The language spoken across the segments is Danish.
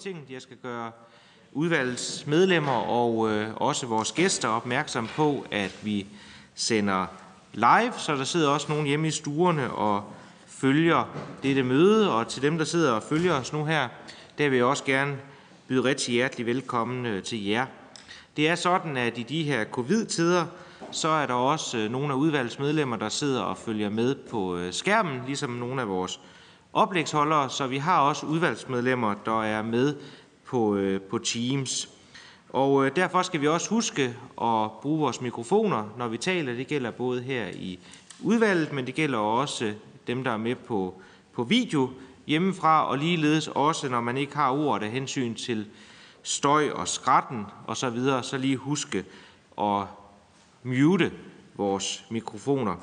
Folketinget. Jeg skal gøre udvalgets medlemmer og også vores gæster opmærksom på, at vi sender live, så der sidder også nogen hjemme i stuerne og følger dette møde. Og til dem, der sidder og følger os nu her, der vil jeg også gerne byde rigtig hjertelig velkommen til jer. Det er sådan, at i de her covid-tider, så er der også nogle af udvalgets medlemmer, der sidder og følger med på skærmen, ligesom nogle af vores oplægsholdere, så vi har også udvalgsmedlemmer, der er med på Teams. Og derfor skal vi også huske at bruge vores mikrofoner, når vi taler. Det gælder både her i udvalget, men det gælder også dem, der er med på video hjemmefra, og ligeledes også, når man ikke har ordet af hensyn til støj og skratten osv., så lige huske at mute vores mikrofoner.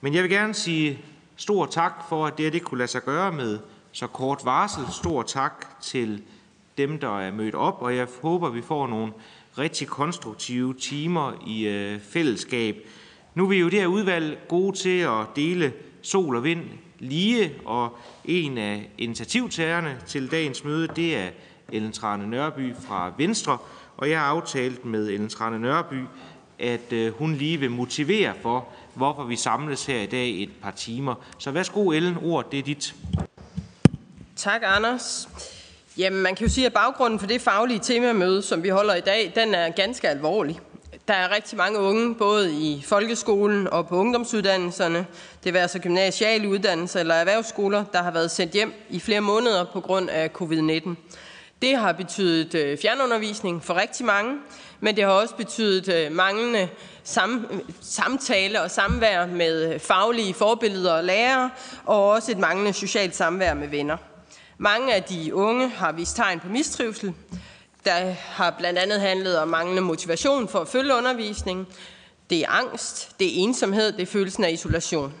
Men jeg vil gerne sige stor tak for, at det kunne lade sig gøre med så kort varsel. Stor tak til dem, der er mødt op, og jeg håber, vi får nogle rigtig konstruktive timer i fællesskab. Nu er vi jo det her udvalg gode til at dele sol og vind lige, og en af initiativtagerne til dagens møde, det er Ellen Trane Nørby fra Venstre, og jeg har aftalt med Ellen Trane Nørby, at hun lige vil motivere for, hvorfor vi samles her i dag et par timer. Så værsgo, Ellen, ordet, det er dit. Tak, Anders. Jamen, man kan jo sige, at baggrunden for det faglige temamøde, som vi holder i dag, den er ganske alvorlig. Der er rigtig mange unge, både i folkeskolen og på ungdomsuddannelserne, det vil altså gymnasiale uddannelser eller erhvervsskoler, der har været sendt hjem i flere måneder på grund af covid-19. Det har betydet fjernundervisning for rigtig mange, men det har også betydet manglende samtale og samvær med faglige forbilleder og lærere, og også et manglende socialt samvær med venner. Mange af de unge har vist tegn på mistrivsel, der har blandt andet handlet om manglende motivation for at følge undervisningen. Det er angst, det er ensomhed, det er følelsen af isolation.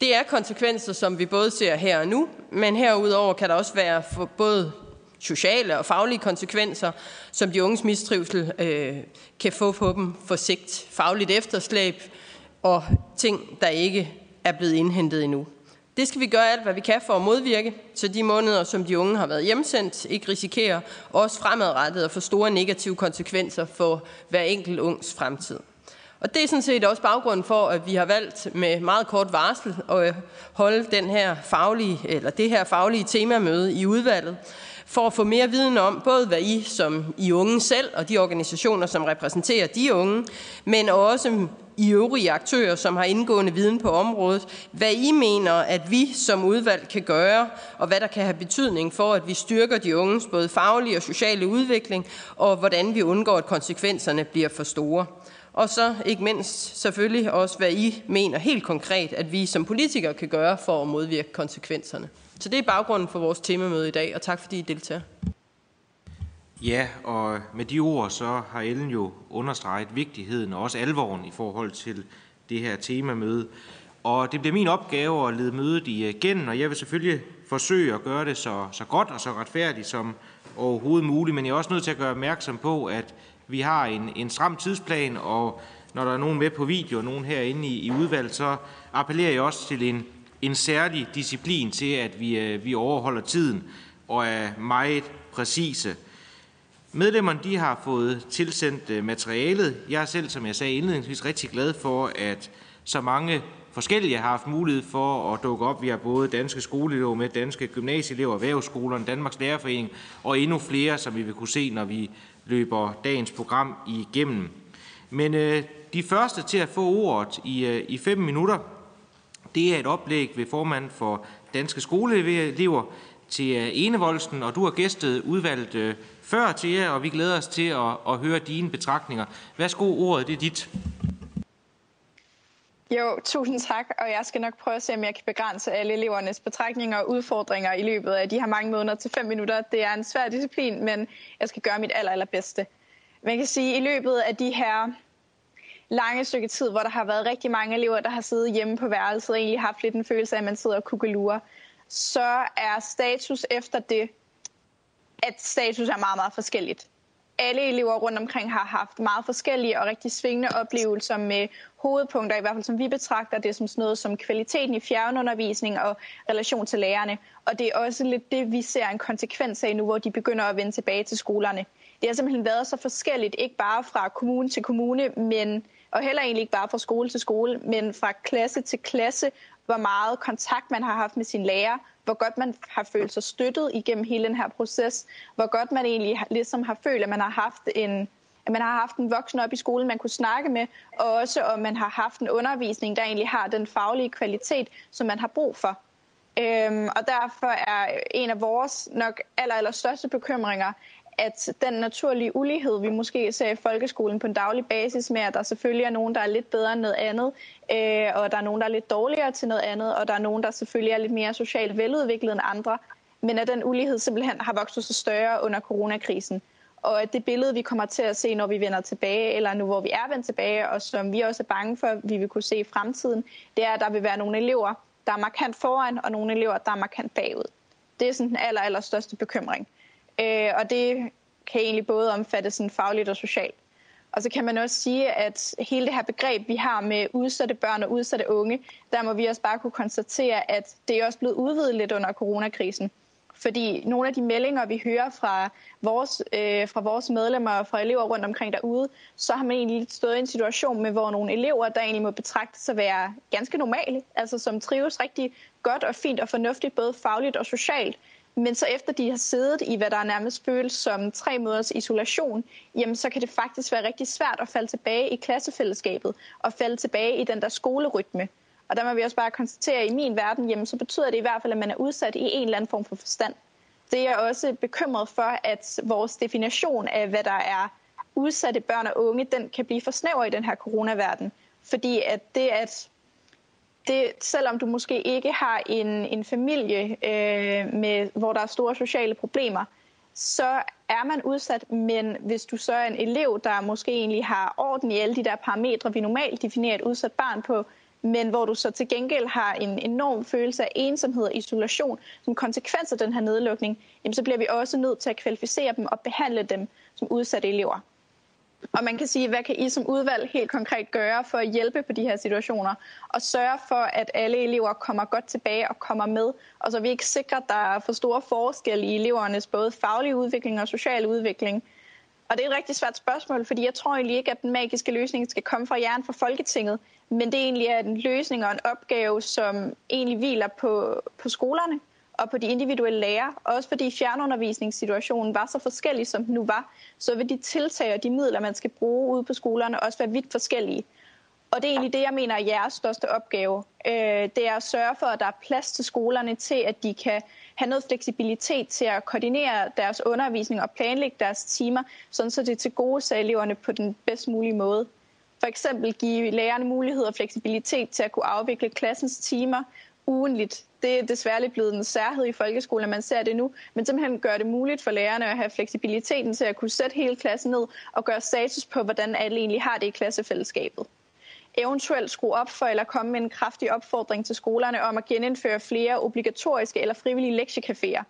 Det er konsekvenser, som vi både ser her og nu, men herudover kan der også være for både sociale og faglige konsekvenser, som de unges mistrivsel kan få på dem for sigt. Fagligt efterslæb og ting, der ikke er blevet indhentet endnu. Det skal vi gøre alt, hvad vi kan for at modvirke, så de måneder, som de unge har været hjemsendt, ikke risikerer også fremadrettet at få store negative konsekvenser for hver enkelt ungs fremtid. Og det er sådan set også baggrunden for, at vi har valgt med meget kort varsel at holde det her faglige temamøde i udvalget, for at få mere viden om, både hvad I som I unge selv og de organisationer, som repræsenterer de unge, men også i øvrige aktører, som har indgående viden på området, hvad I mener, at vi som udvalg kan gøre, og hvad der kan have betydning for, at vi styrker de unges både faglige og sociale udvikling, og hvordan vi undgår, at konsekvenserne bliver for store. Og så ikke mindst selvfølgelig også, hvad I mener helt konkret, at vi som politikere kan gøre for at modvirke konsekvenserne. Så det er baggrunden for vores temamøde i dag, og tak fordi I deltager. Ja, og med de ord så har Ellen jo understreget vigtigheden og også alvoren i forhold til det her temamøde. Og det bliver min opgave at lede mødet igen, og jeg vil selvfølgelig forsøge at gøre det så godt og så retfærdigt som overhovedet muligt, men jeg er også nødt til at gøre opmærksom på, at vi har en stram tidsplan, og når der er nogen med på video og nogen herinde i udvalg, så appellerer jeg også til en særlig disciplin til, at vi overholder tiden og er meget præcise. Medlemmerne de har fået tilsendt materialet. Jeg er selv, som jeg sagde indledningsvis, rigtig glad for, at så mange forskellige har haft mulighed for at dukke op. Vi har både danske skoleelever med, danske gymnasieelever, erhvervsskolerne, Danmarks Lærerforening og endnu flere, som vi vil kunne se, når vi løber dagens program igennem. Men de første til at få ordet i 5 minutter, det er et oplæg ved formand for Danske Skoleelever til Enevoldsen, og du har gæstet udvalget før til jer, og vi glæder os til at høre dine betragtninger. Værsgo, ordet, det er dit. Jo, tusind tak, og jeg skal nok prøve at se, om jeg kan begrænse alle elevernes betragtninger og udfordringer i løbet af de her mange måneder til 5 minutter. Det er en svær disciplin, men jeg skal gøre mit allerbedste. Man kan sige, at i løbet af de her lange stykke tid, hvor der har været rigtig mange elever, der har siddet hjemme på værelset og egentlig haft lidt en følelse af, at man sidder og kukkelurer, så er status efter det, at status er meget, meget forskelligt. alle elever rundt omkring har haft meget forskellige og rigtig svingende oplevelser med hovedpunkter, i hvert fald som vi betragter det, som sådan noget som kvaliteten i fjernundervisning og relation til lærerne. Og det er også lidt det, vi ser en konsekvens af nu, hvor de begynder at vende tilbage til skolerne. Det har simpelthen været så forskelligt, ikke bare fra kommune til kommune, men, og heller egentlig ikke bare fra skole til skole, men fra klasse til klasse, hvor meget kontakt man har haft med sin lærer, hvor godt man har følt sig støttet igennem hele den her proces, hvor godt man egentlig ligesom har følt, at man har haft en voksen op i skolen, man kunne snakke med, og også om man har haft en undervisning, der egentlig har den faglige kvalitet, som man har brug for. Og derfor er en af vores nok allerstørste bekymringer, at den naturlige ulighed, vi måske ser i folkeskolen på en daglig basis med, at der selvfølgelig er nogen, der er lidt bedre end noget andet, og der er nogen, der er lidt dårligere til noget andet, og der er nogen, der selvfølgelig er lidt mere socialt veludviklet end andre, men at den ulighed simpelthen har vokset så større under coronakrisen. Og at det billede, vi kommer til at se, når vi vender tilbage, eller nu hvor vi er vendt tilbage, og som vi også er bange for, vi vil kunne se i fremtiden, det er, at der vil være nogle elever, der er markant foran, og nogle elever, der er markant bagud. Det er sådan den allerstørste bekymring. Og det kan egentlig både omfatte sådan fagligt og socialt. Og så kan man også sige, at hele det her begreb, vi har med udsatte børn og udsatte unge, der må vi også bare kunne konstatere, at det er også blevet udvidet lidt under coronakrisen. Fordi nogle af de meldinger, vi hører fra vores medlemmer og fra elever rundt omkring derude, så har man egentlig stået i en situation med, hvor nogle elever, der egentlig må betragtes sig at være ganske normale, altså som trives rigtig godt og fint og fornuftigt, både fagligt og socialt, men så efter de har siddet i, hvad der nærmest føles som 3 måneders isolation, jamen så kan det faktisk være rigtig svært at falde tilbage i klassefællesskabet og falde tilbage i den der skolerytme. Og der må vi også bare konstatere, at i min verden, jamen så betyder det i hvert fald, at man er udsat i en eller anden form for forstand. Det er jeg også bekymret for, at vores definition af, hvad der er udsatte børn og unge, den kan blive for snæver i den her coronaverden. Fordi at selvom du måske ikke har en familie, hvor der er store sociale problemer, så er man udsat, men hvis du så er en elev, der måske egentlig har orden i alle de der parametre, vi normalt definerer et udsat barn på, men hvor du så til gengæld har en enorm følelse af ensomhed og isolation som konsekvens af den her nedlukning, jamen så bliver vi også nødt til at kvalificere dem og behandle dem som udsatte elever. Og man kan sige, hvad kan I som udvalg helt konkret gøre for at hjælpe på de her situationer og sørge for, at alle elever kommer godt tilbage og kommer med, og så vi ikke sikrer, at der er for store forskelle i elevernes både faglige udvikling og sociale udvikling. Og det er et rigtig svært spørgsmål, fordi jeg tror egentlig ikke, at den magiske løsning skal komme fra hjernen fra Folketinget, men det egentlig er en løsning og en opgave, som egentlig hviler på skolerne og på de individuelle lærere, også fordi fjernundervisningssituationen var så forskellig, som den nu var, så vil de tiltag og de midler, man skal bruge ude på skolerne, også være vidt forskellige. Og det er egentlig det, jeg mener er jeres største opgave. Det er at sørge for, at der er plads til skolerne til, at de kan have noget fleksibilitet til at koordinere deres undervisning og planlægge deres timer, sådan så det tilgodeser eleverne på den bedst mulige måde. For eksempel give lærerne mulighed og fleksibilitet til at kunne afvikle klassens timer ugenligt. Det er desværre blevet en særhed i folkeskolen, at man ser det nu, men simpelthen gør det muligt for lærerne at have fleksibiliteten til at kunne sætte hele klassen ned og gøre status på, hvordan alle egentlig har det i klassefællesskabet. Eventuelt skrue op for eller komme med en kraftig opfordring til skolerne om at genindføre flere obligatoriske eller frivillige lektiecaféer.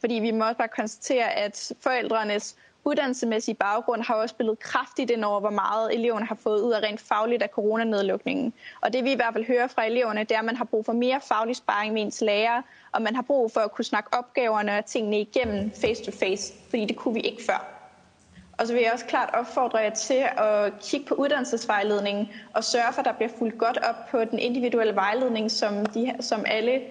Fordi vi må også bare konstatere, at forældrenes uddannelsesmæssige baggrund har også spillet kraftigt ind over, hvor meget eleverne har fået ud af rent fagligt af coronanedlukningen. Og det vi i hvert fald hører fra eleverne, det er, at man har brug for mere faglig sparring med ens lærere, og man har brug for at kunne snakke opgaverne og tingene igennem face to face, fordi det kunne vi ikke før. Og så vil jeg også klart opfordre jer til at kigge på uddannelsesvejledningen og sørge for, at der bliver fulgt godt op på den individuelle vejledning, som alle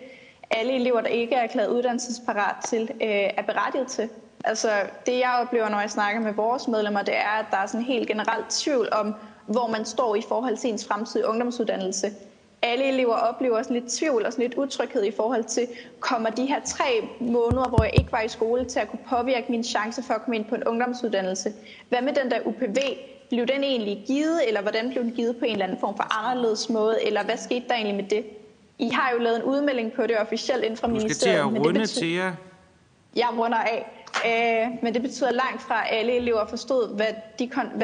elever, der ikke er erklæret uddannelsesparat til, er berettiget til. Altså det, jeg oplever, når jeg snakker med vores medlemmer, det er, at der er sådan helt generelt tvivl om, hvor man står i forhold til ens fremtidige ungdomsuddannelse. Alle elever oplever sådan lidt tvivl og sådan lidt utryghed i forhold til, kommer de her 3 måneder, hvor jeg ikke var i skole, til at kunne påvirke min chance for at komme ind på en ungdomsuddannelse? Hvad med den der UPV? Blev den egentlig givet, eller hvordan blev den givet på en eller anden form for anderledes måde? Eller hvad skete der egentlig med det? I har jo lavet en udmelding på det officielt inden fra ministeriet. Du skal til at runde til jer. Jeg runder af. Men det betyder langt fra, at alle elever forstod, hvad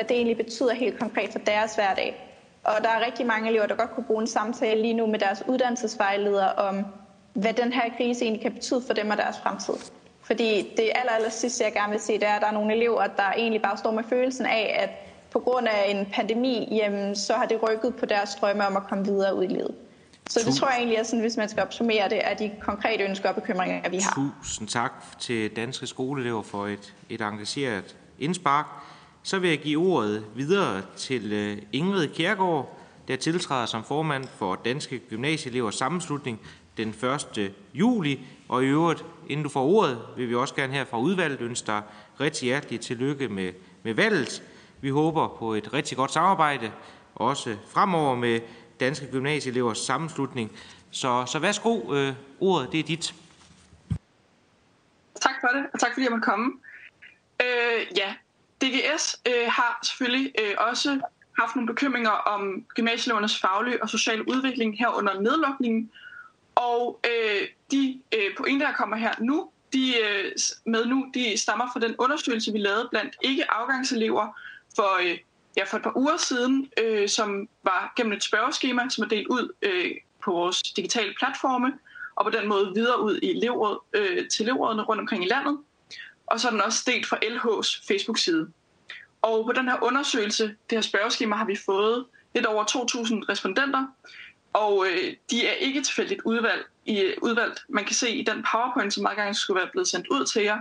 det egentlig betyder helt konkret for deres hverdag. Og der er rigtig mange elever, der godt kunne bruge en samtale lige nu med deres uddannelsesvejledere om, hvad den her krise egentlig kan betyde for dem og deres fremtid. Fordi det aller sidste, jeg gerne vil sige, det er, at der er nogle elever, der egentlig bare står med følelsen af, at på grund af en pandemi, jamen, så har det rykket på deres drømme om at komme videre ud i livet. Så det tror jeg egentlig er sådan, hvis man skal opsummere det, er de konkrete ønsker og bekymringer, vi har. Tusind tak til Danske Skoleelever for et engageret indspark. Så vil jeg give ordet videre til Ingrid Kjærgaard, der tiltræder som formand for Danske Gymnasieelevers sammenslutning den 1. juli. Og i øvrigt, inden du får ordet, vil vi også gerne her fra udvalget ønske dig rigtig hjerteligt tillykke med valget. Vi håber på et rigtig godt samarbejde, også fremover med Danske Gymnasieelevers sammenslutning. Så værsgo, ordet det er dit. Tak for det, og tak fordi jeg måtte komme. DGS har selvfølgelig også haft nogle bekymringer om gymnasielevernes faglige og sociale udvikling herunder nedlukningen. Og de pointer, der kommer her nu, de stammer fra den undersøgelse, vi lavede blandt ikke-afgangselever for et par uger siden, som var gennem et spørgeskema, som er delt ud på vores digitale platforme, og på den måde videre ud i til elevrådene rundt omkring i landet. Og så er den også delt fra LH's Facebook-side. Og på den her undersøgelse, det her spørgeskema, har vi fået lidt over 2.000 respondenter, og de er ikke tilfældigt udvalgt. Man kan se i den PowerPoint, som meget gange skulle være blevet sendt ud til jer,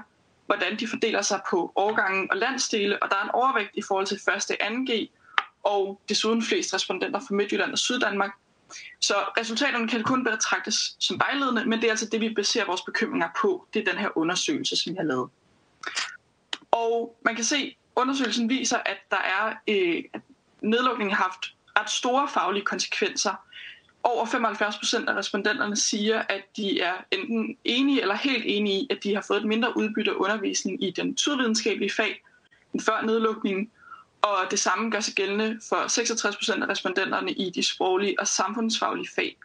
hvordan de fordeler sig på årgangen og landsdele, og der er en overvægt i forhold til 1. 2G, og desuden flest respondenter fra Midtjylland og Syddanmark. Så resultaterne kan kun betragtes som vejledende, men det er altså det, vi baserer vores bekymringer på. Det er den her undersøgelse, som vi har lavet. Og man kan se, at undersøgelsen viser, at at nedlukningen har haft ret store faglige konsekvenser. Over 75% af respondenterne siger, at de er enten enige eller helt enige i, at de har fået et mindre udbytte af undervisning i den naturvidenskabelige fag end før nedlukningen. Og det samme gør sig gældende for 66% af respondenterne i de sproglige og samfundsfaglige fag.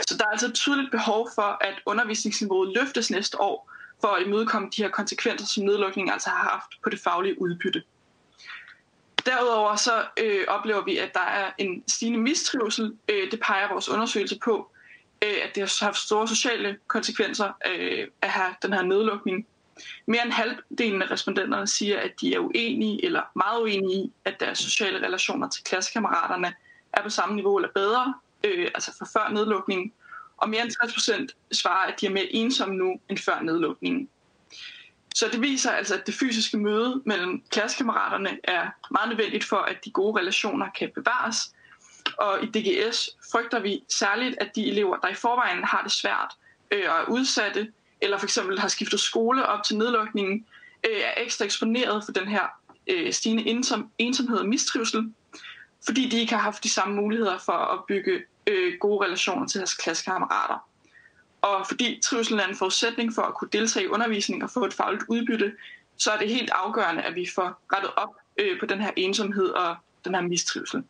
Så der er altså et tydeligt behov for, at undervisningsniveauet løftes næste år for at imødekomme de her konsekvenser, som nedlukningen altså har haft på det faglige udbytte. Derudover så oplever vi, at der er en stigende mistrivsel. Det peger vores undersøgelse på, at det har haft store sociale konsekvenser at have den her nedlukning. Mere end halvdelen af respondenterne siger, at de er uenige eller meget uenige i, at deres sociale relationer til klassekammeraterne er på samme niveau eller bedre, altså fra før nedlukningen. Og mere end 60% svarer, at de er mere ensomme nu end før nedlukningen. Så det viser altså, at det fysiske møde mellem klassekammeraterne er meget nødvendigt for, at de gode relationer kan bevares. Og i DGS frygter vi særligt, at de elever, der i forvejen har det svært og er udsatte, eller for eksempel har skiftet skole op til nedlukningen, er ekstra eksponeret for den her stigende ensomhed og mistrivsel, fordi de ikke har haft de samme muligheder for at bygge gode relationer til deres klassekammerater. Og fordi trivsel er en forudsætning for at kunne deltage i undervisning og få et fagligt udbytte, så er det helt afgørende, at vi får rettet op på den her ensomhed og den her mistrivsel.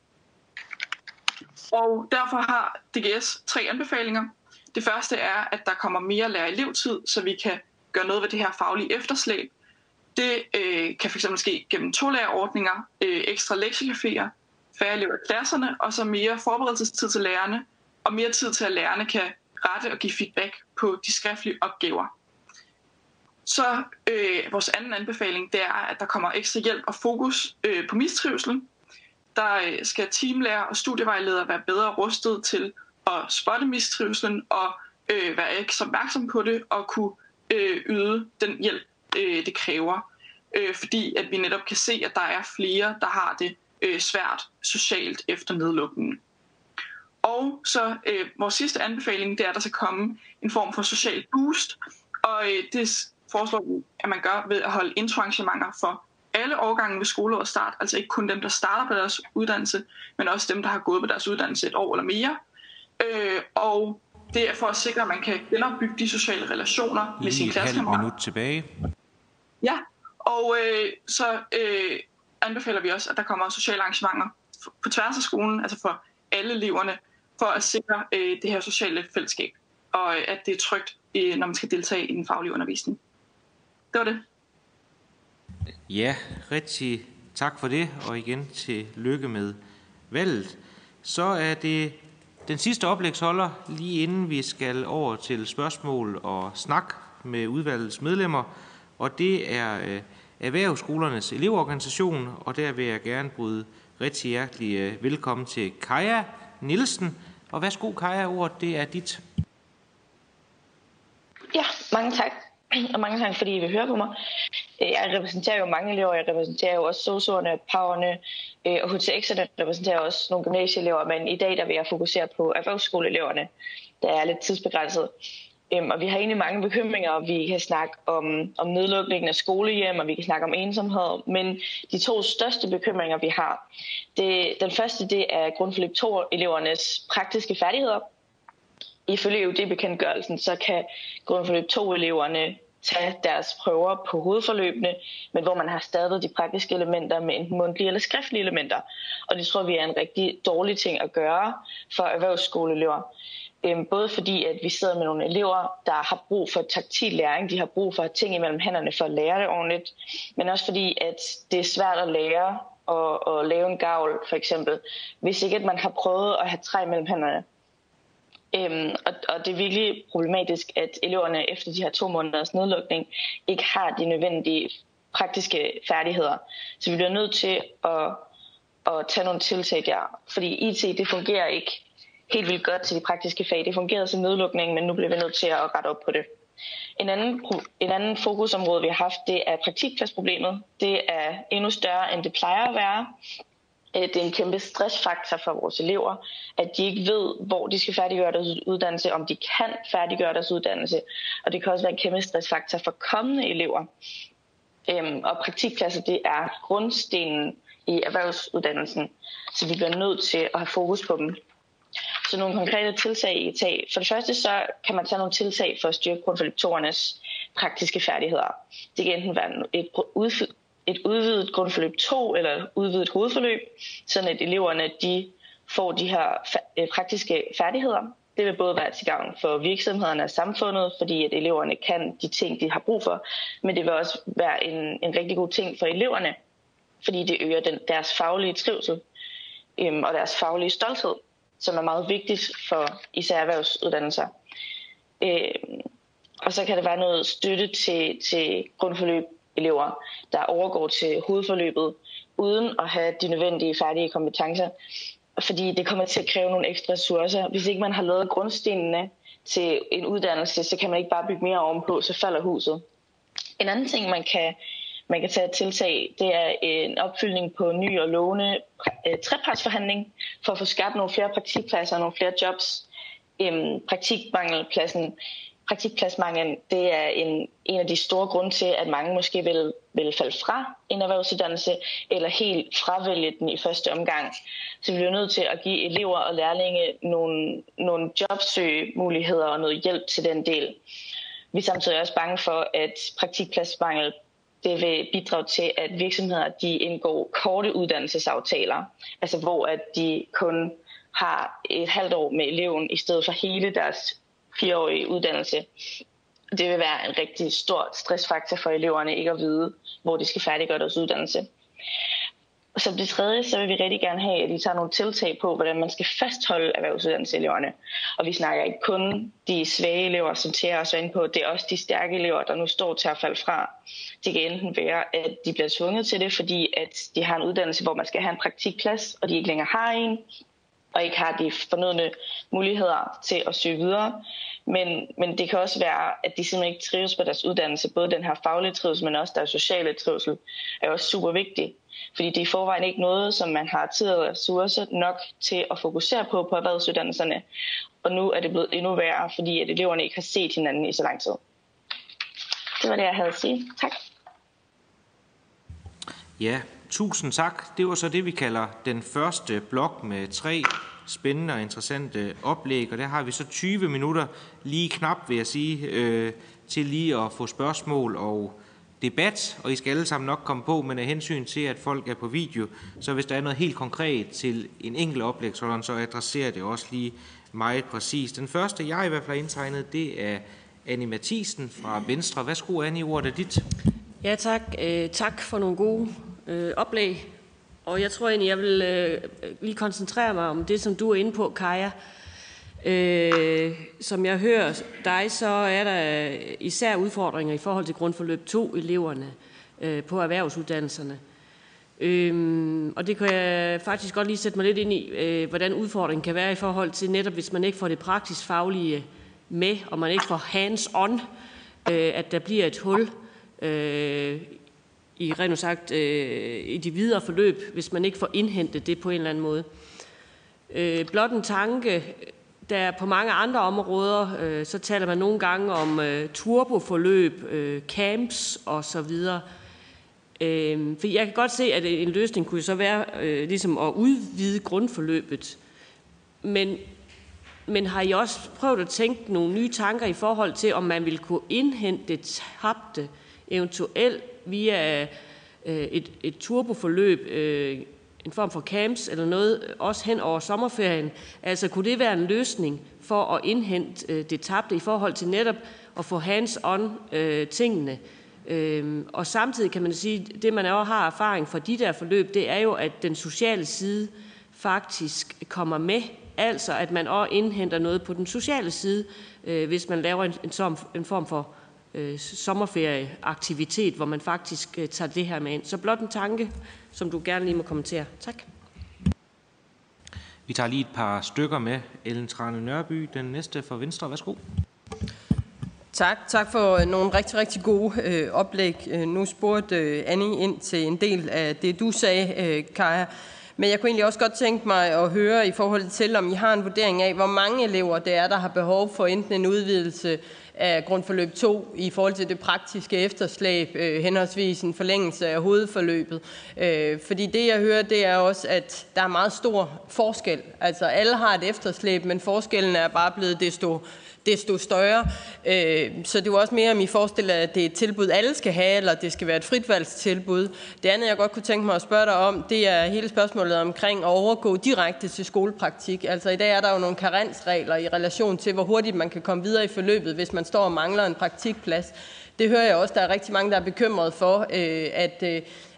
Og derfor har DGS 3 anbefalinger. Det første er, at der kommer mere lærer-elevtid, så vi kan gøre noget ved det her faglige efterslæb. Det kan fx ske gennem 2-lærerordninger, ekstra lektiecaféer, færre elever i klasserne, og så mere forberedelsestid til lærerne, og mere tid til, at lærerne kan rette og give feedback på de skriftlige opgaver. Så vores anden anbefaling, det er, at der kommer ekstra hjælp og fokus på mistrivsel. Der skal teamlærer og studievejledere være bedre rustet til at spotte mistrivselen og være ekstra opmærksom på det og kunne yde den hjælp, det kræver. Fordi at vi netop kan se, at der er flere, der har det svært socialt efter nedlukningen. Og så vores sidste anbefaling, det er, at der skal komme en form for social boost. Og det foreslår vi, at man gør ved at holde introarrangementer for alle årgange ved skoleårets start. Altså ikke kun dem, der starter på deres uddannelse, men også dem, der har gået på deres uddannelse et år eller mere. Og det er for at sikre, at man kan genopbygge de sociale relationer med sine klassekammerater. Lige et halvt minut tilbage. Ja, og så anbefaler vi også, at der kommer sociale arrangementer på tværs af skolen, altså for alle eleverne, for at sikre det her sociale fællesskab, og at det er trygt, når man skal deltage i den faglige undervisning. Det var det. Ja, rigtig tak for det, og igen til lykke med valget. Så er det den sidste oplægsholder, lige inden vi skal over til spørgsmål og snak med udvalgets medlemmer, og det er Erhvervskolernes elevorganisation, og der vil jeg gerne bryde rigtig hjertelig velkommen til Kaya Nielsen. Og værsgo, Kaya, ordet det er dit. Ja, mange tak. Og mange tak, fordi I vil høre på mig. Jeg repræsenterer jo mange elever. Jeg repræsenterer jo også sosuerne, pauerne og HTX'erne. Jeg repræsenterer også nogle gymnasieelever, men i dag der vil jeg fokusere på erhvervsskoleeleverne, der er lidt tidsbegrænset. Og vi har egentlig mange bekymringer, og vi kan snakke om nedlukningen af skolehjem, og vi kan snakke om ensomhed. Men de to største bekymringer, vi har, den første det er grundforløb 2-elevernes praktiske færdigheder. Ifølge EUD-bekendtgørelsen, så kan grundforløb 2-eleverne tage deres prøver på hovedforløbene, men hvor man har stadig de praktiske elementer med enten mundtlige eller skriftlige elementer. Og det tror vi er en rigtig dårlig ting at gøre for erhvervsskoleelever. Både fordi, at vi sidder med nogle elever, der har brug for taktil læring, de har brug for ting imellem hænderne for at lære det ordentligt, men også fordi, at det er svært at lære at lave en gavl, for eksempel, hvis ikke at man har prøvet at have træ mellem hænderne. Og det er virkelig problematisk, at eleverne efter de her 2 måneders nedlukning ikke har de nødvendige praktiske færdigheder. Så vi bliver nødt til at tage nogle tiltag der, fordi IT det fungerer ikke helt vildt godt til de praktiske fag. Det fungerede som nedlukning, men nu bliver vi nødt til at rette op på det. En anden fokusområde, vi har haft, det er praktikpladsproblemet. Det er endnu større, end det plejer at være. Det er en kæmpe stressfaktor for vores elever, at de ikke ved, hvor de skal færdiggøre deres uddannelse, om de kan færdiggøre deres uddannelse. Og det kan også være en kæmpe stressfaktor for kommende elever. Og praktikpladser, det er grundstenen i erhvervsuddannelsen, så vi bliver nødt til at have fokus på dem. Så nogle konkrete tiltag i tag. For det første så kan man tage nogle tiltag for at styrke grundforløb 2'ernes praktiske færdigheder. Det kan enten være et udvidet grundforløb 2 eller et udvidet hovedforløb, sådan at eleverne de får de her praktiske færdigheder. Det vil både være til gavn for virksomhederne og samfundet, fordi at eleverne kan de ting, de har brug for, men det vil også være en rigtig god ting for eleverne, fordi det øger deres faglige trivsel og deres faglige stolthed, som er meget vigtigt for især erhvervsuddannelser. Og så kan der være noget støtte til grundforløb-elever, der overgår til hovedforløbet, uden at have de nødvendige færdige kompetencer. Fordi det kommer til at kræve nogle ekstra ressourcer. Hvis ikke man har lavet grundstenene til en uddannelse, så kan man ikke bare bygge mere ovenpå, så falder huset. En anden ting, man kan tage et tiltag, det er en opfyldning på ny og lovende trepartsforhandling for at få skabt nogle flere praktikpladser og nogle flere jobs. Praktikpladsmangel, det er en af de store grunde til, at mange måske vil falde fra en erhvervsuddannelse eller helt fravælge den i første omgang. Så vi bliver nødt til at give elever og lærlinge nogle jobsøgemuligheder og noget hjælp til den del. Vi er samtidig også bange for, at praktikpladsmangel det vil bidrage til, at virksomheder de indgår korte uddannelsesaftaler, altså hvor at de kun har et halvt år med eleven, i stedet for hele deres 4-årige uddannelse. Det vil være en rigtig stor stressfaktor for eleverne ikke at vide, hvor de skal færdiggøre deres uddannelse. Og som det tredje, så vil vi rigtig gerne have, at de tager nogle tiltag på, hvordan man skal fastholde erhvervsuddannelseseleverne. Og vi snakker ikke kun de svage elever, som tager os ind på, det er også de stærke elever, der nu står til at falde fra. Det kan enten være, at de bliver tvunget til det, fordi at de har en uddannelse, hvor man skal have en praktikplads, og de ikke længere har en, og ikke har de fornødne muligheder til at søge videre. Men det kan også være, at de simpelthen ikke trives på deres uddannelse. Både den her faglige trivsel, men også deres sociale trivsel er også super vigtig. Fordi det er i forvejen ikke noget, som man har tid og ressourcer nok til at fokusere på erhvervsuddannelserne. Og nu er det blevet endnu værre, fordi at eleverne ikke har set hinanden i så lang tid. Det var det, jeg havde at sige. Tak. Ja, tusind tak. Det var så det, vi kalder den første blok med 3 spændende og interessante oplæg. Og der har vi så 20 minutter, lige knap vil jeg sige, til lige at få spørgsmål og debat, og I skal alle sammen nok komme på, men af hensyn til, at folk er på video, så hvis der er noget helt konkret til en enkelt oplægsholderen, så adresserer det også lige meget præcist. Den første, jeg i hvert fald har indtegnet, det er Anne Mathiesen fra Venstre. Værsgo, Anne, ordet er dit. Ja, tak. Tak for nogle gode oplæg, og jeg tror egentlig, jeg vil lige koncentrere mig om det, som du er inde på, Kaja. Som jeg hører dig, så er der især udfordringer i forhold til grundforløb 2-eleverne på erhvervsuddannelserne. Og det kan jeg faktisk godt lige sætte mig lidt ind i, hvordan udfordringen kan være i forhold til netop, hvis man ikke får det praktisk faglige med, og man ikke får hands-on, at der bliver et hul i rent sagt i de videre forløb, hvis man ikke får indhentet det på en eller anden måde. Blot en tanke, der på mange andre områder, så taler man nogle gange om turboforløb, camps osv. For jeg kan godt se, at en løsning kunne så være ligesom at udvide grundforløbet. Men har I også prøvet at tænke nogle nye tanker i forhold til, om man ville kunne indhente det tabte eventuelt via et turboforløb, en form for camps eller noget, også hen over sommerferien? Altså, kunne det være en løsning for at indhente det tabte i forhold til netop at få hands-on tingene? Og samtidig kan man sige, at det man også har erfaring fra de der forløb, det er jo, at den sociale side faktisk kommer med. Altså, at man også indhenter noget på den sociale side, hvis man laver en form for sommerferieaktivitet, hvor man faktisk tager det her med ind. Så blot en tanke, som du gerne lige må kommentere. Tak. Vi tager lige et par stykker med. Ellen Trane Nørby, den næste fra Venstre. Værsgo. Tak for nogle rigtig, rigtig gode oplæg. Nu spurgte Annie ind til en del af det, du sagde, Kaja. Men jeg kunne egentlig også godt tænke mig at høre i forhold til, om I har en vurdering af, hvor mange elever det er, der har behov for enten en udvidelse af grundforløb 2 i forhold til det praktiske efterslæb, henholdsvis en forlængelse af hovedforløbet. Fordi det, jeg hører, det er også, at der er meget stor forskel. Altså, alle har et efterslæb, men forskellen er bare blevet desto større. Så det er også mere, om I forestiller, at det er et tilbud, alle skal have, eller det skal være et fritvalgstilbud. Det andet, jeg godt kunne tænke mig at spørge dig om, det er hele spørgsmålet omkring at overgå direkte til skolepraktik. Altså, i dag er der jo nogle karensregler i relation til, hvor hurtigt man kan komme videre i forløbet, hvis man står og mangler en praktikplads. Det hører jeg også, der er rigtig mange, der er bekymret for,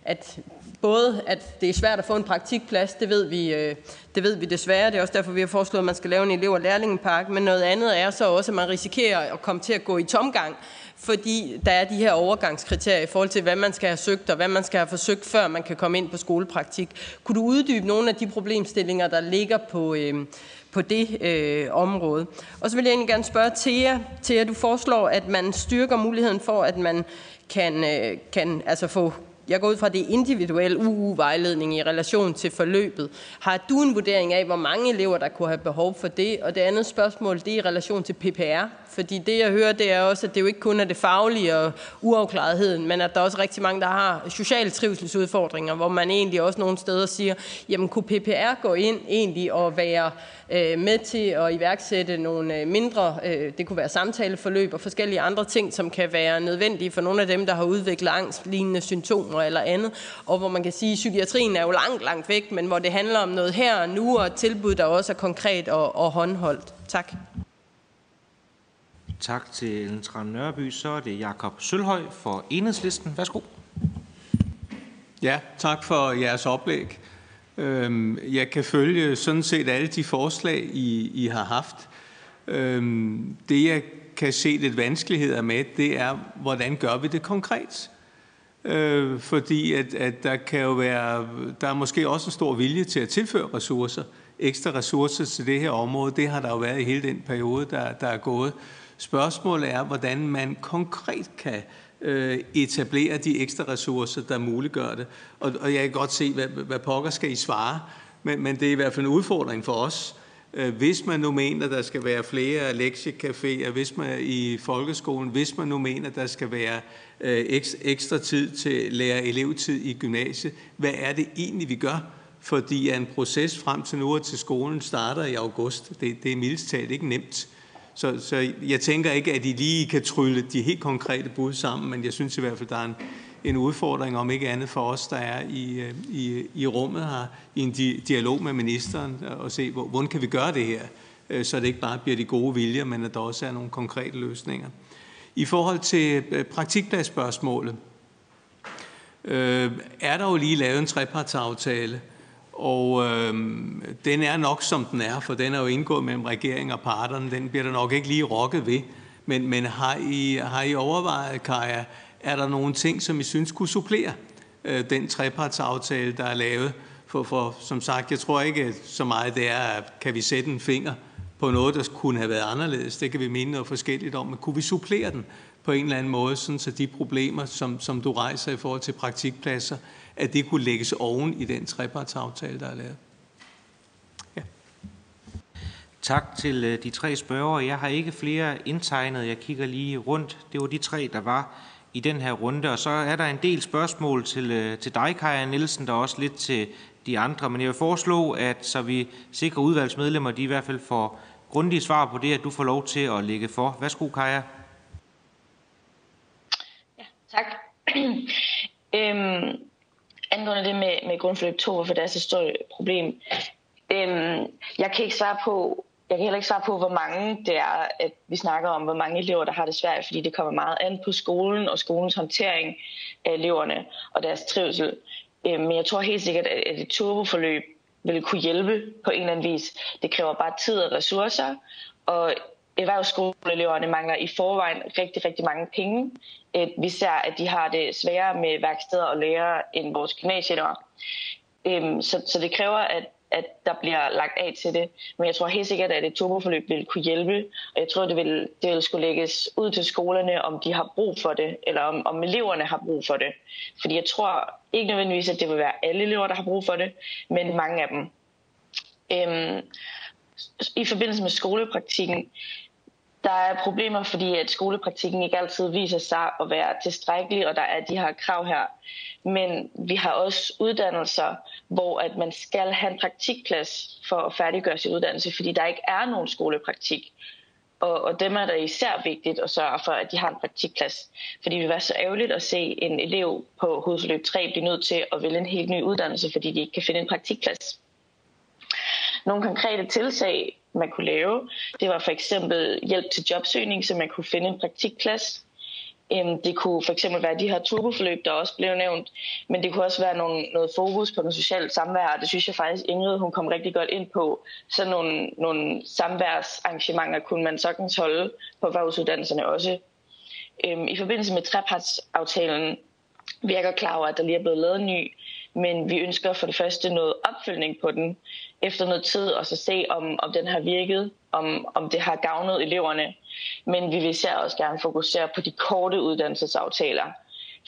at både at det er svært at få en praktikplads, det ved vi desværre. Det er også derfor, vi har foreslået, at man skal lave en elev- og lærlingepakke. Men noget andet er så også, at man risikerer at komme til at gå i tomgang, fordi der er de her overgangskriterier i forhold til, hvad man skal have søgt og hvad man skal have forsøgt, før man kan komme ind på skolepraktik. Kunne du uddybe nogle af de problemstillinger, der ligger på det område? Og så vil jeg egentlig gerne spørge Thea. Thea, du foreslår, at man styrker muligheden for, at man kan altså få... Jeg går ud fra det individuelle UU-vejledning i relation til forløbet. Har du en vurdering af, hvor mange elever, der kunne have behov for det? Og det andet spørgsmål, det er i relation til PPR. Fordi det, jeg hører, det er også, at det jo ikke kun er det faglige og uafklaretheden, men at der er også rigtig mange, der har sociale trivselsudfordringer, hvor man egentlig også nogle steder siger, jamen kunne PPR gå ind egentlig og være med til at iværksætte nogle mindre, det kunne være samtaleforløb og forskellige andre ting, som kan være nødvendige for nogle af dem, der har udviklet angstlignende symptomer eller andet, og hvor man kan sige, at psykiatrien er jo langt, langt væk, men hvor det handler om noget her og nu, og et tilbud, der også er konkret og håndholdt. Tak. Tak til Ellen Trane Nørby. Så er det Jakob Sølvhøj for Enhedslisten. Værsgo. Ja, tak for jeres oplæg. Jeg kan følge sådan set alle de forslag, I har haft. Det, jeg kan se lidt vanskeligheder med, det er, hvordan gør vi det konkret? Fordi at der kan jo være, der er måske også en stor vilje til at tilføre ressourcer, ekstra ressourcer til det her område. Det har der jo været i hele den periode, der er gået. Spørgsmålet er, hvordan man konkret kan etablere de ekstra ressourcer, der muliggør det. Og jeg kan godt se, hvad pokker skal I svare, men det er i hvert fald en udfordring for os. Hvis man nu mener, der skal være flere lektiecaféer, hvis man i folkeskolen, hvis man nu mener, der skal være ekstra tid til lærer-elevtid i gymnasiet, hvad er det egentlig, vi gør? Fordi en proces frem til nu og til skolen starter i august. Det er mildest talt ikke nemt. Så jeg tænker ikke, at I lige kan trylle de helt konkrete bud sammen, men jeg synes i hvert fald, der er en udfordring, om ikke andet for os, der er i rummet her, i en dialog med ministeren, og se, hvordan kan vi gøre det her, så det ikke bare bliver de gode viljer, men at der også er nogle konkrete løsninger. I forhold til praktikpladsspørgsmålet, er der jo lige lavet en trepartsaftale, Og den er nok, som den er, for den er jo indgået mellem regeringen og parterne. Den bliver der nok ikke lige rokket ved. Men har I overvejet, Kaja, er der nogle ting, som I synes kunne supplere den trepartsaftale, der er lavet? For som sagt, jeg tror ikke så meget, det er, kan vi sætte en finger på noget, der kunne have været anderledes. Det kan vi mene noget forskelligt om. Men kunne vi supplere den på en eller anden måde, sådan så de problemer, som du rejser i forhold til praktikpladser, at det kunne lægges oven i den trepartsaftale, der er lavet. Ja. Tak til de tre spørgere. Jeg har ikke flere indtegnet. Jeg kigger lige rundt. Det var de tre, der var i den her runde. Og så er der en del spørgsmål til dig, Kaya Nielsen, der også lidt til de andre. Men jeg vil foreslå, at så vi sikrer udvalgsmedlemmer, de i hvert fald får grundige svar på det, at du får lov til at lægge for. Værsgo, Kaja. Ja, tak. Angående det med grundforløb 2, hvorfor det er så stort et problem. Jeg kan heller ikke svare på, hvor mange det er, at vi snakker om, hvor mange elever, der har det svært, fordi det kommer meget an på skolen og skolens håndtering af eleverne og deres trivsel. Men jeg tror helt sikkert, at et turboforløb ville kunne hjælpe på en eller anden vis. Det kræver bare tid og ressourcer, og erhvervsskoleeleverne mangler i forvejen rigtig, rigtig mange penge. Vi ser, at de har det sværere med værksteder og lærere end vores gymnasieelever. Så det kræver, at der bliver lagt af til det. Men jeg tror helt sikkert, at et turboforløb vil kunne hjælpe. Og jeg tror, det vil skulle lægges ud til skolerne, om de har brug for det, eller om eleverne har brug for det. Fordi jeg tror ikke nødvendigvis, at det vil være alle elever, der har brug for det, men mange af dem. I forbindelse med skolepraktikken, der er problemer, fordi at skolepraktikken ikke altid viser sig at være tilstrækkelig, og der er de her krav her. Men vi har også uddannelser, hvor at man skal have en praktikplads for at færdiggøre sin uddannelse, fordi der ikke er nogen skolepraktik. Og dem er der især vigtigt at sørge for, at de har en praktikplads. Fordi det vil være så ærgerligt at se en elev på hovedforløb 3 blive nødt til at vælge en helt ny uddannelse, fordi de ikke kan finde en praktikplads. Nogle konkrete tiltag, man kunne lave, det var for eksempel hjælp til jobsøgning, så man kunne finde en praktikplads. Det kunne for eksempel være de her turboforløb, der også blev nævnt, men det kunne også være noget fokus på den sociale samvær, og det synes jeg faktisk, Ingrid, hun kom rigtig godt ind på. Sådan nogle samværsarrangementer kunne man sagtens holde på erhvervsuddannelserne også. I forbindelse med trepartsaftalen, vi er godt klar over, at der lige er blevet lavet en ny, men vi ønsker for det første noget opfølgning på den efter noget tid, og så se, om den har virket, om det har gavnet eleverne. Men vi vil især også gerne fokusere på de korte uddannelsesaftaler,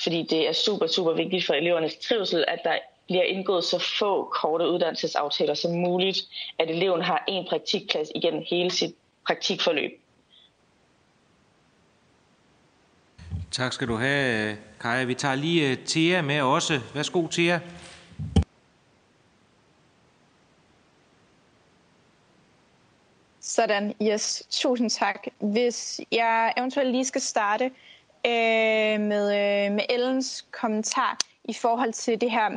fordi det er super, super vigtigt for elevernes trivsel, at der bliver indgået så få korte uddannelsesaftaler som muligt, at eleven har en praktikplads igennem hele sit praktikforløb. Tak skal du have, Kaja. Vi tager lige Thea med også. Værsgo, Thea. Sådan, yes. Tusind tak. Hvis jeg eventuelt lige skal starte med Ellens kommentar i forhold til det her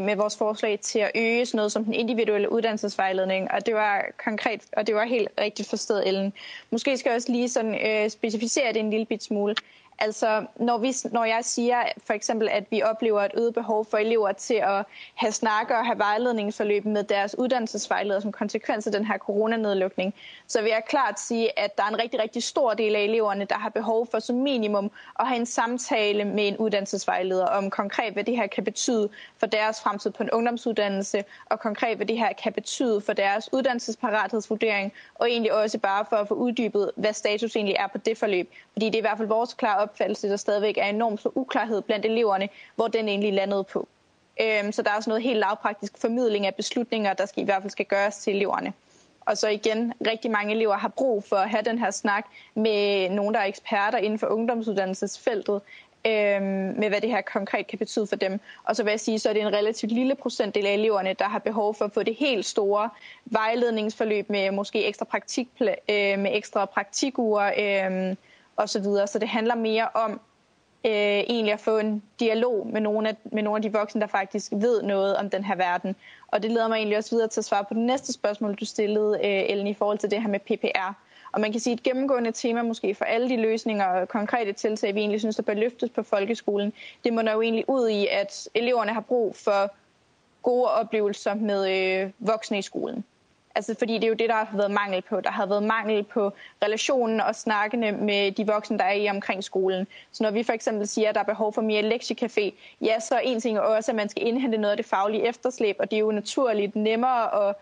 med vores forslag til at øge sådan noget som den individuelle uddannelsesvejledning, og det var konkret, og det var helt rigtigt forstået, Ellen. Måske skal jeg også lige sådan, specificere det en lille bit smule. Altså, når jeg siger for eksempel, at vi oplever et øget behov for elever til at have snakker og have vejledningsforløb med deres uddannelsesvejledere som konsekvens af den her coronanedlukning, så vil jeg klart sige, at der er en rigtig, rigtig stor del af eleverne, der har behov for som minimum at have en samtale med en uddannelsesvejleder om konkret, hvad det her kan betyde for deres fremtid på en ungdomsuddannelse, og konkret, hvad det her kan betyde for deres uddannelsesparathedsvurdering, og egentlig også bare for at få uddybet, hvad status egentlig er på det forløb. Fordi det er i hvert fald vores klare opfattelse, der stadigvæk er enormt stor uklarhed blandt eleverne, hvor den egentlig landede på. Så der er også noget helt lavpraktisk formidling af beslutninger, der i hvert fald skal gøres til eleverne. Og så igen, rigtig mange elever har brug for at have den her snak med nogen, der er eksperter inden for ungdomsuddannelsesfeltet, med hvad det her konkret kan betyde for dem. Og så vil jeg sige, så er det en relativt lille procentdel af eleverne, der har behov for at få det helt store vejledningsforløb med måske ekstra praktikuger, og så videre. Så det handler mere om egentlig at få en dialog med nogle af de voksne, der faktisk ved noget om den her verden. Og det leder mig egentlig også videre til at svare på det næste spørgsmål, du stillede, Ellen, i forhold til det her med PPR. Og man kan sige, at et gennemgående tema måske for alle de løsninger og konkrete tiltag, vi egentlig synes, der bør løftes på folkeskolen, det må jo egentlig ud i, at eleverne har brug for gode oplevelser med voksne i skolen. Altså, fordi det er jo det, der har været mangel på. Der har været mangel på relationen og snakkene med de voksne, der er i omkring skolen. Så når vi for eksempel siger, at der er behov for mere lektiecafé, ja, så er en ting også, at man skal indhente noget af det faglige efterslæb, og det er jo naturligt nemmere at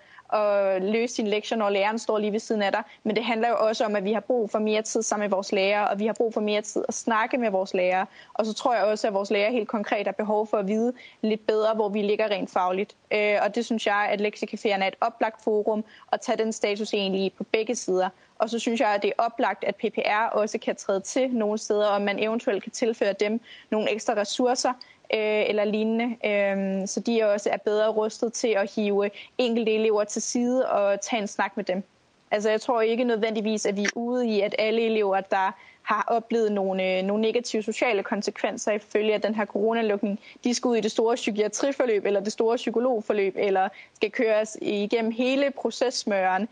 løse sine lektier, når læreren står lige ved siden af dig. Men det handler jo også om, at vi har brug for mere tid sammen med vores lærere, og vi har brug for mere tid at snakke med vores lærere. Og så tror jeg også, at vores lærere helt konkret har behov for at vide lidt bedre, hvor vi ligger rent fagligt. Og det synes jeg, at lektiecaféerne er et oplagt forum at tage den status egentlig på begge sider. Og så synes jeg, at det er oplagt, at PPR også kan træde til nogle steder, og man eventuelt kan tilføre dem nogle ekstra ressourcer, eller lignende, så de også er bedre rustet til at hive enkelte elever til side og tage en snak med dem. Altså jeg tror ikke nødvendigvis, at vi er ude i, at alle elever, der har oplevet nogle negative sociale konsekvenser ifølge af den her coronalukning, de skal ud i det store psykiatriforløb eller det store psykologforløb, eller skal køres igennem hele processmøren,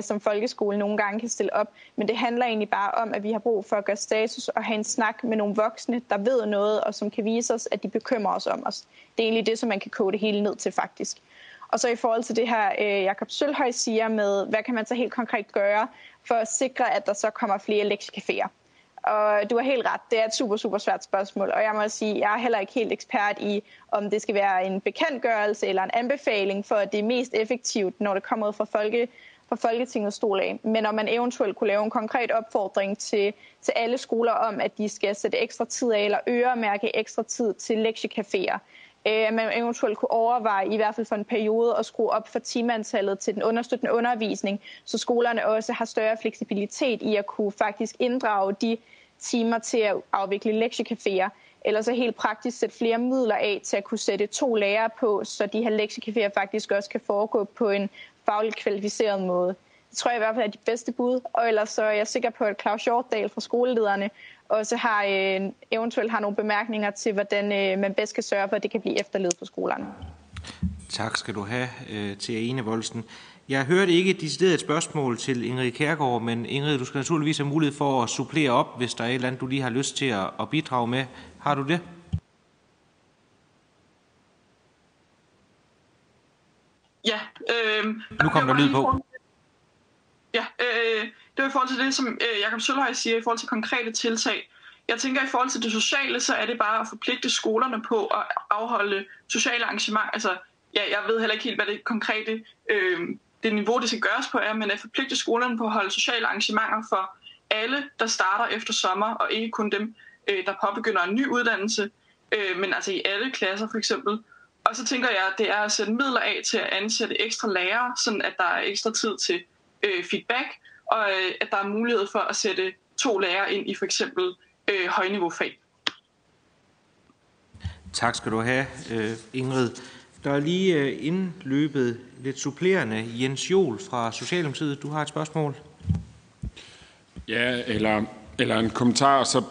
som folkeskolen nogle gange kan stille op. Men det handler egentlig bare om, at vi har brug for at gøre status og have en snak med nogle voksne, der ved noget og som kan vise os, at de bekymrer os om os. Det er egentlig det, som man kan koge det hele ned til faktisk. Og så i forhold til det her, Jakob Sølvhøj siger med, hvad kan man så helt konkret gøre for at sikre, at der så kommer flere lektiecaféer? Og du har helt ret, det er et super, super svært spørgsmål, og jeg må sige, jeg er heller ikke helt ekspert i, om det skal være en bekendtgørelse eller en anbefaling for, at det er mest effektivt, når det kommer ud fra Folketingets stol af. Men om man eventuelt kunne lave en konkret opfordring til alle skoler om, at de skal sætte ekstra tid af eller øremærke ekstra tid til lektiecaféer. At man eventuelt kunne overveje, i hvert fald for en periode, at skrue op for timeantallet til den understøttende undervisning, så skolerne også har større fleksibilitet i at kunne faktisk inddrage de timer til at afvikle lektiecaféer, eller så helt praktisk sætte flere midler af til at kunne sætte 2 lærere på, så de her lektiecaféer faktisk også kan foregå på en fagligt kvalificeret måde. Det tror jeg i hvert fald er de bedste bud, og ellers så er jeg sikker på, at Claus Hjortdal fra skolelederne også eventuelt har nogle bemærkninger til, hvordan man bedst kan sørge for, at det kan blive efterledt på skolerne. Tak skal du have til Enevoldsen. Jeg hørte ikke decideret et spørgsmål til Ingrid Kjærgaard, men Ingrid, du skal naturligvis have mulighed for at supplere op, hvis der er et eller andet, du lige har lyst til at bidrage med. Har du det? Ja. Nu kom der lyd på. Ja, det var i forhold til det, som Jakob Sølvhøj siger, i forhold til konkrete tiltag. Jeg tænker, at i forhold til det sociale, så er det bare at forpligte skolerne på at afholde sociale arrangementer. Altså, ja, jeg ved heller ikke helt, hvad det konkrete det niveau, det skal gøres på er, men at forpligte skolerne på at holde sociale arrangementer for alle, der starter efter sommer, og ikke kun dem, der påbegynder en ny uddannelse, men altså i alle klasser for eksempel. Og så tænker jeg, at det er at sætte midler af til at ansætte ekstra lærere, sådan at der er ekstra tid til feedback, og at der er mulighed for at sætte 2 lærere ind i for eksempel højniveaufag. Tak skal du have, Ingrid. Der er lige indløbet lidt supplerende Jens Juhl fra Socialdemokratiet. Du har et spørgsmål. Ja, eller en kommentar, så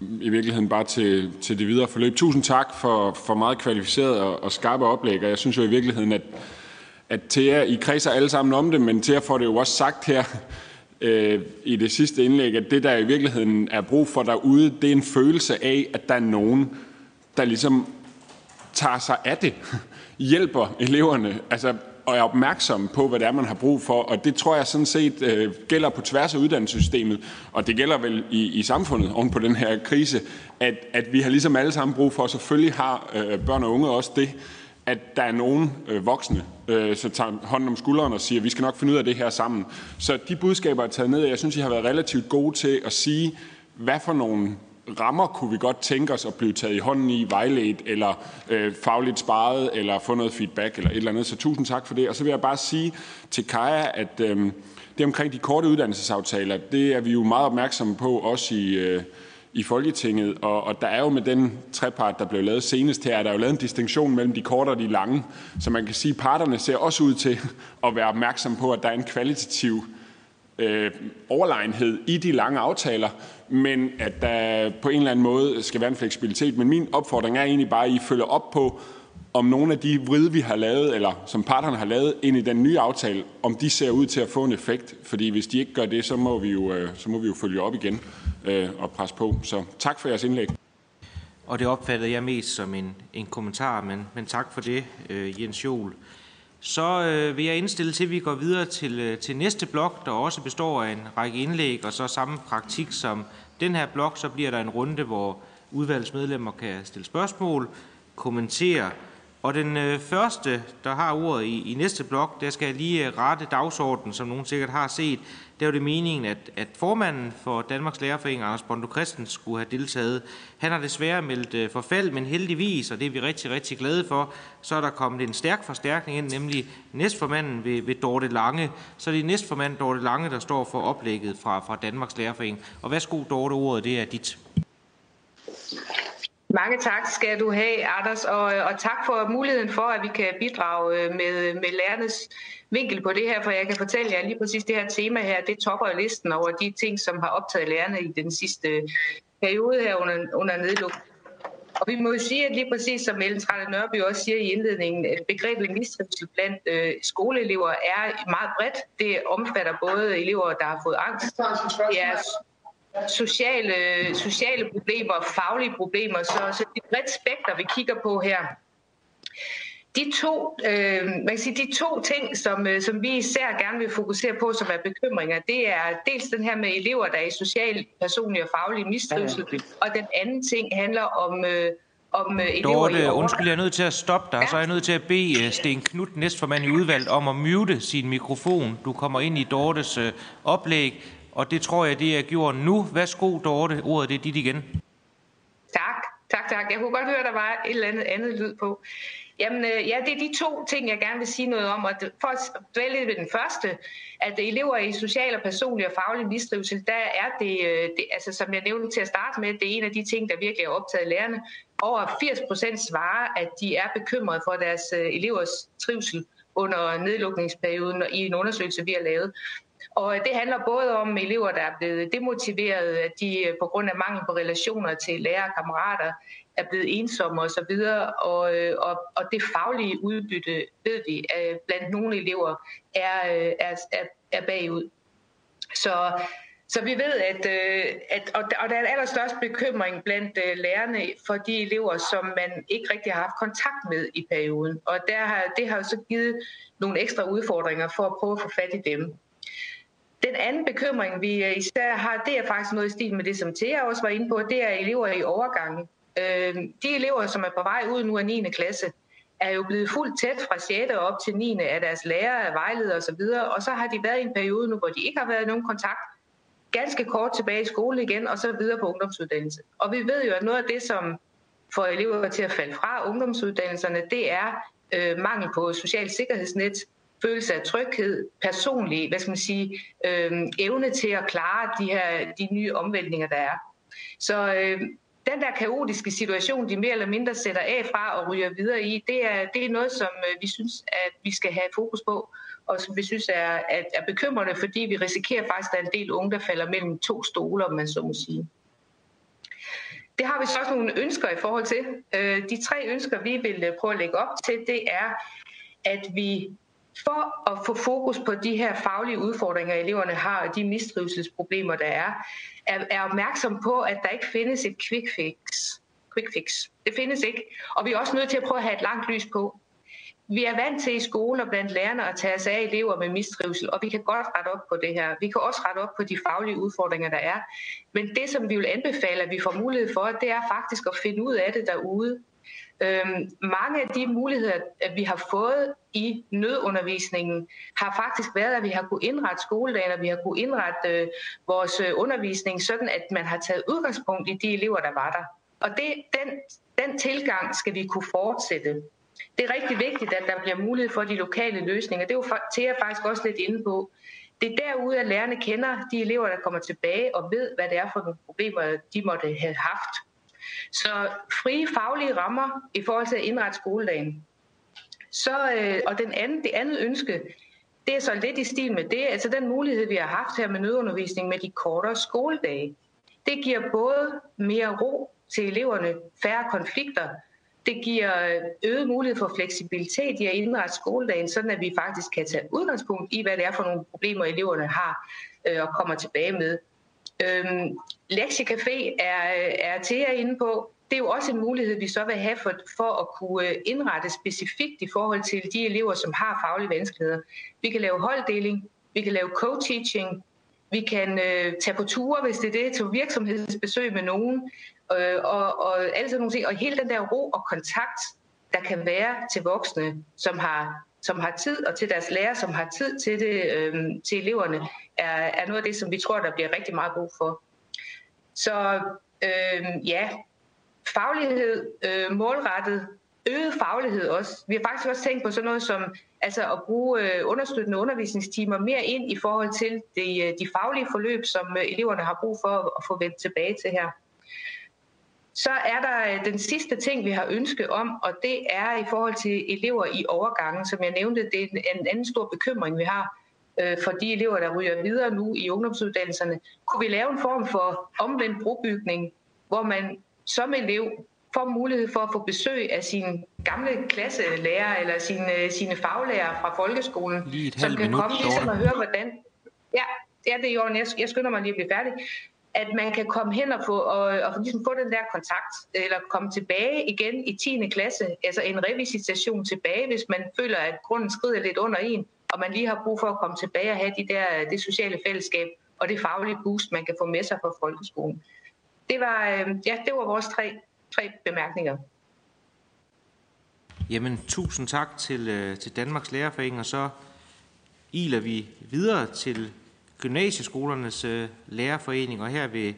i virkeligheden bare til det videre forløb. Tusind tak for meget kvalificeret og skarpe oplæg, og jeg synes jo i virkeligheden, at Thea, I kredser alle sammen om det, men Thea får det jo også sagt her i det sidste indlæg, at det, der i virkeligheden er brug for derude, det er en følelse af, at der er nogen, der ligesom tager sig af det, hjælper eleverne, altså, og er opmærksomme på, hvad det er, man har brug for. Og det tror jeg sådan set gælder på tværs af uddannelsessystemet, og det gælder vel i samfundet oven på den her krise, at vi har ligesom alle sammen brug for, og selvfølgelig har børn og unge også det, at der er nogen voksne, som tager hånden om skulderen og siger, vi skal nok finde ud af det her sammen. Så de budskaber er taget ned, og jeg synes, I har været relativt gode til at sige, hvad for nogle rammer kunne vi godt tænke os at blive taget i hånden i, vejledt, eller fagligt sparet, eller få noget feedback, eller et eller andet. Så tusind tak for det. Og så vil jeg bare sige til Kaja, at det omkring de korte uddannelsesaftaler, det er vi jo meget opmærksomme på, også i Folketinget, og der er jo med den trepart, der blev lavet senest her, der er jo lavet en distinktion mellem de korte og de lange, så man kan sige, at parterne ser også ud til at være opmærksomme på, at der er en kvalitativ overlegenhed i de lange aftaler, men at der på en eller anden måde skal være en fleksibilitet. Men min opfordring er egentlig bare, at I følger op på, om nogle af de vride, vi har lavet, eller som parterne har lavet, ind i den nye aftale, om de ser ud til at få en effekt. Fordi hvis de ikke gør det, så må vi jo følge op igen og presse på. Så tak for jeres indlæg. og det opfattede jeg mest som en kommentar, men tak for det, Jens Juhl. Så vil jeg indstille til, at vi går videre til næste blok, der også består af en række indlæg, og så samme praktik som den her blok, så bliver der en runde, hvor udvalgsmedlemmer kan stille spørgsmål, kommentere. Og den første, der har ordet i næste blok, der skal jeg lige rette dagsordenen, som nogen sikkert har set. Der var det meningen, at formanden for Danmarks Lærerforening, Anders Bondo Christen, skulle have deltaget. Han har desværre meldt forfald, men heldigvis, og det er vi rigtig, rigtig glade for, så er der kommet en stærk forstærkning ind, nemlig næstformanden ved Dorte Lange. Så det er næstformand Dorte Lange, der står for oplægget fra Danmarks Lærerforening. Og værsgo, Dorte, ordet, det er dit. Mange tak skal du have, Anders, og tak for muligheden for, at vi kan bidrage med lærernes vinkel på det her, for jeg kan fortælle jer lige præcis det her tema her, det topper listen over de ting, som har optaget lærerne i den sidste periode her under nedlukningen. Og vi må jo sige, at lige præcis som Ellen Trane Nørby også siger i indledningen, at begrebet mistrivsel blandt skoleelever er meget bredt. Det omfatter både elever, der har fået angst, sociale problemer, faglige problemer, så det er et bredt spekter, vi kigger på her. De to ting, som vi især gerne vil fokusere på, som er bekymringer, det er dels den her med elever, der er i social, personlig og faglig mistrivsel, og den anden ting handler om elever i overgang. Undskyld, jeg er nødt til at stoppe dig, så er jeg nødt til at bede Steen Knuth, næstformand i udvalget, om at mute sin mikrofon. Du kommer ind i Dortes oplæg. Og det tror jeg, det er gjort nu. Værsgo, Dorte. Ordet det er dit igen. Tak. Jeg kunne godt høre, at der var et eller andet lyd på. Jamen, ja, det er de to ting, jeg gerne vil sige noget om. Og for at dvæle ved den første, at elever i social og personlig og faglig mistrivsel, der er det altså, som jeg nævnte til at starte med, det er en af de ting, der virkelig er optaget lærerne. Over 80% svarer, at de er bekymrede for deres elevers trivsel under nedlukningsperioden i en undersøgelse, vi har lavet. Og det handler både om elever, der er blevet demotiveret, at de på grund af mangel på relationer til lærere og kammerater er blevet ensomme osv. Og det faglige udbytte, ved vi, blandt nogle elever er bagud. Så vi ved, at der er en allerstørst bekymring blandt lærerne for de elever, som man ikke rigtig har haft kontakt med i perioden. Og det har jo så givet nogle ekstra udfordringer for at prøve at få fat i dem. Den anden bekymring, vi især har, det er faktisk noget i stil med det, som Thea også var inde på, det er elever i overgangen. De elever, som er på vej ud nu af 9. klasse, er jo blevet fuldt tæt fra 6. op til 9. af deres lærere, vejledere osv., og så har de været i en periode nu, hvor de ikke har været i nogen kontakt, ganske kort tilbage i skole igen, og så videre på ungdomsuddannelse. Og vi ved jo, at noget af det, som får elever til at falde fra ungdomsuddannelserne, det er mangel på socialt sikkerhedsnet, følelse af tryghed, personlig, evne til at klare de nye omvæltninger, der er. Så den der kaotiske situation, de mere eller mindre sætter af fra og ryger videre i, det er noget, som vi synes, at vi skal have fokus på, og som vi synes er bekymrende, fordi vi risikerer faktisk, at der er en del unge, der falder mellem to stole, om man så må sige. Det har vi så også nogle ønsker i forhold til. De tre ønsker, vi vil prøve at lægge op til, det er, at vi for at få fokus på de her faglige udfordringer, eleverne har, og de mistrivselsproblemer, der er opmærksom på, at der ikke findes et quick fix. Det findes ikke, og vi er også nødt til at prøve at have et langt lys på. Vi er vant til i skolen og blandt lærerne at tage os af elever med mistrivsel, og vi kan godt rette op på det her. Vi kan også rette op på de faglige udfordringer, der er. Men det, som vi vil anbefale, at vi får mulighed for, det er faktisk at finde ud af det derude. Mange af de muligheder, vi har fået i nødundervisningen, har faktisk været, at vi har kunnet indrette skoledagen, og vi har kunnet indrette vores undervisning, sådan at man har taget udgangspunkt i de elever, der var der. Og den tilgang skal vi kunne fortsætte. Det er rigtig vigtigt, at der bliver mulighed for de lokale løsninger. Det er jo Thea faktisk også lidt inde på. Det er derude, at lærerne kender de elever, der kommer tilbage og ved, hvad det er for nogle problemer, de måtte have haft. Så frie faglige rammer i forhold til at indrette skoledagen. Og det andet ønske, det er så lidt i stil med det, altså den mulighed, vi har haft her med nødundervisning med de kortere skoledage. Det giver både mere ro til eleverne, færre konflikter. Det giver øget mulighed for fleksibilitet i at indrette skoledagen, sådan at vi faktisk kan tage udgangspunkt i, hvad det er for nogle problemer, eleverne har og kommer tilbage med. Lektiecafé er Thea inde på. Det er jo også en mulighed, vi så vil have for at kunne indrette specifikt i forhold til de elever, som har faglige vanskeligheder. Vi kan lave holddeling, vi kan lave co-teaching, vi kan tage på ture, hvis det er det, til virksomhedsbesøg med nogen, og alle sådan nogle ting. Og hele den der ro og kontakt, der kan være til voksne, som har tid, og til deres lærer, som har tid til det, til eleverne, er noget af det, som vi tror, der bliver rigtig meget brug for. Så ja, faglighed, målrettet, øget faglighed også. Vi har faktisk også tænkt på sådan noget som altså at bruge understøttende undervisningstimer mere ind i forhold til de faglige forløb, som eleverne har brug for at få vendt tilbage til her. Så er der den sidste ting, vi har ønske om, og det er i forhold til elever i overgangen. Som jeg nævnte, det er en anden stor bekymring, vi har for de elever, der ryger videre nu i ungdomsuddannelserne. Kunne vi lave en form for omvendt brobygning, hvor man som elev får mulighed for at få besøg af sine gamle klasselærer eller sine faglærer fra folkeskolen, som kan komme ligesom og høre, hvordan... Ja, det er jo, jeg skynder mig lige at blive færdig. At man kan komme hen og få ligesom få den der kontakt, eller komme tilbage igen i 10. klasse, altså en revisitation tilbage, hvis man føler, at grunden skrider lidt under en, og man lige har brug for at komme tilbage og have det sociale fællesskab og det faglige boost, man kan få med sig fra folkeskolen. Det var vores tre bemærkninger. Jamen, tusind tak til Danmarks Lærerforening, og så iler vi videre til Gymnasieskolernes lærerforening, og her vil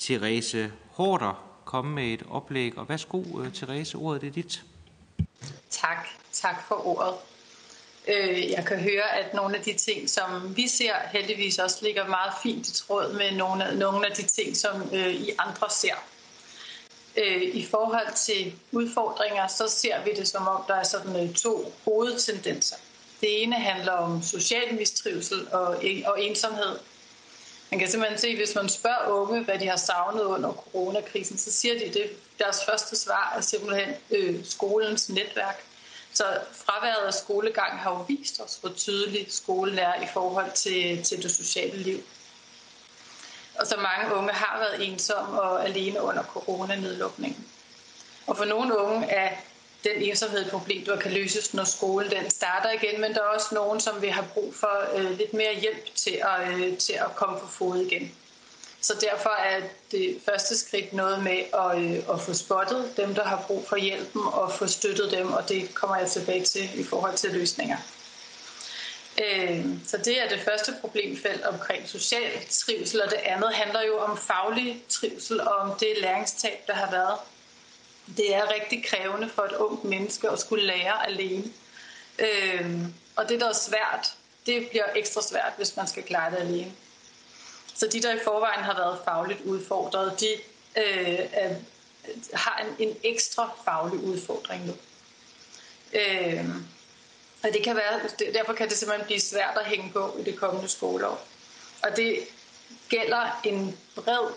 Therese Horder komme med et oplæg. Og værsgo, Therese, ordet er dit. Tak for ordet. Jeg kan høre, at nogle af de ting, som vi ser, heldigvis også ligger meget fint i tråd med nogle af de ting, som I andre ser. I forhold til udfordringer, så ser vi det, som om der er sådan to hovedtendenser. Det ene handler om social mistrivsel og ensomhed. Man kan simpelthen se, hvis man spørger unge, hvad de har savnet under coronakrisen, så siger de det. Deres første svar er simpelthen skolens netværk. Så fraværet af skolegang har jo vist os, hvor tydelig skolen er i forhold til det sociale liv. Og så mange unge har været ensomme og alene under coronanedlukningen. Og for nogle unge er den ensomhed et problem, der kan løses, når skolen den starter igen, men der er også nogen, som vil have brug for lidt mere hjælp til at komme på fod igen. Så derfor er det første skridt noget med at få spottet dem, der har brug for hjælpen, og få støttet dem, og det kommer jeg tilbage til i forhold til løsninger. Så det er det første problemfelt omkring social trivsel, og det andet handler jo om faglig trivsel og om det læringstab, der har været. Det er rigtig krævende for et ungt menneske at skulle lære alene. Og det, der er svært, det bliver ekstra svært, hvis man skal klare det alene. Så de, der i forvejen har været fagligt udfordrede, de har en ekstra faglig udfordring nu. Og det kan være, derfor kan det simpelthen blive svært at hænge på i det kommende skoleår. Og det gælder en bred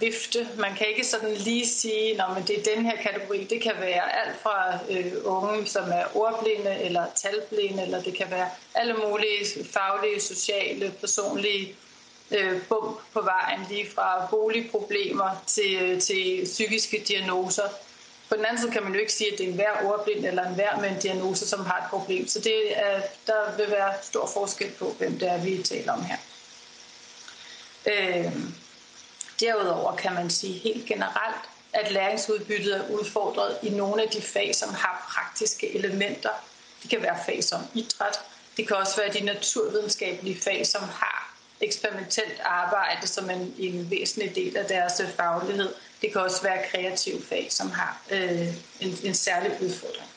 vifte. Man kan ikke sådan lige sige, at det er den her kategori. Det kan være alt fra unge, som er ordblinde eller talblinde, eller det kan være alle mulige faglige, sociale, personlige bump på vejen, lige fra boligproblemer til psykiske diagnoser. På den anden side kan man jo ikke sige, at det er enhver ordblind eller enhver med en diagnose, som har et problem. Så der vil være stor forskel på, hvem det er, vi taler om her. Derudover kan man sige helt generelt, at læringsudbyttet er udfordret i nogle af de fag, som har praktiske elementer. Det kan være fag som idræt. Det kan også være de naturvidenskabelige fag, som har eksperimentelt arbejde som en væsentlig del af deres faglighed. Det kan også være kreative fag, som har en særlig udfordring.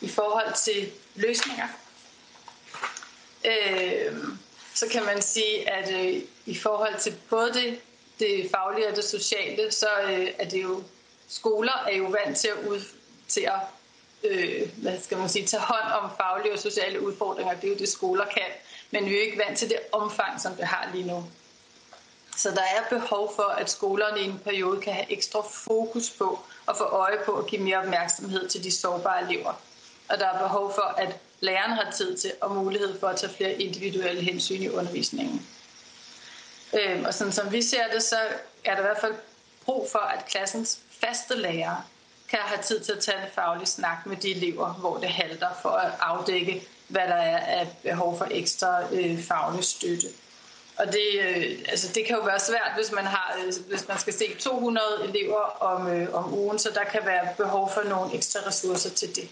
I forhold til løsninger, så kan man sige, at i forhold til både det faglige og det sociale, så er det jo, skoler er jo vant til at tage hånd om faglige og sociale udfordringer. Det er jo det, skoler kan, men vi er jo ikke vant til det omfang, som det har lige nu. Så der er behov for, at skolerne i en periode kan have ekstra fokus på og få øje på at give mere opmærksomhed til de sårbare elever. Og der er behov for, at læreren har tid til og mulighed for at tage flere individuelle hensyn i undervisningen. Og sådan som vi ser det, så er der i hvert fald brug for, at klassens faste lærere kan have tid til at tage en faglig snak med de elever, hvor det halter, for at afdække, hvad der er af behov for ekstra faglig støtte. Og det kan jo være svært, hvis man skal se 200 elever om ugen, så der kan være behov for nogle ekstra ressourcer til det.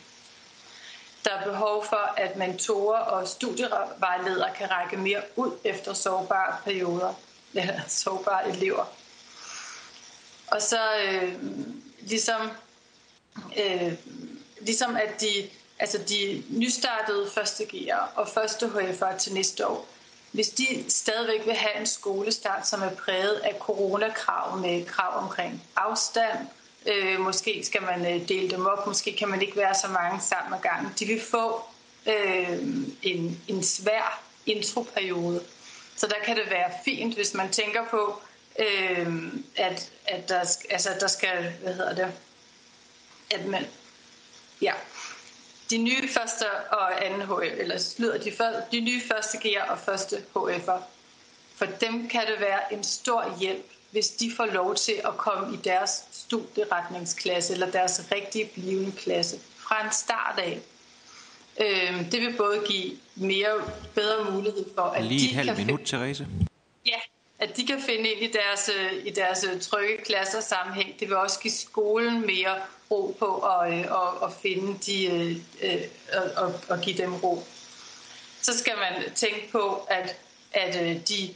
Der er behov for, at mentorer og studievejledere kan række mere ud efter sårbare elever. Og så ligesom at de nystartede 1.g'ere og 1.hf'ere til næste år, hvis de stadigvæk vil have en skolestart, som er præget af coronakrav med krav omkring afstand, måske skal man dele dem op, måske kan man ikke være så mange sammen ad gangen. De vil få en svær introperiode. Så der kan det være fint, hvis man tænker på, de nye første og anden HF, eller slutter de nye første G'er og første HF'er, for dem kan det være en stor hjælp, hvis de får lov til at komme i deres studieretningsklasse eller deres rigtige blivende klasse fra en start af. Det vil både give bedre mulighed for, at lige de kan minut, Therese. Ja, at de kan finde ind i deres trygge klasser sammenhæng. Det vil også give skolen mere ro på at finde de og give dem ro. Så skal man tænke på, at de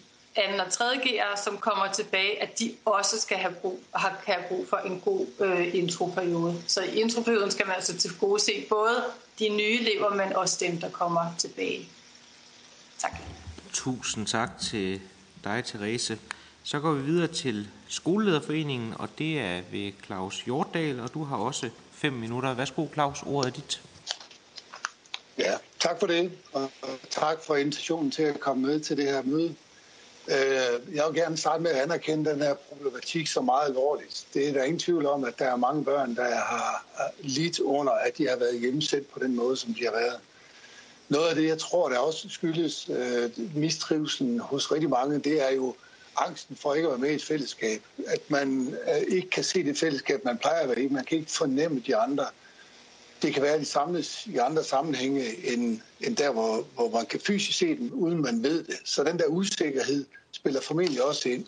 2. og 3. G'ere, som kommer tilbage, at de også skal have brug for en god introperiode. Så i introperioden skal man altså til gode se både de nye elever, men også dem, der kommer tilbage. Tak. Tusind tak til dig, Therese. Så går vi videre til Skolelederforeningen, og det er ved Claus Hjortdal, og du har også 5 minutter. Værsgo, Claus, ordet er dit. Ja, tak for det, og tak for invitationen til at komme med til det her møde. Jeg vil gerne starte med at anerkende den her problematik så meget alvorligt. Det er der ingen tvivl om, at der er mange børn, der har lidt under, at de har været hjemsendt på den måde, som de har været. Noget af det, jeg tror, der også skyldes mistrivselen hos rigtig mange, det er jo angsten for ikke at være med i et fællesskab. At man ikke kan se det fællesskab, man plejer at være i. Man kan ikke fornemme de andre. Det kan være, at de samles i andre sammenhænge end der, hvor man kan fysisk se dem, uden man ved det. Så den der usikkerhed spiller formentlig også ind.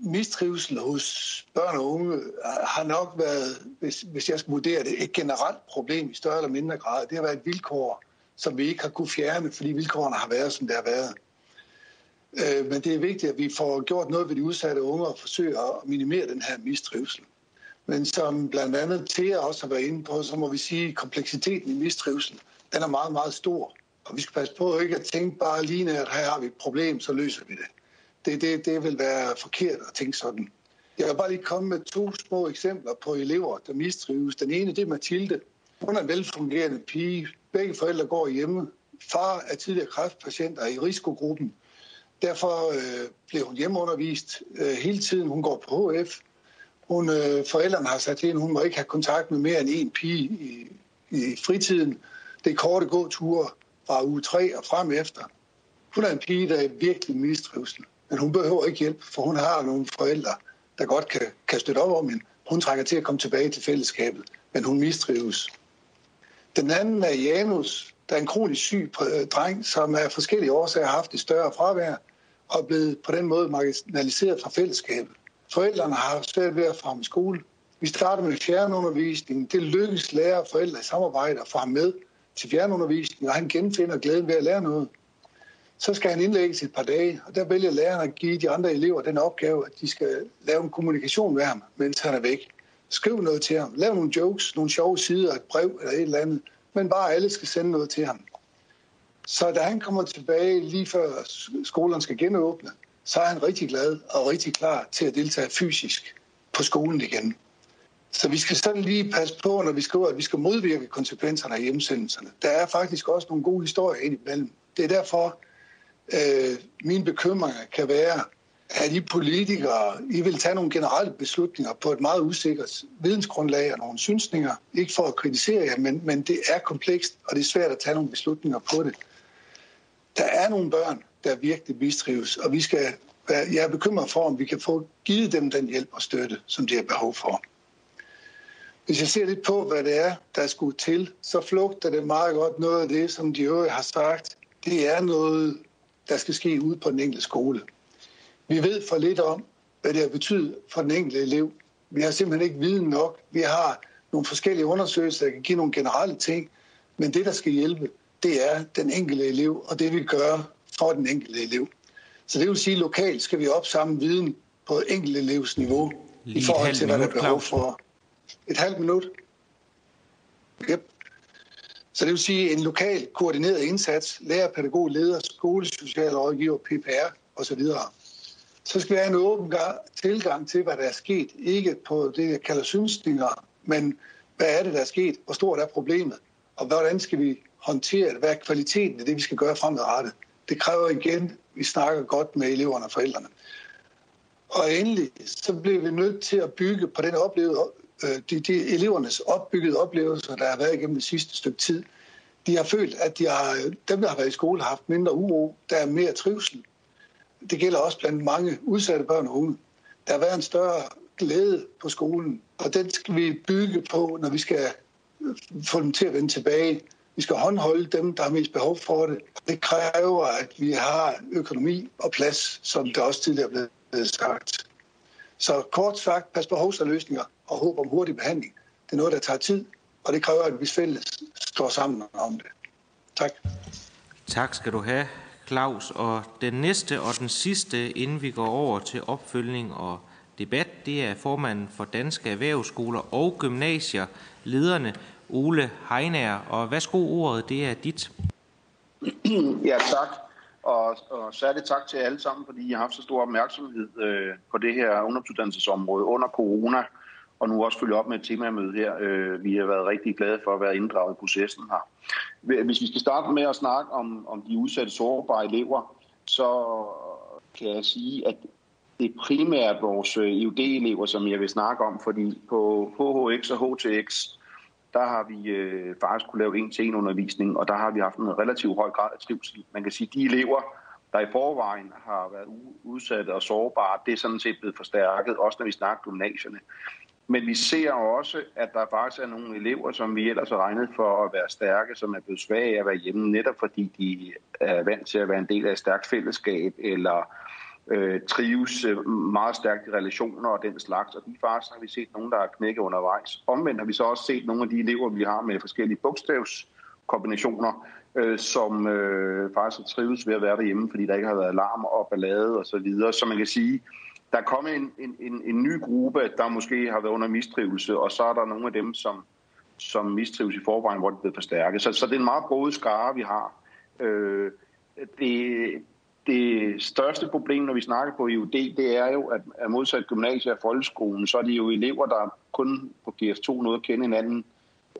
Mistrivsel hos børn og unge har nok været, hvis jeg skal vurdere det, et generelt problem i større eller mindre grad. Det har været et vilkår, som vi ikke har kunnet fjerne, fordi vilkårene har været, som det har været. Men det er vigtigt, at vi får gjort noget ved de udsatte unge og forsøger at minimere den her mistrivsel. Men som blandt andet Thea også har været inde på, så må vi sige, at kompleksiteten i mistrivsel, den er meget, meget stor. Og vi skal passe på ikke at tænke bare lige, at her har vi et problem, så løser vi det. Det vil være forkert at tænke sådan. Jeg vil bare lige komme med 2 små eksempler på elever, der mistrives. Den ene, det er Mathilde. Hun er en velfungerende pige. Begge forældre går hjemme. Far er tidligere kræftpatient og i risikogruppen. Derfor blev hun hjemmeundervist hele tiden. Hun går på HF. Forældrene har sat ind, hun må ikke have kontakt med mere end en pige i fritiden. Det er korte gåture fra uge 3 og frem efter. Hun er en pige, der er virkelig mistrivsel, men hun behøver ikke hjælp, for hun har nogle forældre, der godt kan støtte op om hende. Hun trænger til at komme tilbage til fællesskabet, men hun mistrives. Den anden er Janus, der er en kronisk syg dreng, som af forskellige årsager har haft et større fravær og er blevet på den måde marginaliseret fra fællesskabet. Forældrene har svært ved at få ham i skole. Vi starter med fjernundervisning. Det lykkes lærer og forældre i samarbejde at få ham med til fjernundervisning, og han genfinder glæden ved at lære noget. Så skal han indlægges et par dage, og der vælger lærerne at give de andre elever den opgave, at de skal lave en kommunikation med ham, mens han er væk. Skriv noget til ham. Lav nogle jokes, nogle sjove sider, et brev eller et eller andet. Men bare alle skal sende noget til ham. Så da han kommer tilbage lige før skolerne skal genåbne, så er han rigtig glad og rigtig klar til at deltage fysisk på skolen igen. Så vi skal sådan lige passe på, når vi skriver, at vi skal modvirke konsekvenserne af hjemsendelserne. Der er faktisk også nogle gode historier indimellem. Det er derfor, mine bekymringer kan være, at I politikere, I vil tage nogle generelle beslutninger på et meget usikkert vidensgrundlag og nogle synsninger. Ikke for at kritisere jer, men det er komplekst, og det er svært at tage nogle beslutninger på det. Der er nogle børn, der virkelig mistrives, og vi skal Jeg er bekymret for, om vi kan få givet dem den hjælp og støtte, som de har behov for. Hvis jeg ser lidt på, hvad det er, der skulle til, så flugter det meget godt noget af det, som de øvrige har sagt. Det er noget, der skal ske ude på den enkelte skole. Vi ved for lidt om, hvad det har betydet for den enkelte elev. Vi har simpelthen ikke viden nok. Vi har nogle forskellige undersøgelser, der kan give nogle generelle ting. Men det, der skal hjælpe, det er den enkelte elev, og det vi gør for den enkelte elev. Så det vil sige, at lokalt skal vi opsamle viden på enkelte elevs niveau i forhold til, hvad der er behov for. Et halvt minut. Yep. Så det vil sige en lokal koordineret indsats, lærer, pædagog, leder, skole, socialrådgiver, PPR osv. Så skal vi have en åben tilgang til, hvad der er sket. Ikke på det, jeg kalder synsninger, men hvad er det, der er sket? Hvor stort er problemet? Og hvordan skal vi håndtere det? Hvad er kvaliteten af det, vi skal gøre fremadrettet? Det kræver igen, vi snakker godt med eleverne og forældrene. Og endelig, så bliver vi nødt til at bygge på den oplevelse, de elevernes opbyggede oplevelser, der har været igennem det sidste stykke tid. De har følt, at dem, der har været i skole, har haft mindre uro. Der er mere trivsel. Det gælder også blandt mange udsatte børn og unge. Der har været en større glæde på skolen, og den skal vi bygge på, når vi skal få dem til at vende tilbage. Vi skal håndholde dem, der har mest behov for det. Det kræver, at vi har økonomi og plads, som der også tidligere er blevet sagt. Så kort sagt, pas på hovsaløsninger og håb om hurtig behandling. Det er noget, der tager tid, og det kræver, at vi fælles står sammen om det. Tak. Tak skal du have, Claus. Og den næste og den sidste, inden vi går over til opfølgning og debat, det er formanden for Danske Erhvervsskoler og Gymnasier, lederne Ole Hegner. Og værsgo, ordet, det er dit. Ja, tak. Og særligt tak til alle sammen, fordi I har haft så stor opmærksomhed på det her ungdomsuddannelsesområde under corona, og nu også følge op med et temamøde her. Vi har været rigtig glade for at være inddraget i processen her. Hvis vi skal starte med at snakke om de udsatte sårbare elever, så kan jeg sige, at det er primært vores EUD-elever, som jeg vil snakke om, fordi på HHX og HTX, der har vi faktisk kunne lave en-til-en-undervisning, og der har vi haft en relativt høj grad af trivsel. Man kan sige, at de elever, der i forvejen har været udsatte og sårbare, det er sådan set blevet forstærket, også når vi snakker gymnasierne. Men vi ser også, at der faktisk er nogle elever, som vi ellers har regnet for at være stærke, som er blevet svage at være hjemme, netop fordi de er vant til at være en del af et stærkt fællesskab, eller trives meget stærkt i relationer og den slags, og de faktisk har vi set nogen, der er knækket undervejs. Omvendt har vi så også set nogle af de elever, vi har med forskellige bogstavskombinationer, som faktisk har trives ved at være derhjemme, fordi der ikke har været alarm og ballade og så videre. Så man kan sige, der er kommet en ny gruppe, der måske har været under mistrivelse, og så er der nogle af dem, som mistrives i forvejen, hvor de bliver forstærket. Så det er en meget broget skare, vi har. Det største problem, når vi snakker på EUD, det er jo, at modsat gymnasiet og folkeskolen, så er det jo elever, der kun på GF2 nåede at kende hinanden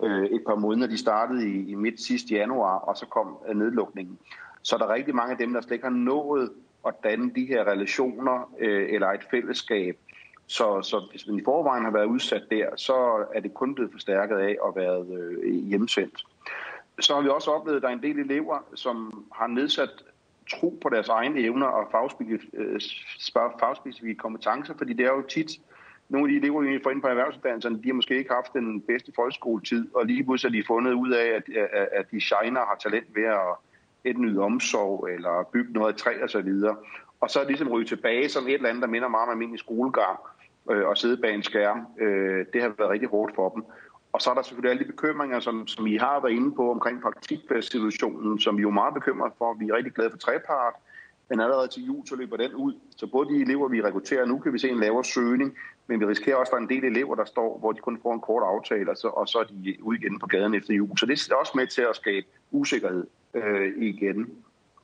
et par måneder. De startede i midt sidste januar, og så kom nedlukningen. Så er der rigtig mange af dem, der slet ikke har nået at danne de her relationer eller et fællesskab. Så hvis man i forvejen har været udsat der, så er det kun blevet forstærket af at være hjemsendt. Så har vi også oplevet, at der er en del elever, som har nedsat tro på deres egne evner og fagspecifikke kompetencer, fordi det er jo tit, nogle af de elever, vi får ind på erhvervsuddannelserne, de har måske ikke haft den bedste folkeskoletid, og lige pludselig har de fundet ud af, at de shiner har talent ved at indnyde omsorg eller bygge noget af træ og så videre. Og så er det ligesom ryge tilbage som et eller andet, der minder meget om almindelig skolegang og sidde bag en skærm. Det har været rigtig hårdt for dem. Og så er der selvfølgelig alle de bekymringer, som I har været inde på omkring praktikpladssituationen, som vi jo er meget bekymret for. Vi er rigtig glade for trepart, men allerede til jul, så løber den ud. Så både de elever, vi rekrutterer nu, kan vi se en lavere søgning, men vi risikerer også, at der er en del elever, der står, hvor de kun får en kort aftale, og så er de ude igen på gaden efter jul. Så det er også med til at skabe usikkerhed igen.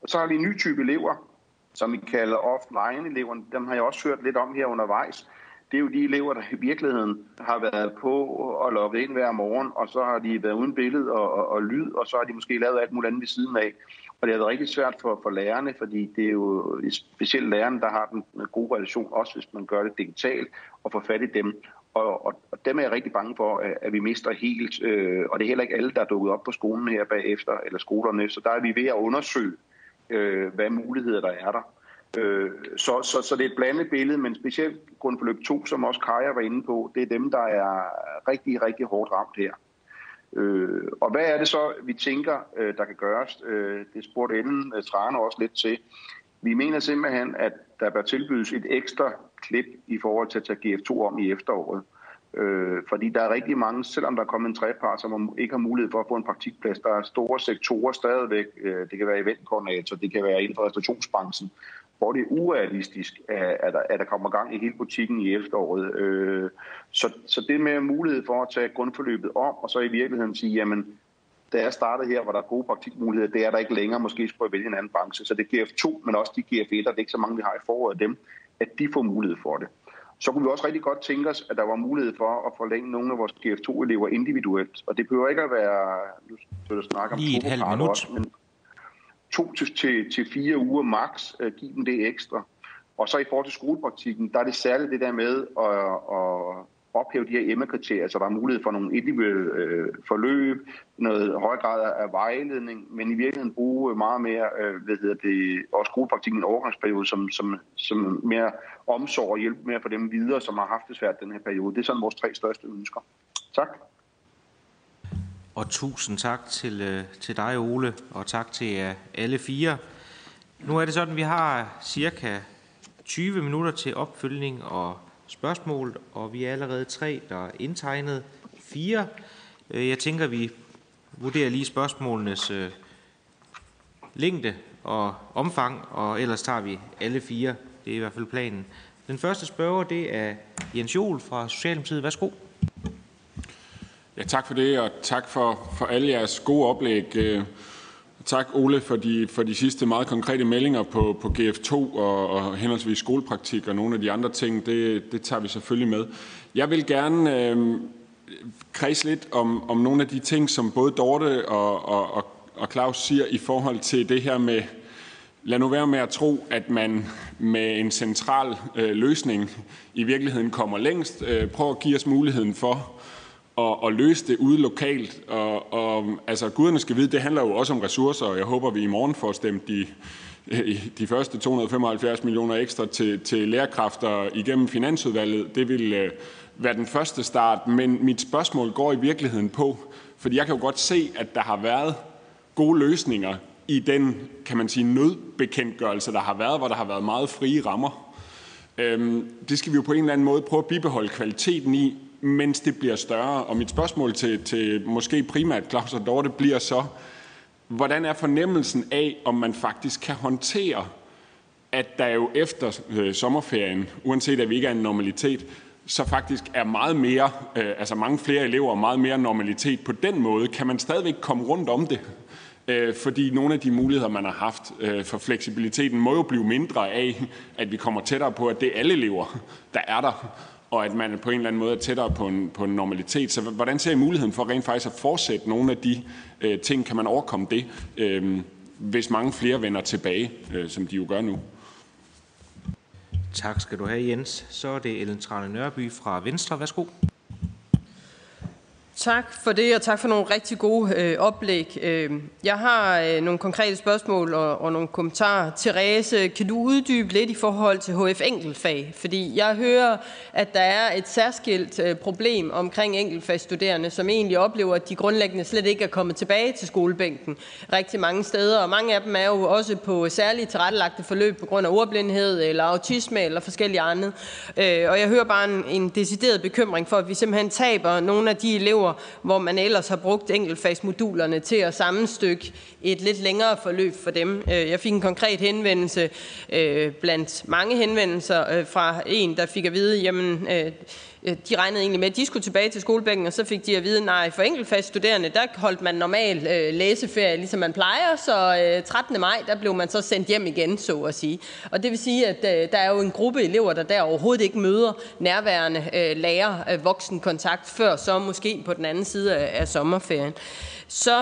Og så har vi en ny type elever, som vi kalder offline-eleverne. Dem har jeg også hørt lidt om her undervejs. Det er jo de elever, der i virkeligheden har været på og logget ind hver morgen, og så har de været uden billede og lyd, og så har de måske lavet alt muligt andet ved siden af. Og det har været rigtig svært for lærerne, fordi det er jo specielt lærerne, der har den gode relation, også hvis man gør det digitalt, og får fat i dem. Og dem er jeg rigtig bange for, at vi mister helt. Og det er heller ikke alle, der er dukket op på skolen her bagefter, eller skolerne. Så der er vi ved at undersøge, hvad muligheder der er der. Så det er et blandet billede, men specielt grundforløb 2, som også Kaja var inde på, det er dem, der er rigtig, rigtig hårdt ramt her. Og hvad er det så, vi tænker, der kan gøres? Det spurgte Ellen Trane også lidt til. Vi mener simpelthen, at der bør tilbydes et ekstra klip i forhold til at tage GF2 om i efteråret. Fordi der er rigtig mange, selvom der er kommet en trepart, som ikke har mulighed for at få en praktikplads. Der er store sektorer stadigvæk. Det kan være eventkoordinator, det kan være inden for restaurationsbranchen, hvor det er urealistisk, at der kommer gang i hele butikken i efteråret. Så det med mulighed for at tage grundforløbet om, og så i virkeligheden sige, jamen, da jeg startede her, hvor der er gode praktikmuligheder, det er der ikke længere, måske skulle jeg vælge en anden branche. Så det er GF2, men også de GF1'er, det er ikke så mange, vi har i foråret af dem, at de får mulighed for det. Så kunne vi også rigtig godt tænke os, at der var mulighed for at forlænge nogle af vores GF2-elever individuelt. Og det behøver ikke at være, nu skal jeg snakke om lige et halvt minut, også, men 2 til 4 uger max, give dem det ekstra. Og så i forhold til skolepraktikken, der er det særligt det der med at ophæve de her emnekriterier, så der er mulighed for nogle individuelle forløb, noget høj grad af vejledning, men i virkeligheden bruge meget mere, også skolepraktikken i en overgangsperiode, som mere omsorg og hjælp mere for dem videre, som har haft det svært den her periode. Det er sådan vores 3 største ønsker. Tak. Og tusind tak til dig, Ole, og tak til jer alle 4. Nu er det sådan, at vi har cirka 20 minutter til opfølgning og spørgsmål, og vi er allerede 3, der er indtegnet 4. Jeg tænker, vi vurderer lige spørgsmålenes længde og omfang, og ellers tager vi alle 4. Det er i hvert fald planen. Den første spørger, det er Jens Juhl fra Socialdemokratiet. Værsgo. Ja, tak for det, og tak for alle jeres gode oplæg. Tak, Ole, for de sidste meget konkrete meldinger på GF2 og henholdsvis skolepraktik og nogle af de andre ting. Det tager vi selvfølgelig med. Jeg vil gerne kredse lidt om nogle af de ting, som både Dorte og Claus siger i forhold til det her med, lad nu være med at tro, at man med en central løsning i virkeligheden kommer længst. Prøv at give os muligheden for og løse det ude lokalt, og altså guderne skal vide, det handler jo også om ressourcer, og jeg håber, vi i morgen får stemt de første 275 millioner ekstra til lærerkræfter igennem Finansudvalget. Det vil være den første start, men mit spørgsmål går i virkeligheden på, fordi jeg kan jo godt se, at der har været gode løsninger i den, kan man sige, nødbekendtgørelse, der har været, hvor der har været meget frie rammer. Det skal vi jo på en eller anden måde prøve at bibeholde kvaliteten i, mens det bliver større. Og mit spørgsmål til måske primært Claus og Dorte bliver så, hvordan er fornemmelsen af, om man faktisk kan håndtere, at der jo efter sommerferien, uanset at vi ikke er en normalitet, så faktisk er meget mere, altså mange flere elever og meget mere normalitet på den måde. Kan man stadigvæk komme rundt om det? Fordi nogle af de muligheder, man har haft for fleksibiliteten, må jo blive mindre af, at vi kommer tættere på, at det er alle elever, der er der, og at man på en eller anden måde er tættere på en normalitet. Så hvordan ser I muligheden for rent faktisk at fortsætte nogle af de ting? Kan man overkomme det, hvis mange flere vender tilbage, som de jo gør nu? Tak skal du have, Jens. Så er det Ellen Trane Nørby fra Venstre. Værsgo. Tak for det, og tak for nogle rigtig gode oplæg. Jeg har nogle konkrete spørgsmål og nogle kommentarer. Therese, kan du uddybe lidt i forhold til HF-enkeltfag? Fordi jeg hører, at der er et særskilt problem omkring enkeltfagsstuderende, som egentlig oplever, at de grundlæggende slet ikke er kommet tilbage til skolebænken rigtig mange steder. Og mange af dem er jo også på særligt tilrettelagte forløb på grund af ordblindhed eller autisme eller forskellige andet. Og jeg hører bare en decideret bekymring for, at vi simpelthen taber nogle af de elever, hvor man ellers har brugt enkeltfagsmodulerne til at sammenstykke et lidt længere forløb for dem. Jeg fik en konkret henvendelse blandt mange henvendelser fra en, der fik at vide, jamen de regnede egentlig med, at de skulle tilbage til skolebænken, og så fik de at vide, nej, for enkeltfagsstuderende, der holdt man normal læseferie, ligesom man plejer, så 13. maj, der blev man så sendt hjem igen, så at sige. Og det vil sige, at der er jo en gruppe elever, der overhovedet ikke møder nærværende lærer, voksenkontakt, før så måske på den anden side af sommerferien. Så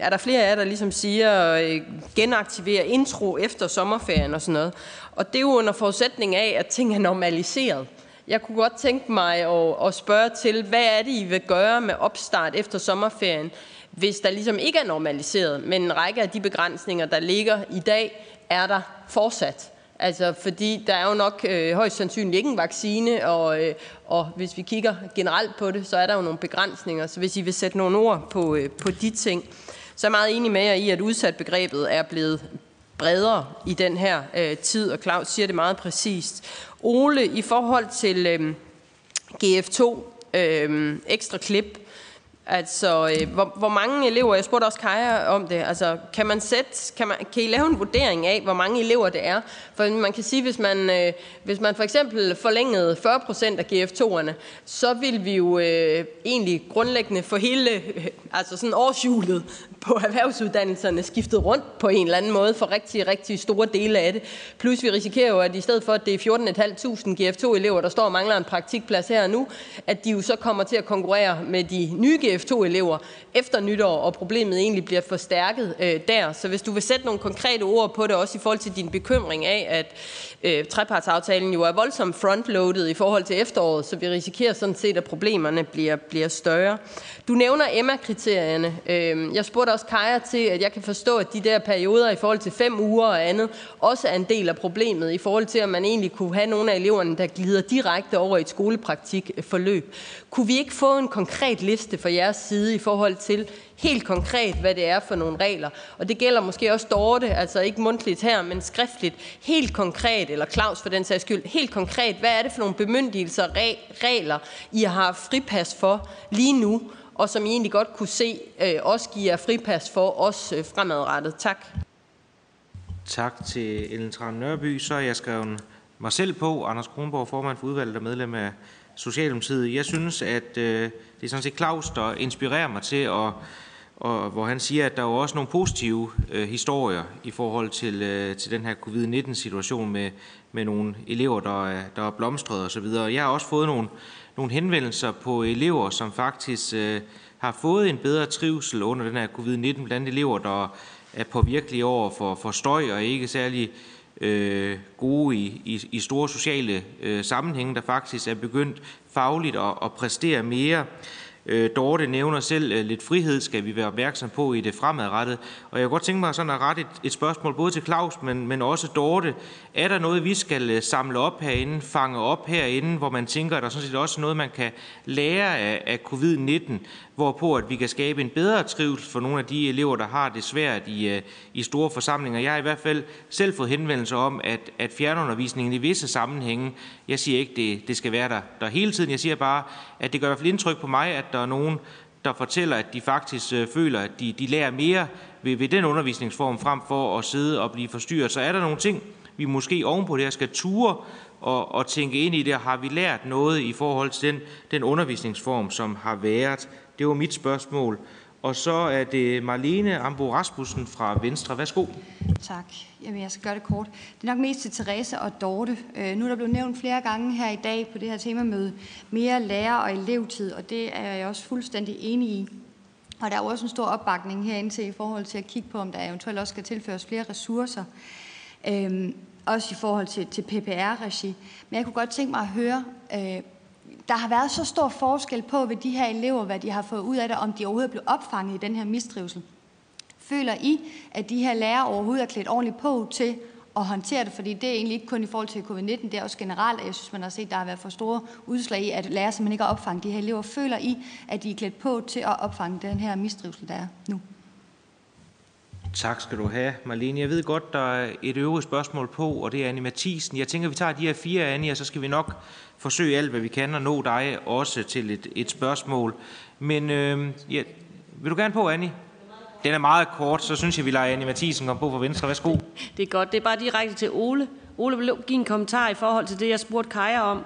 er der flere af jer, der ligesom siger, genaktivere intro efter sommerferien og sådan noget. Og det er jo under forudsætning af, at ting er normaliseret. Jeg kunne godt tænke mig at spørge til, hvad er det, I vil gøre med opstart efter sommerferien, hvis der ligesom ikke er normaliseret, men en række af de begrænsninger, der ligger i dag, er der fortsat. Altså, fordi der er jo nok højst sandsynligt ikke en vaccine, og hvis vi kigger generelt på det, så er der jo nogle begrænsninger. Så hvis I vil sætte nogle ord på de ting, så er jeg meget enig med jer i, at udsatbegrebet er blevet bredere i den her tid, og Claus siger det meget præcist. Ole, i forhold til GF2, ekstra klip, altså, hvor mange elever, jeg spurgte også Kaya om det, altså, kan I lave en vurdering af, hvor mange elever det er? For man kan sige, hvis man for eksempel forlængede 40% af GF2'erne, så ville vi jo egentlig grundlæggende få hele, altså sådan årshjulet på erhvervsuddannelserne skiftet rundt på en eller anden måde for rigtig, rigtig store dele af det. Plus vi risikerer jo, at i stedet for, at det er 14.500 GF2-elever, der står og mangler en praktikplads her og nu, at de jo så kommer til at konkurrere med de nye GF2-elever efter nytår, og problemet egentlig bliver forstærket der. Så hvis du vil sætte nogle konkrete ord på det, også i forhold til din bekymring af, at trepartsaftalen jo er voldsomt frontloadet i forhold til efteråret, så vi risikerer sådan set, at problemerne bliver større. Du nævner Emma-kriterierne. Jeg spurgte også Kaya til, at jeg kan forstå, at de der perioder i forhold til 5 uger og andet, også er en del af problemet i forhold til, at man egentlig kunne have nogle af eleverne, der glider direkte over i et skolepraktikforløb. Kunne vi ikke få en konkret liste fra jeres side i forhold til helt konkret, hvad det er for nogle regler? Og det gælder måske også Dorte, altså ikke mundtligt her, men skriftligt. Helt konkret, eller Claus for den sags skyld, helt konkret, hvad er det for nogle bemyndigelser og regler, I har fripas for lige nu, og som I egentlig godt kunne se, også giver fripas for os fremadrettet. Tak. Tak til Ellen Trane Nørby. Så jeg skrev mig selv på, Anders Kronborg, formand for udvalget og medlem af Socialdemokratiet. Jeg synes, at det er sådan set Claus, der inspirerer mig til, og hvor han siger, at der er jo også nogle positive historier i forhold til den her covid-19-situation med nogle elever, der er blomstret osv. Jeg har også fået nogle henvendelser på elever, som faktisk har fået en bedre trivsel under den her covid-19, blandt elever, der er påvirkelige over for støj og ikke særlig gode i store sociale sammenhænge, der faktisk er begyndt fagligt at præstere mere. Dorte nævner selv, lidt frihed skal vi være opmærksom på i det fremadrettet. Og jeg kunne godt tænke mig sådan at rette et spørgsmål både til Claus, men også Dorte. Er der noget, vi skal samle op herinde, fange op herinde, hvor man tænker, at der sådan set også er noget, man kan lære af covid-19, hvorpå at vi kan skabe en bedre trivsel for nogle af de elever, der har det svært i store forsamlinger? Jeg har i hvert fald selv fået henvendelser om, at fjernundervisningen i visse sammenhænge, jeg siger ikke, det skal være der hele tiden, jeg siger bare, at det gør i hvert fald indtryk på mig, at der er nogen, der fortæller, at de faktisk føler, at de lærer mere ved den undervisningsform, frem for at sidde og blive forstyrret. Så er der nogle ting, vi måske ovenpå det her skal ture og tænke ind i det, og har vi lært noget i forhold til den undervisningsform, som har været? Det var mit spørgsmål. Og så er det Marlene Ambo Rasmussen fra Venstre. Værsgo. Tak. Jamen, jeg skal gøre det kort. Det er nok mest til Therese og Dorte. Nu er der blevet nævnt flere gange her i dag på det her temamøde mere lærer- og elevtid, og det er jeg også fuldstændig enig i. Og der er også en stor opbakning herinde til i forhold til at kigge på, om der eventuelt også skal tilføres flere ressourcer. Også i forhold til PPR-regi. Men jeg kunne godt tænke mig at høre... Der har været så stor forskel på ved de her elever, hvad de har fået ud af det, om de overhovedet blev opfanget i den her mistrivsel. Føler I, at de her lærere overhovedet er klædt ordentligt på til at håndtere det? Fordi det er egentlig ikke kun i forhold til covid-19, det er også generelt, at jeg synes, man har set, der har været for store udslag i, at lærere simpelthen ikke har opfanget de her elever. Føler I, at de er klædt på til at opfange den her mistrivsel, der er nu? Tak skal du have, Marlene. Jeg ved godt, der er et øvrigt spørgsmål på, og det er Anne Mathiesen. Jeg tænker, vi tager de her 4, Anne, og så skal vi nok forsøge alt, hvad vi kan, og nå dig også til et spørgsmål. Men ja, vil du gerne på, Anne? Den er meget kort, så synes jeg, vi lader Anne Mathiesen komme på fra Venstre. Værsgo. Det er godt. Det er bare direkte til Ole. Ole vil give en kommentar i forhold til det, jeg spurgte Kaya om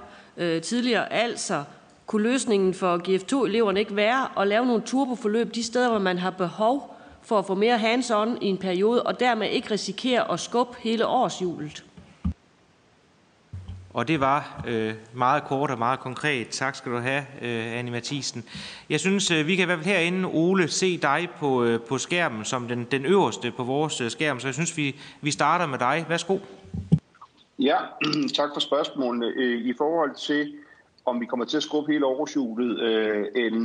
tidligere. Altså, kunne løsningen for GF2-eleverne ikke være at lave nogle turboforløb de steder, hvor man har behov for at få mere hands-on i en periode, og dermed ikke risikere at skubbe hele årshjulet? Og det var meget kort og meget konkret. Tak skal du have, Anne Mathiesen. Jeg synes, vi kan i hvert fald herinde, Ole, se dig på skærmen som den øverste på vores skærm, så jeg synes, vi starter med dig. Værsgo. Ja, tak for spørgsmålene. I forhold til om vi kommer til at skubbe hele årshjulet,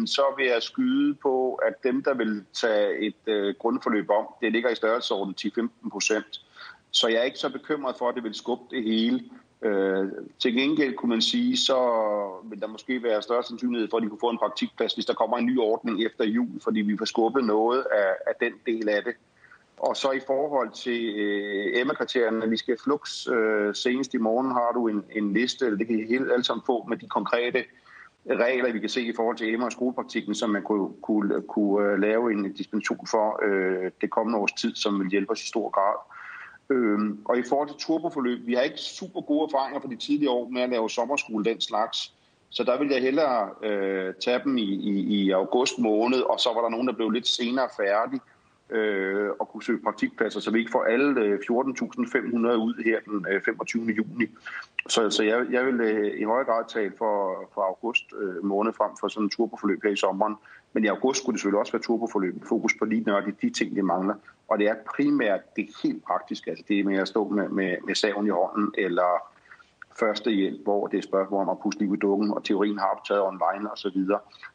så vil jeg skyde på, at dem, der vil tage et grundforløb om, det ligger i størrelsesordenen 10-15%. Så jeg er ikke så bekymret for, at det vil skubbe det hele. Til gengæld kunne man sige, så vil der måske være større sandsynlighed for, at de kunne få en praktikplads, hvis der kommer en ny ordning efter jul, fordi vi får skubbet noget af den del af det. Og så i forhold til Emma-kriterierne, vi skal flux senest i morgen, har du en liste, eller det kan I helt alle sammen få, med de konkrete regler, vi kan se i forhold til Emma og skolepraktikken, som man kunne lave en dispensation for det kommende års tid, som vil hjælpe os i stor grad. Og i forhold til turboforløb, vi har ikke super gode erfaringer fra de tidligere år med at lave sommerskole den slags, så der ville jeg hellere tage dem i august måned, og så var der nogen, der blev lidt senere færdig og kunne søge praktikpladser, så vi ikke får alle 14.500 ud her den 25. juni. Så jeg vil i høj grad tale for august måned frem for sådan en turboforløb her i sommeren. Men i august skulle det selvfølgelig også være turboforløb. Fokus på lige nøjagtigt de ting, de mangler. Og det er primært det helt praktiske. Altså det med at stå med saven i hånden eller førstehjælp, hvor det er spørgsmål om at puste liv i dukken, og teorien har optaget online osv.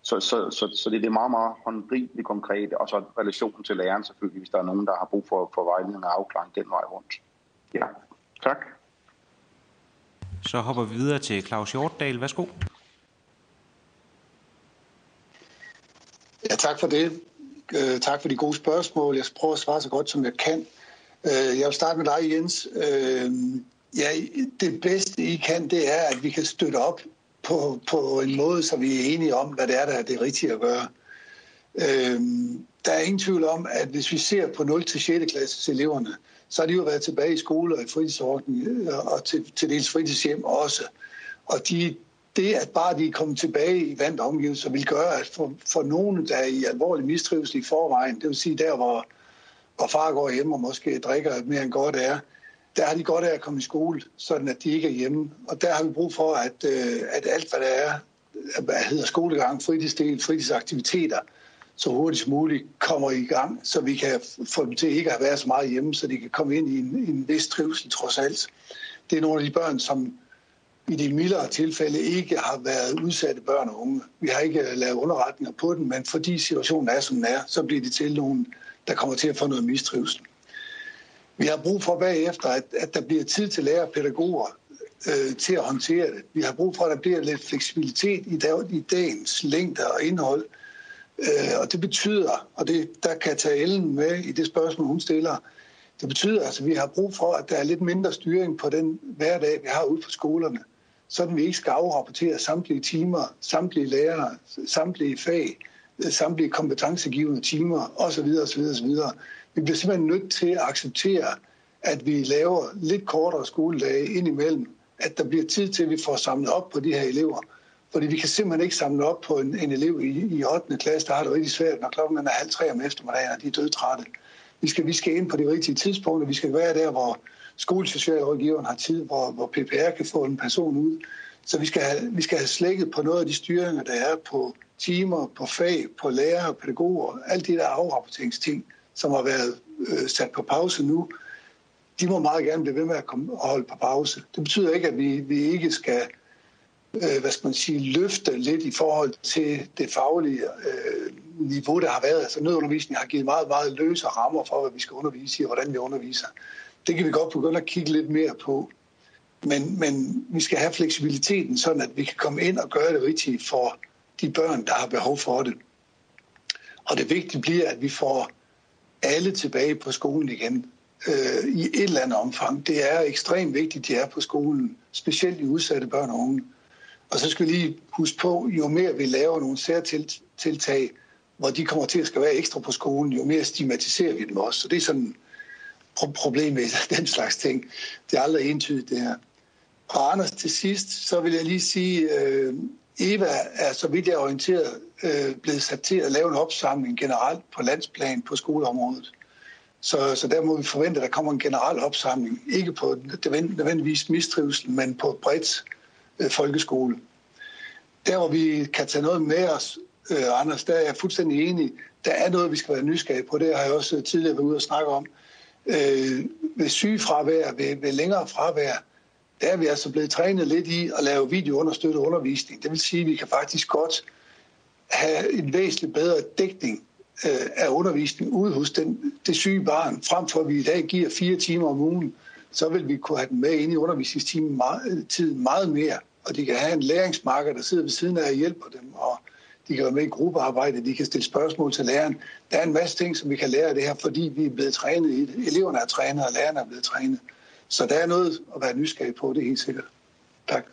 Så det er det meget, meget håndgribeligt konkrete. Og så relationen til læreren selvfølgelig, hvis der er nogen, der har brug for vejledning og afklaring den vej rundt. Ja, tak. Så hopper vi videre til Claus Hjortdal. Værsgo. Ja, tak for det. Tak for de gode spørgsmål. Jeg prøver at svare så godt, som jeg kan. Jeg vil starte med dig, Jens. Ja, det bedste, I kan, det er, at vi kan støtte op på en måde, så vi er enige om, hvad det er, der er det rigtige at gøre. Der er ingen tvivl om, at hvis vi ser på 0-6. klasses eleverne, så har de jo været tilbage i skole og i fritidsordning, og til dels fritidshjem også. Og det, at bare de er kommet tilbage i vant omgivelser, vil gøre, at for nogen, der er i alvorlig mistrivsel i forvejen, det vil sige der, hvor far går hjem og måske drikker mere end godt er, der har de godt af at komme i skole, sådan at de ikke er hjemme. Og der har vi brug for, at alt, hvad der er, hvad hedder skolegang, fritidsdel, fritidsaktiviteter, så hurtigt som muligt kommer i gang, så vi kan få dem til ikke at være så meget hjemme, så de kan komme ind i en vis trivsel trods alt. Det er nogle af de børn, som i de mildere tilfælde ikke har været udsatte børn og unge. Vi har ikke lavet underretninger på dem, men fordi situationen er, som den er, så bliver det til nogen, der kommer til at få noget mistrivsel. Vi har brug for bagefter, at der bliver tid til lærer og pædagoger til at håndtere det. Vi har brug for, at der bliver lidt fleksibilitet i dagens længder og indhold. Og det betyder, og det, der kan tage Ellen med i det spørgsmål, hun stiller, det betyder, at vi har brug for, at der er lidt mindre styring på den hverdag, vi har ude på skolerne. Sådan vi ikke skal afrapportere samtlige timer, samtlige lærere, samtlige fag, samtlige kompetencegivende timer osv. osv., osv. Vi bliver simpelthen nødt til at acceptere, at vi laver lidt kortere skoledage indimellem, at der bliver tid til, at vi får samlet op på de her elever. Fordi vi kan simpelthen ikke samle op på en elev i 8. klasse, der har det rigtig svært, når klokken er 2:30 om eftermiddagen, og de er dødtrætte. Vi skal ind på de rigtige tidspunkter. Vi skal være der, hvor skolesocialrådgiveren har tid, hvor PPR kan få en person ud. Så vi skal have slækket på noget af de styringer, der er på timer, på fag, på lærere, pædagoger, alt det der afrapporteringsting, som har været sat på pause nu. De må meget gerne blive ved med at komme og holde på pause. Det betyder ikke, at vi ikke skal løfte lidt i forhold til det faglige niveau, der har været. Altså nødundervisning har givet meget, meget løse rammer for, hvad vi skal undervise i og hvordan vi underviser. Det kan vi godt begynde at kigge lidt mere på. Men vi skal have fleksibiliteten, sådan at vi kan komme ind og gøre det rigtigt for de børn, der har behov for det. Og det vigtige bliver, at vi får alle tilbage på skolen igen i et eller andet omfang. Det er ekstremt vigtigt, at de er på skolen, specielt de udsatte børn og unge. Og så skal vi lige huske på, jo mere vi laver nogle særtiltag, hvor de kommer til at skal være ekstra på skolen, jo mere stigmatiserer vi dem også. Så det er sådan et problem med den slags ting. Det er aldrig entydigt, det her. Og Anders, til sidst, så vil jeg lige sige, Eva er, så vidt jeg er orienteret, blevet sat til at lave en opsamling generelt på landsplan på skoleområdet. Så der må vi forvente, at der kommer en generel opsamling. Ikke på nødvendigvis mistrivsel, men på bredt folkeskole. Der, hvor vi kan tage noget med os, Anders, der er jeg fuldstændig enig. Der er noget, vi skal være nysgerrige på. Det har jeg også tidligere været ude og snakke om. Ved sygefravær, ved længere fravær, der er vi altså blevet trænet lidt i at lave videounderstøttet undervisning. Det vil sige, at vi kan faktisk godt have en væsentligt bedre dækning af undervisning ude hos det syge barn, frem for at vi i dag giver 4 timer om ugen, så vil vi kunne have den med ind i undervisningstiden meget mere. Og de kan have en læringsmarker, der sidder ved siden af og hjælper dem, og de kan være med i gruppearbejde, de kan stille spørgsmål til læreren. Der er en masse ting, som vi kan lære af det her, fordi vi er blevet trænet i det. Eleverne er trænet, og lærerne er blevet trænet. Så der er noget at være nysgerrig på, det er helt sikkert. Tak.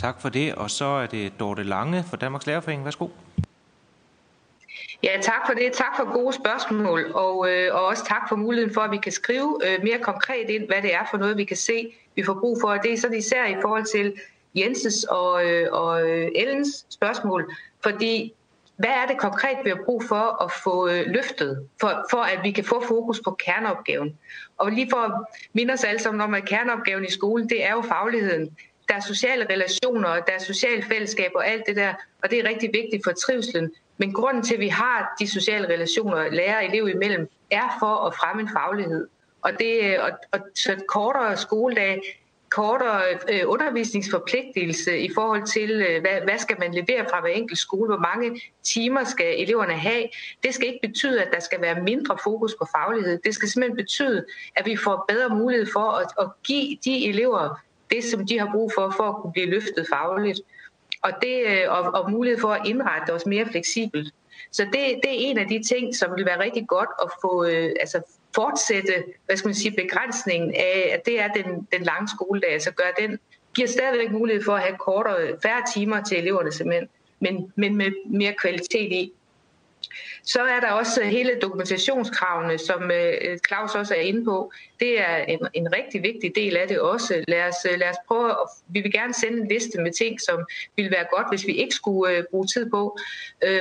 Tak for det, og så er det Dorte Lange fra Danmarks Lærerforening. Værsgo. Ja, tak for det. Tak for gode spørgsmål, og også tak for muligheden for, at vi kan skrive mere konkret ind, hvad det er for noget, vi kan se, vi får brug for. Og det er sådan især i forhold til Jenses og Ellens spørgsmål, fordi hvad er det konkret, vi har brug for at få løftet, for at vi kan få fokus på kerneopgaven? Og lige for at minde os alle sammen om, at kerneopgaven i skolen, det er jo fagligheden. Der er sociale relationer, der er sociale fællesskaber og alt det der, og det er rigtig vigtigt for trivslen. Men grunden til, at vi har de sociale relationer, lærer og elev imellem, er for at fremme en faglighed. Og så kortere skoledag, kortere undervisningsforpligtelse i forhold til, hvad skal man levere fra hver enkelt skole, hvor mange timer skal eleverne have. Det skal ikke betyde, at der skal være mindre fokus på faglighed. Det skal simpelthen betyde, at vi får bedre mulighed for at give de elever det, som de har brug for at kunne blive løftet fagligt. Og mulighed for at indrette os mere fleksibelt. Så det er en af de ting, som vil være rigtig godt at få, fortsætte, begrænsningen af, at det er den lange skoledag. Altså giver stadigvæk mulighed for at have kortere, færre timer til eleverne simpelthen, men med mere kvalitet i. Så er der også hele dokumentationskravene, som Claus også er inde på. Det er en rigtig vigtig del af det også. Lad os prøve at, vi vil gerne sende en liste med ting, som ville være godt, hvis vi ikke skulle bruge tid på.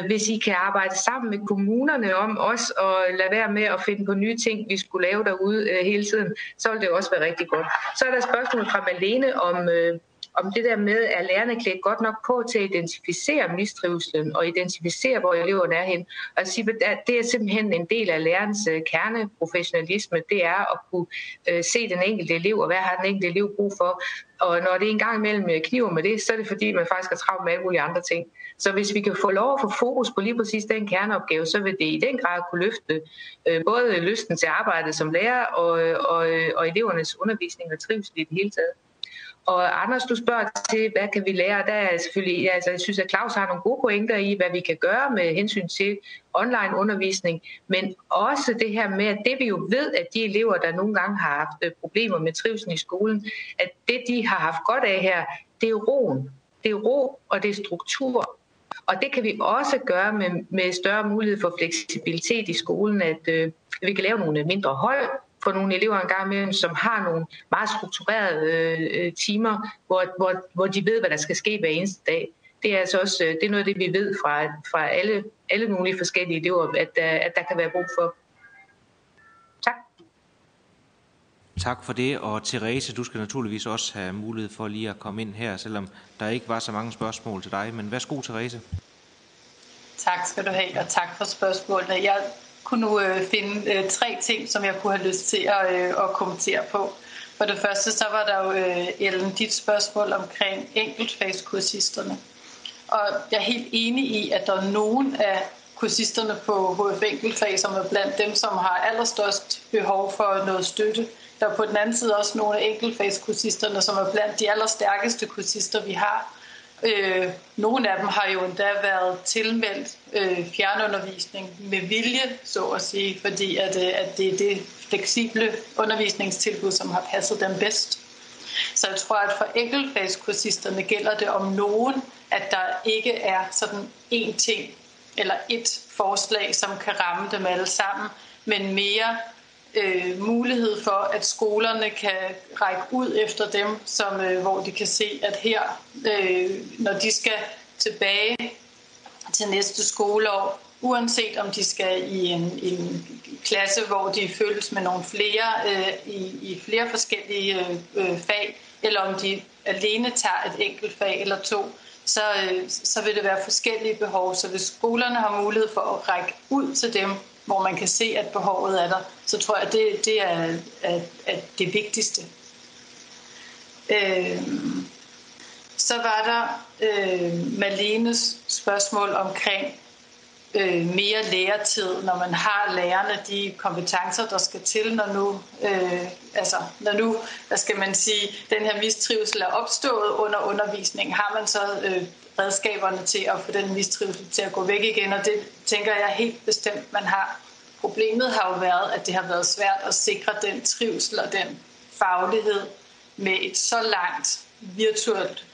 Hvis I kan arbejde sammen med kommunerne om os og lade være med at finde på nye ting, vi skulle lave derude hele tiden, så vil det også være rigtig godt. Så er der spørgsmålet fra Marlene om det der med, at lærerne klæder godt nok på til at identificere mistrivslen og identificere, hvor eleverne er hen. Og det er simpelthen en del af lærernes kerneprofessionalisme, det er at kunne se den enkelte elev, og hvad har den enkelte elev brug for. Og når det en gang imellem kniver med det, så er det fordi, man faktisk har travlt med alle mulige andre ting. Så hvis vi kan få lov at få fokus på lige præcis den kerneopgave, så vil det i den grad kunne løfte både lysten til arbejdet som lærer og elevernes undervisning og trivsel i det hele taget. Og Anders, du spørger til, hvad kan vi lære? Der er selvfølgelig, jeg synes, at Claus har nogle gode pointer i, hvad vi kan gøre med hensyn til online undervisning, men også det her med, at det vi jo ved, at de elever, der nogle gange har haft problemer med trivsel i skolen, at det de har haft godt af her, det er roen. Det er ro, og det er struktur. Og det kan vi også gøre med større mulighed for fleksibilitet i skolen, at vi kan lave nogle mindre hold, for nogle elever engang imellem, som har nogle meget strukturerede timer, hvor de ved, hvad der skal ske hver eneste dag. Det er altså også det er noget af det, vi ved fra alle mulige forskellige elever, at der kan være brug for. Tak. Tak for det, og Therese, du skal naturligvis også have mulighed for lige at komme ind her, selvom der ikke var så mange spørgsmål til dig. Men værsgo, Therese. Tak skal du have, og tak for spørgsmålene. Jeg kunne nu finde tre ting, som jeg kunne have lyst til at kommentere på. For det første, så var der jo, Ellen, dit spørgsmål omkring enkeltfagskursisterne. Og jeg er helt enig i, at der er nogen af kursisterne på HF enkeltfag, som er blandt dem, som har allerstørst behov for noget støtte. Der er på den anden side også nogle af enkeltfagskursisterne, som er blandt de allerstærkeste kursister, vi har. Nogle af dem har jo endda været tilmeldt fjernundervisning med vilje, så at sige, fordi at det er det fleksible undervisningstilbud, som har passet dem bedst. Så jeg tror, at for enkeltfagskursisterne gælder det om nogen, at der ikke er sådan én ting eller ét forslag, som kan ramme dem alle sammen, men mere mulighed for, at skolerne kan række ud efter dem, hvor de kan se, at her, når de skal tilbage til næste skoleår, uanset om de skal i en klasse, hvor de følges med nogle flere i flere forskellige fag, eller om de alene tager et enkelt fag eller to, så vil det være forskellige behov. Så hvis skolerne har mulighed for at række ud til dem, hvor man kan se, at behovet er der, så tror jeg, at det er at det vigtigste. Så var der Marlenes spørgsmål omkring mere læretid, når man har lærerne de kompetencer, der skal til, når nu, hvad skal man sige, den her mistrivsel er opstået under undervisningen, har man så redskaberne til at få den mistrivsel til at gå væk igen, og det tænker jeg helt bestemt, man har. Problemet har jo været, at det har været svært at sikre den trivsel og den faglighed med et så langt virtuelt,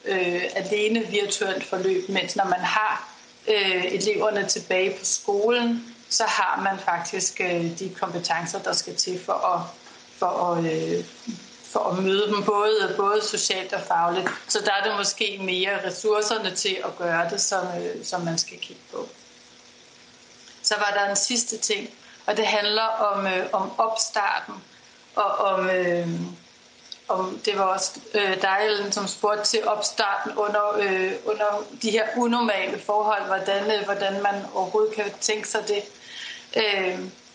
alene virtuelt forløb, mens når man har eleverne tilbage på skolen, så har man faktisk de kompetencer, der skal til for at møde dem både socialt og fagligt. Så der er det måske mere ressourcerne til at gøre det, som man skal kigge på. Så var der en sidste ting, og det handler om opstarten og om det var også dig, Ellen, som spurgte til opstarten under de her unormale forhold, hvordan man overhovedet kan tænke sig det.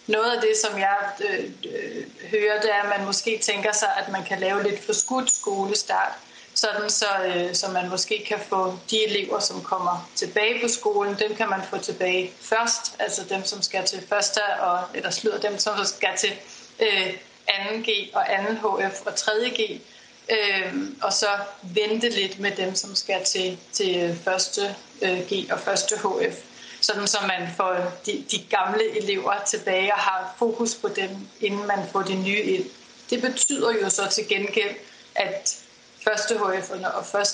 Noget af det, som jeg hører, det er, at man måske tænker sig, at man kan lave lidt forskudt skolestart, sådan så man måske kan få de elever, som kommer tilbage på skolen, dem kan man få tilbage først, altså dem, som skal til første dem, som skal til 2.G og 2. HF og 3.G, og så vente lidt med dem, som skal til 1.G og 1. HF, sådan så man får de gamle elever tilbage og har fokus på dem, inden man får de nye ind. Det betyder jo så til gengæld, at 1. HF'erne og 1.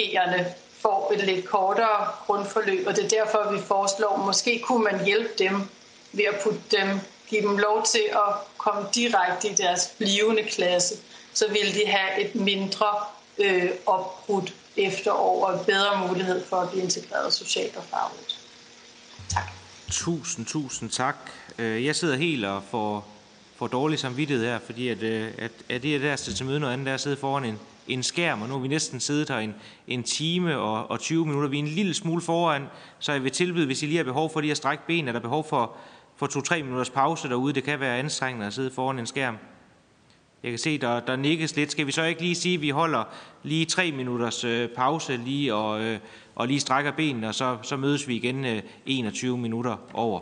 G'erne får et lidt kortere grundforløb, og det er derfor, vi foreslår, måske kunne man hjælpe dem ved at give dem lov til at komme direkte i deres blivende klasse, så vil de have et mindre opbrudt efterår og en bedre mulighed for at blive integreret socialt og fagligt. Tak. Tusind tak. Jeg sidder helt og får dårlig samvittighed her, fordi at det er der til møde noget andet, der er siddet foran en skærm, og nu har vi næsten siddet her en time og 20 minutter. Vi er en lille smule foran, så jeg vil tilbyde, hvis I lige har behov for lige at strække benene, er der behov for 2-3 minutters pause derude. Det kan være anstrengende at sidde foran en skærm. Jeg kan se, der nikkes lidt. Skal vi så ikke lige sige, at vi holder lige 3 minutters pause lige og lige strækker benene, og så mødes vi igen 21 minutter over.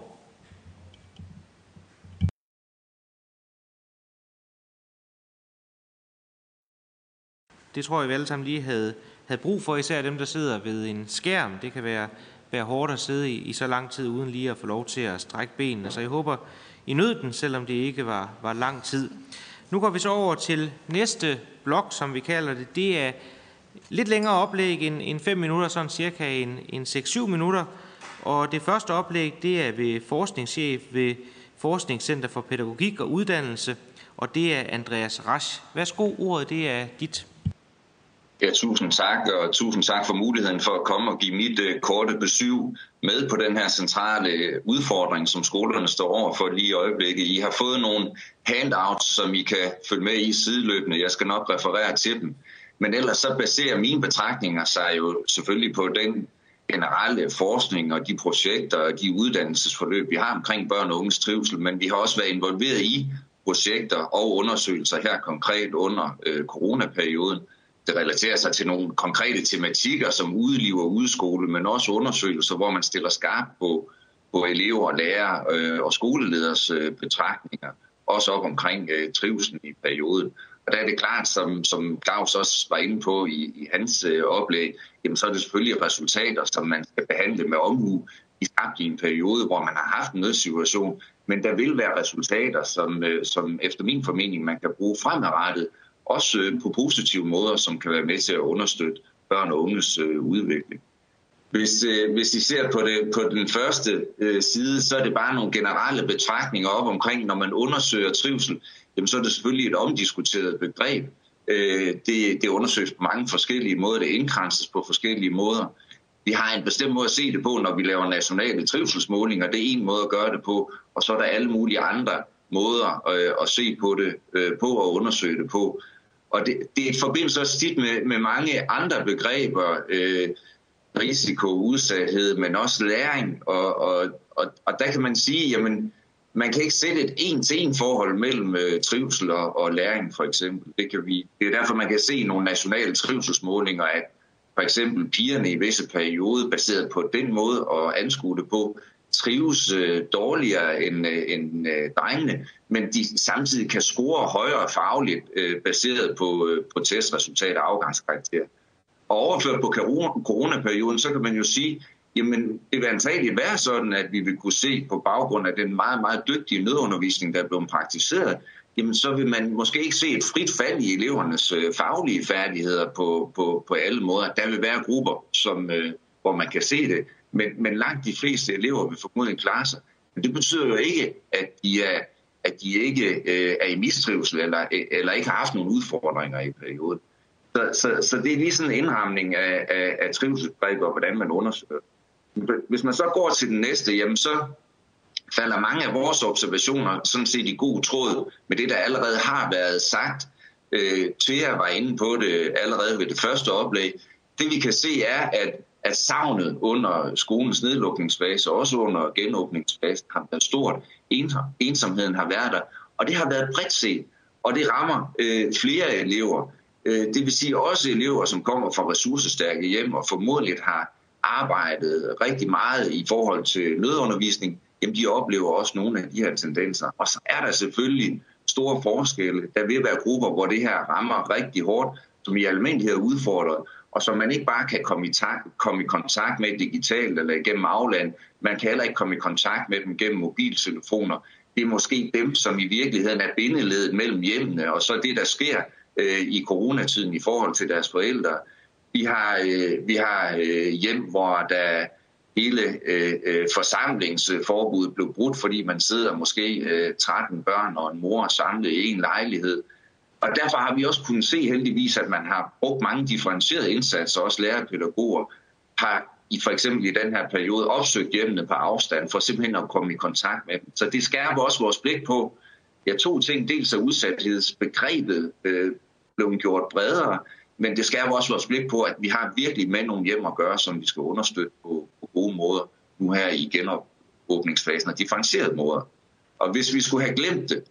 Det tror jeg, vi alle sammen lige havde brug for, især dem, der sidder ved en skærm. Det kan være hårdt at sidde i så lang tid, uden lige at få lov til at strække benene. Så jeg håber, I nød den, selvom det ikke var lang tid. Nu går vi så over til næste blok, som vi kalder det. Det er lidt længere oplæg end 5 minutter, sådan cirka en 6-7 minutter. Og det første oplæg, det er ved forskningschef ved Forskningscenter for Pædagogik og Uddannelse, og det er Andreas Rasch. Værsgo, ordet det er dit. Ja, tusind tak, og tusind tak for muligheden for at komme og give mit korte besøg med på den her centrale udfordring, som skolerne står over for lige i øjeblikket. I har fået nogle handouts, som I kan følge med i sideløbende. Jeg skal nok referere til dem. Men ellers så baserer mine betragtninger sig jo selvfølgelig på den generelle forskning og de projekter og de uddannelsesforløb, vi har omkring børn og unges trivsel, men vi har også været involveret i projekter og undersøgelser her konkret under coronaperioden. Det relaterer sig til nogle konkrete tematikker, som udeliv og udskole, men også undersøgelser, hvor man stiller skarpt på elever, lærere og skoleleders betragtninger, også op omkring trivsel i perioden. Og der er det klart, som Claus også var inde på i hans oplæg, jamen så er det selvfølgelig resultater, som man skal behandle med omhu i en periode, hvor man har haft en nødsituation, men der vil være resultater, som efter min formening man kan bruge fremadrettet, også på positive måder, som kan være med til at understøtte børn og unges udvikling. Hvis I ser på den første side, så er det bare nogle generelle betragtninger op omkring, når man undersøger trivsel, jamen så er det selvfølgelig et omdiskuteret begreb. Det undersøges på mange forskellige måder, det indkranses på forskellige måder. Vi har en bestemt måde at se det på, når vi laver nationale trivselsmålinger, det er en måde at gøre det på, og så er der alle mulige andre måder at se på det på og undersøge det på. Og det forbindes også tit med mange andre begreber, risiko, udsathed, men også læring. Og der kan man sige, jamen man kan ikke sætte et en-til-en forhold mellem trivsel og læring for eksempel. Det er derfor, man kan se nogle nationale trivselsmålinger, at for eksempel pigerne i visse perioder, baseret på den måde at anskue det på, trives dårligere end drengene, men de samtidig kan score højere fagligt baseret på testresultater og afgangskarakterer. Og overført på coronaperioden, så kan man jo sige, jamen det vil antageligt være sådan, at vi vil kunne se på baggrund af den meget, meget dygtige nødundervisning, der er blevet praktiseret, jamen så vil man måske ikke se et frit fald i elevernes faglige færdigheder på alle måder. Der vil være grupper, hvor man kan se det, men langt de fleste elever vil formodentlig klare sig. Men det betyder jo ikke, at de ikke er i mistrivsel eller ikke har haft nogle udfordringer i perioden. Så det er lige sådan en indramning af trivselsbegrebet og hvordan man undersøger. Hvis man så går til den næste, jamen så falder mange af vores observationer sådan set i god tråd med det, der allerede har været sagt. Thea var inde på det allerede ved det første oplæg. Det vi kan se er, at savnet under skolens nedlukningsfase, og også under genåbningsfasen, har været stort. Ensomheden har været der, og det har været bredt set, og det rammer flere elever. Det vil sige også elever, som kommer fra ressourcestærke hjem og formodentlig har arbejdet rigtig meget i forhold til nødundervisning, jamen de oplever også nogle af de her tendenser. Og så er der selvfølgelig store forskelle. Der vil være grupper, hvor det her rammer rigtig hårdt, som i almindelighed er udfordret, og som man ikke bare kan komme i kontakt med digitalt eller igennem afland. Man kan heller ikke komme i kontakt med dem gennem mobiltelefoner. Det er måske dem, som i virkeligheden er bindeledet mellem hjemmene, og så det, der sker i coronatiden i forhold til deres forældre. Vi har hjem, hvor der hele forsamlingsforbuddet blev brudt, fordi man sidder måske 13 børn og en mor samlet i en lejlighed. Og derfor har vi også kunnet se heldigvis, at man har brugt mange differentierede indsatser, også lærer og pædagoger har for eksempel i den her periode opsøgt hjemmene på afstand for simpelthen at komme i kontakt med dem. Så det skærper også vores blik på, ja, to ting. Dels er udsathedsbegrebet blevet gjort bredere, men det skærper også vores blik på, at vi har virkelig med nogle hjem at gøre, som vi skal understøtte på gode måder nu her i genåbningsfasen og differentierede måder. Og hvis vi skulle have glemt det,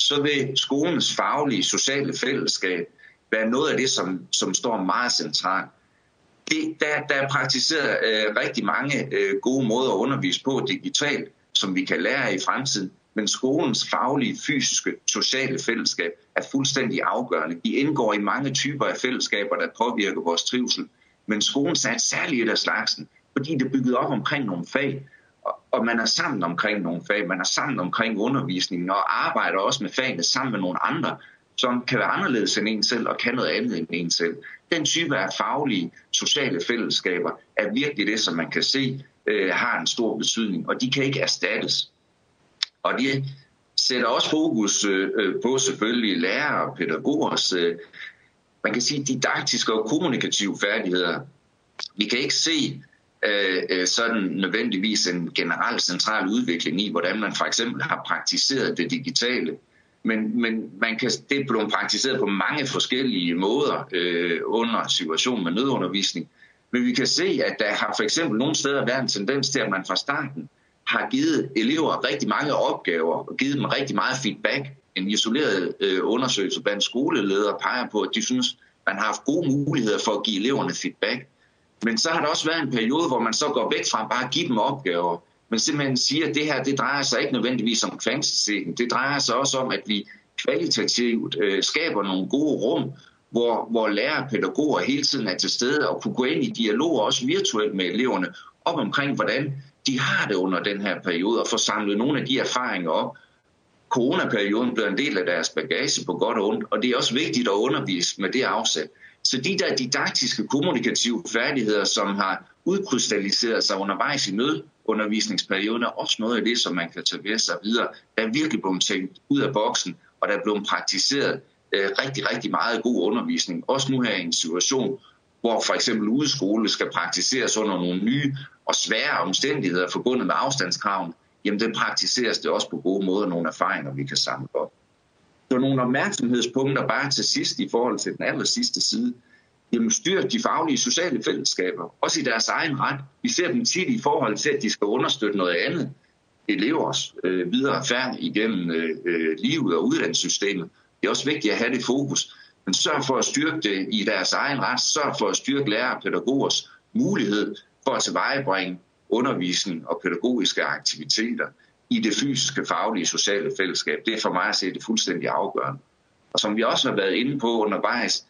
så vil skolens faglige, sociale fællesskab være noget af det, som står meget centralt. Der er praktiseret rigtig mange gode måder at undervise på digitalt, som vi kan lære i fremtiden. Men skolens faglige, fysiske, sociale fællesskab er fuldstændig afgørende. De indgår i mange typer af fællesskaber, der påvirker vores trivsel. Men skolen er særligt af slagsen, fordi det er bygget op omkring nogle fag. Og man er sammen omkring nogle fag. Man er sammen omkring undervisningen og arbejder også med fagene sammen med nogle andre, som kan være anderledes end en selv og kan noget andet end en selv. Den type af faglige, sociale fællesskaber er virkelig det, som man kan se har en stor betydning. Og de kan ikke erstattes. Og det sætter også fokus på selvfølgelig lærere og pædagogers, man kan sige, didaktiske og kommunikative færdigheder. Vi kan ikke se sådan nødvendigvis en generel central udvikling i, hvordan man for eksempel har praktiseret det digitale. Men det blev praktiseret på mange forskellige måder under situationen med nødundervisning. Men vi kan se, at der har for eksempel nogle steder været en tendens til, at man fra starten har givet elever rigtig mange opgaver og givet dem rigtig meget feedback. En isoleret undersøgelse blandt skoleledere peger på, at de synes, man har haft gode muligheder for at give eleverne feedback. Men så har der også været en periode, hvor man så går væk fra bare at give dem opgaver, men simpelthen siger, at det her det drejer sig ikke nødvendigvis om kvantiteten. Det drejer sig også om, at vi kvalitativt skaber nogle gode rum, hvor lærere og pædagoger hele tiden er til stede og kunne gå ind i dialoger, også virtuelt med eleverne, op omkring, hvordan de har det under den her periode, og får samlet nogle af de erfaringer op. Coronaperioden blev en del af deres bagage på godt og ondt, og det er også vigtigt at undervise med det afsæt. Så de der didaktiske, kommunikative færdigheder, som har udkrystalliseret sig undervejs i nødundervisningsperioden, er også noget af det, som man kan tage ved sig videre. Der er virkelig blevet tænkt ud af boksen, og der er blevet praktiseret rigtig, rigtig meget god undervisning. Også nu her i en situation, hvor for eksempel udeskole skal praktiseres under nogle nye og svære omstændigheder forbundet med afstandskraven, jamen det praktiseres det også på gode måder, nogle erfaringer, vi kan samle op. Så nogle opmærksomhedspunkter bare til sidst i forhold til den aller sidste side, jamen styrer de faglige sociale fællesskaber, også i deres egen ret. Vi ser dem tit i forhold til, at de skal understøtte noget andet, elevers videre færd igennem livet og uddannelsessystemet. Det er også vigtigt at have det fokus, men sørg for at styrke det i deres egen ret, sørg for at styrke lærer og pædagogers mulighed for at tilvejebringe undervisning og pædagogiske aktiviteter i det fysiske, faglige, sociale fællesskab. Det er for mig at se det fuldstændig afgørende. Og som vi også har været inde på undervejs,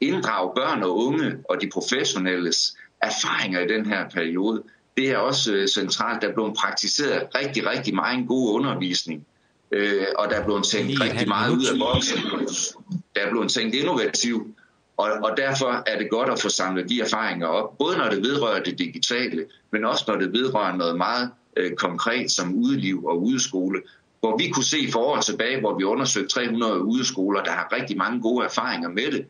inddrage børn og unge og de professionelles erfaringer i den her periode, det er også centralt. Der er blevet praktiseret rigtig, rigtig meget god undervisning, og der er blevet tænkt rigtig meget ud af boksen. Der er blevet tænkt innovativt, og derfor er det godt at få samlet de erfaringer op, både når det vedrører det digitale, men også når det vedrører noget meget konkret som udeliv og udeskole, hvor vi kunne se for år tilbage, hvor vi undersøgte 300 udeskoler, der har rigtig mange gode erfaringer med det.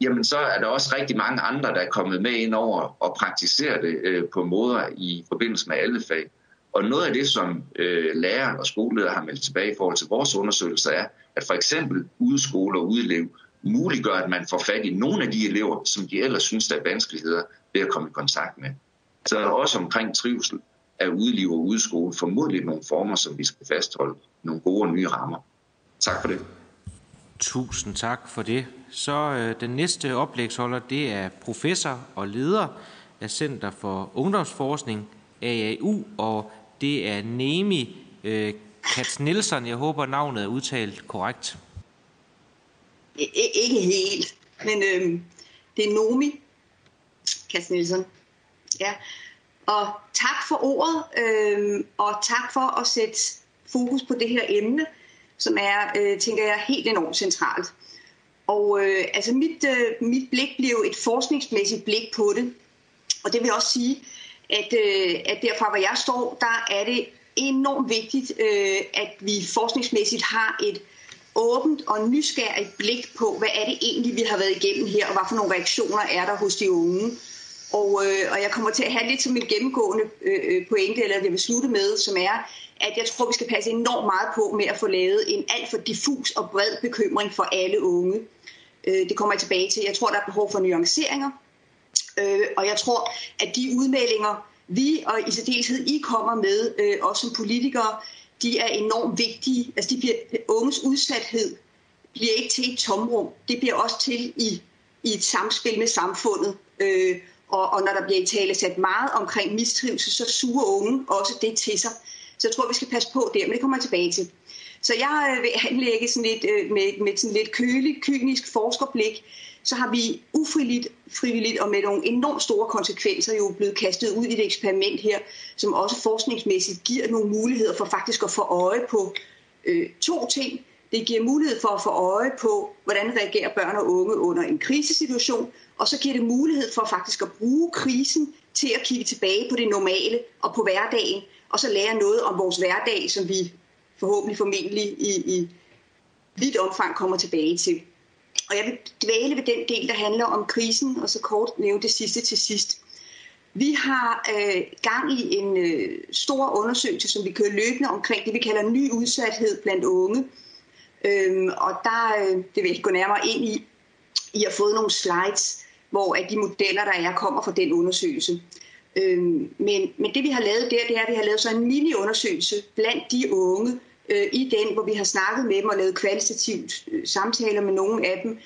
Jamen så er der også rigtig mange andre, der er kommet med ind over og praktiserer det på måder i forbindelse med alle fag. Og noget af det, som lærer og skoleleder har meldt tilbage i forhold til vores undersøgelser, er, at for eksempel udeskole og udelev muliggør, at man får fat i nogle af de elever, som de ellers synes, der er vanskeligheder ved at komme i kontakt med. Så også omkring trivsel af udeliv og udeskole, formodentlig nogle former, som vi skal fastholde, nogle gode og nye rammer. Tak for det. Tusind tak for det. Så den næste oplægsholder, det er professor og leder af Center for Ungdomsforskning AAU, og det er Noemi Katznelson. Jeg håber, navnet er udtalt korrekt. Ikke helt, men det er Noemi Katznelson. Ja. Og tak for ordet, og tak for at sætte fokus på det her emne, som er, tænker jeg, helt enormt centralt. Og altså mit blik blev et forskningsmæssigt blik på det, og det vil også sige, at derfra hvor jeg står, der er det enormt vigtigt, at vi forskningsmæssigt har et åbent og nysgerrigt blik på, hvad er det egentlig, vi har været igennem her, og hvad for nogle reaktioner er der hos de unge. Og jeg kommer til at have lidt som en gennemgående pointe, eller jeg vil slutte med, som er, at jeg tror, vi skal passe enormt meget på med at få lavet en alt for diffus og bred bekymring for alle unge. Det kommer jeg tilbage til. Jeg tror, der er behov for nuanceringer, og jeg tror, at de udmeldinger, vi og i særdeleshed I kommer med, også som politikere, de er enormt vigtige. Altså, unges udsathed bliver ikke til et tomrum. Det bliver også til i et samspil med samfundet. Og når der bliver i tale sat meget omkring mistrivsel, så suger unge også det til sig. Så jeg tror, vi skal passe på der, men det kommer jeg tilbage til. Så jeg vil anlægge sådan med sådan lidt køligt, kynisk forskerblik, så har vi frivilligt og med nogle enormt store konsekvenser jo blevet kastet ud i det eksperiment her, som også forskningsmæssigt giver nogle muligheder for faktisk at få øje på to ting. Det giver mulighed for at få øje på, hvordan reagerer børn og unge under en krisesituation, og så giver det mulighed for faktisk at bruge krisen til at kigge tilbage på det normale og på hverdagen, og så lære noget om vores hverdag, som vi formentlig i vidt omfang kommer tilbage til. Og jeg vil dvæle ved den del, der handler om krisen, og så kort nævne det sidste til sidst. Vi har gang i en stor undersøgelse, som vi kører løbende omkring det, vi kalder ny udsathed blandt unge. Og der, det vil jeg gå nærmere ind i, I har fået nogle slides, hvor at de modeller, der er, kommer fra den undersøgelse. Men det vi har lavet der, det er, at vi har lavet så en mini-undersøgelse blandt de unge i den, hvor vi har snakket med dem og lavet kvalitativt samtaler med nogle af dem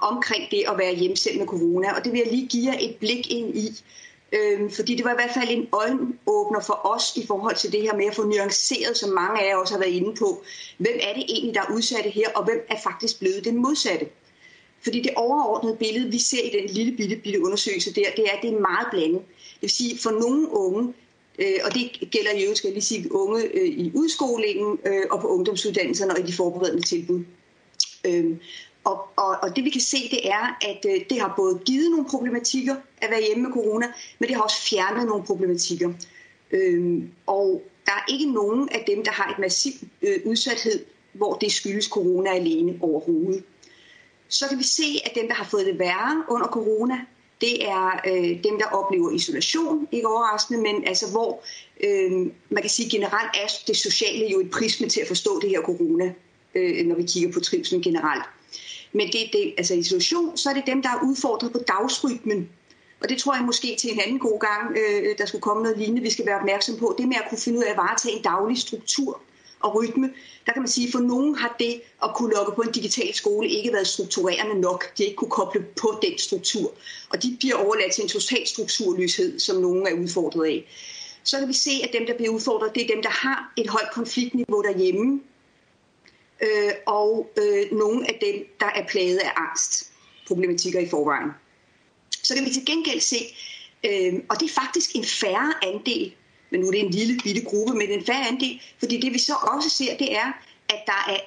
omkring det at være hjemsendt med corona. Og det vil jeg lige give jer et blik ind i, fordi det var i hvert fald en øjenåbner for os i forhold til det her med at få nuanceret, som mange af jer også har været inde på. Hvem er det egentlig, der er udsatte her, og hvem er faktisk blevet det modsatte? Fordi det overordnede billede, vi ser i den lille bitte undersøgelse der, det er, at det er meget blandet. Det vil sige, for nogle unge, og det gælder jo, skal jeg lige sige, unge i udskolingen og på ungdomsuddannelserne og i de forberedende tilbud. Og det vi kan se, det er, at det har både givet nogle problematikker at være hjemme med corona, men det har også fjernet nogle problematikker. Og der er ikke nogen af dem, der har et massivt udsathed, hvor det skyldes corona alene overhovedet. Så kan vi se, at dem, der har fået det værre under corona, det er dem, der oplever isolation, ikke overraskende, men altså hvor man kan sige generelt er det sociale jo et prisme til at forstå det her corona, når vi kigger på trivsel generelt. Men det altså isolation, så er det dem, der er udfordret på dagsrytmen. Og det tror jeg måske til en anden god gang, der skulle komme noget lignende, vi skal være opmærksom på. Det med at kunne finde ud af at varetage en daglig struktur og rytme, der kan man sige, for nogen har det at kunne lokke på en digital skole ikke været strukturerende nok. De har ikke kunne koble på den struktur, og de bliver overladt til en total strukturløshed, som nogen er udfordret af. Så kan vi se, at dem, der bliver udfordret, det er dem, der har et højt konfliktniveau derhjemme, og nogle af dem, der er plaget af angstproblematikker i forvejen. Så kan vi til gengæld se, og det er faktisk en færre andel, men nu er det en lille bitte gruppe, men en færre andel, fordi det vi så også ser, det er, at der er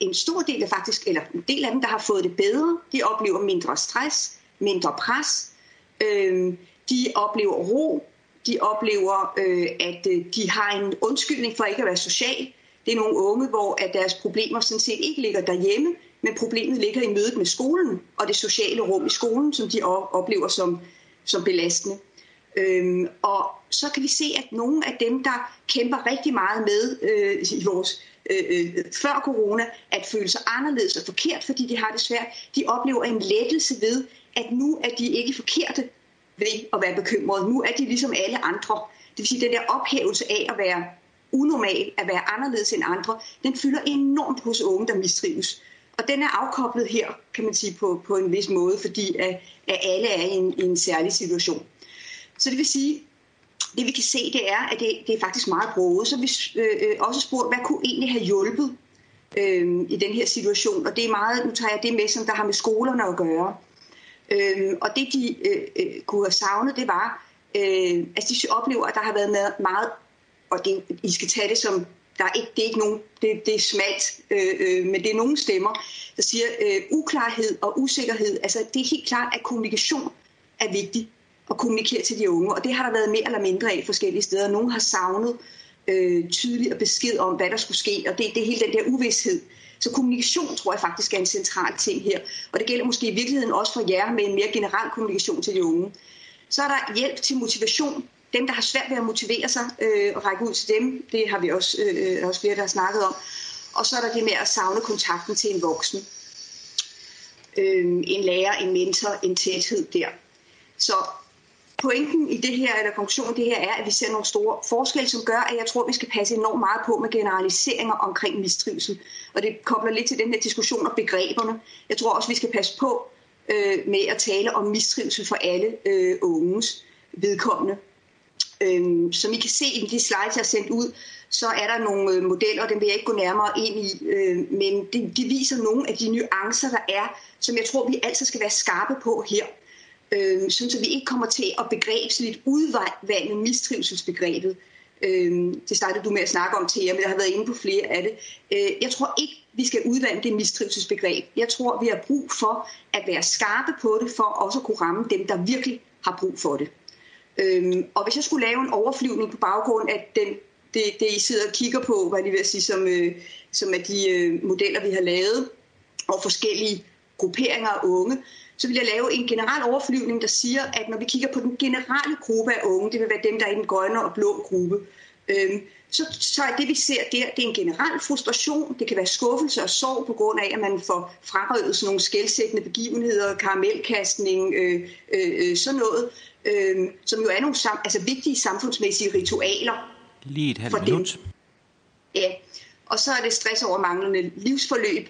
en stor del af faktisk, eller en del af dem, der har fået det bedre, de oplever mindre stress, mindre pres, de oplever ro, de oplever, at de har en undskyldning for ikke at være social. Det er nogle unge, hvor at deres problemer sådan set ikke ligger derhjemme, men problemet ligger i mødet med skolen og det sociale rum i skolen, som de oplever som belastende. Og så kan vi se, at nogle af dem, der kæmper rigtig meget med i vores før corona, at føle sig anderledes og forkert, fordi de har det svært, de oplever en lettelse ved, at nu er de ikke forkerte ved at være bekymrede. Nu er de ligesom alle andre. Det vil sige, at den der ophævelse af at være unormal, at være anderledes end andre, den fylder enormt hos unge, der mistrives. Og den er afkoblet her, kan man sige, på en vis måde, fordi at alle er i en særlig situation. Så det vil sige, det vi kan se, det er, at det er faktisk meget broget. Så vi også spurgte, hvad kunne egentlig have hjulpet i den her situation? Og det er meget, nu tager jeg det med, som der har med skolerne at gøre. Og det, de kunne have savnet, det var, at de oplever, at der har været meget, og det, I skal tage det som, det er ikke nogen, det er smalt, men det er nogle stemmer, der siger uklarhed og usikkerhed. Altså det er helt klart, at kommunikation er vigtigt at kommunikere til de unge, og det har der været mere eller mindre af forskellige steder. Nogle har savnet tydeligere besked om, hvad der skulle ske, og det er hele den der uvidshed. Så kommunikation, tror jeg faktisk, er en central ting her. Og det gælder måske i virkeligheden også for jer med en mere generel kommunikation til de unge. Så er der hjælp til motivation. Dem, der har svært ved at motivere sig og række ud til dem, det har vi også, også flere, der har snakket om. Og så er der det med at savne kontakten til en voksen. En lærer, en mentor, en tæthed der. Så pointen i det her, eller konklusionen det her, er, at vi ser nogle store forskelle, som gør, at jeg tror, vi skal passe enormt meget på med generaliseringer omkring mistrivsel. Og det kobler lidt til den her diskussion om begreberne. Jeg tror også, vi skal passe på med at tale om mistrivsel for alle unges vedkommende. Som I kan se i de slides, jeg har sendt ud, så er der nogle modeller, og dem vil jeg ikke gå nærmere ind i, men de viser nogle af de nuancer, der er, som jeg tror, vi altid skal være skarpe på her. Sådan, så vi ikke kommer til at begrebsligt udvande mistrivselsbegrebet. Det startede du med at snakke om, Thea, men jeg har været inde på flere af det. Jeg tror ikke, vi skal udvande det mistrivselsbegreb. Jeg tror, vi har brug for at være skarpe på det, for også at kunne ramme dem, der virkelig har brug for det. Og hvis jeg skulle lave en overflyvning på baggrund af det I sidder og kigger på, hvad jeg vil sige, som er de modeller, vi har lavet, og forskellige grupperinger af unge, så vil jeg lave en generel overflyvning, der siger, at når vi kigger på den generelle gruppe af unge, det vil være dem, der er i den grønne og blå gruppe, så er det, vi ser der, det er en generel frustration, det kan være skuffelse og sorg på grund af, at man får frarøvet sådan nogle skelsættende begivenheder, karamelkastning, sådan noget, som jo er nogle vigtige samfundsmæssige ritualer. Lige et halvt minut. Ja, og så er det stress over manglende livsforløb,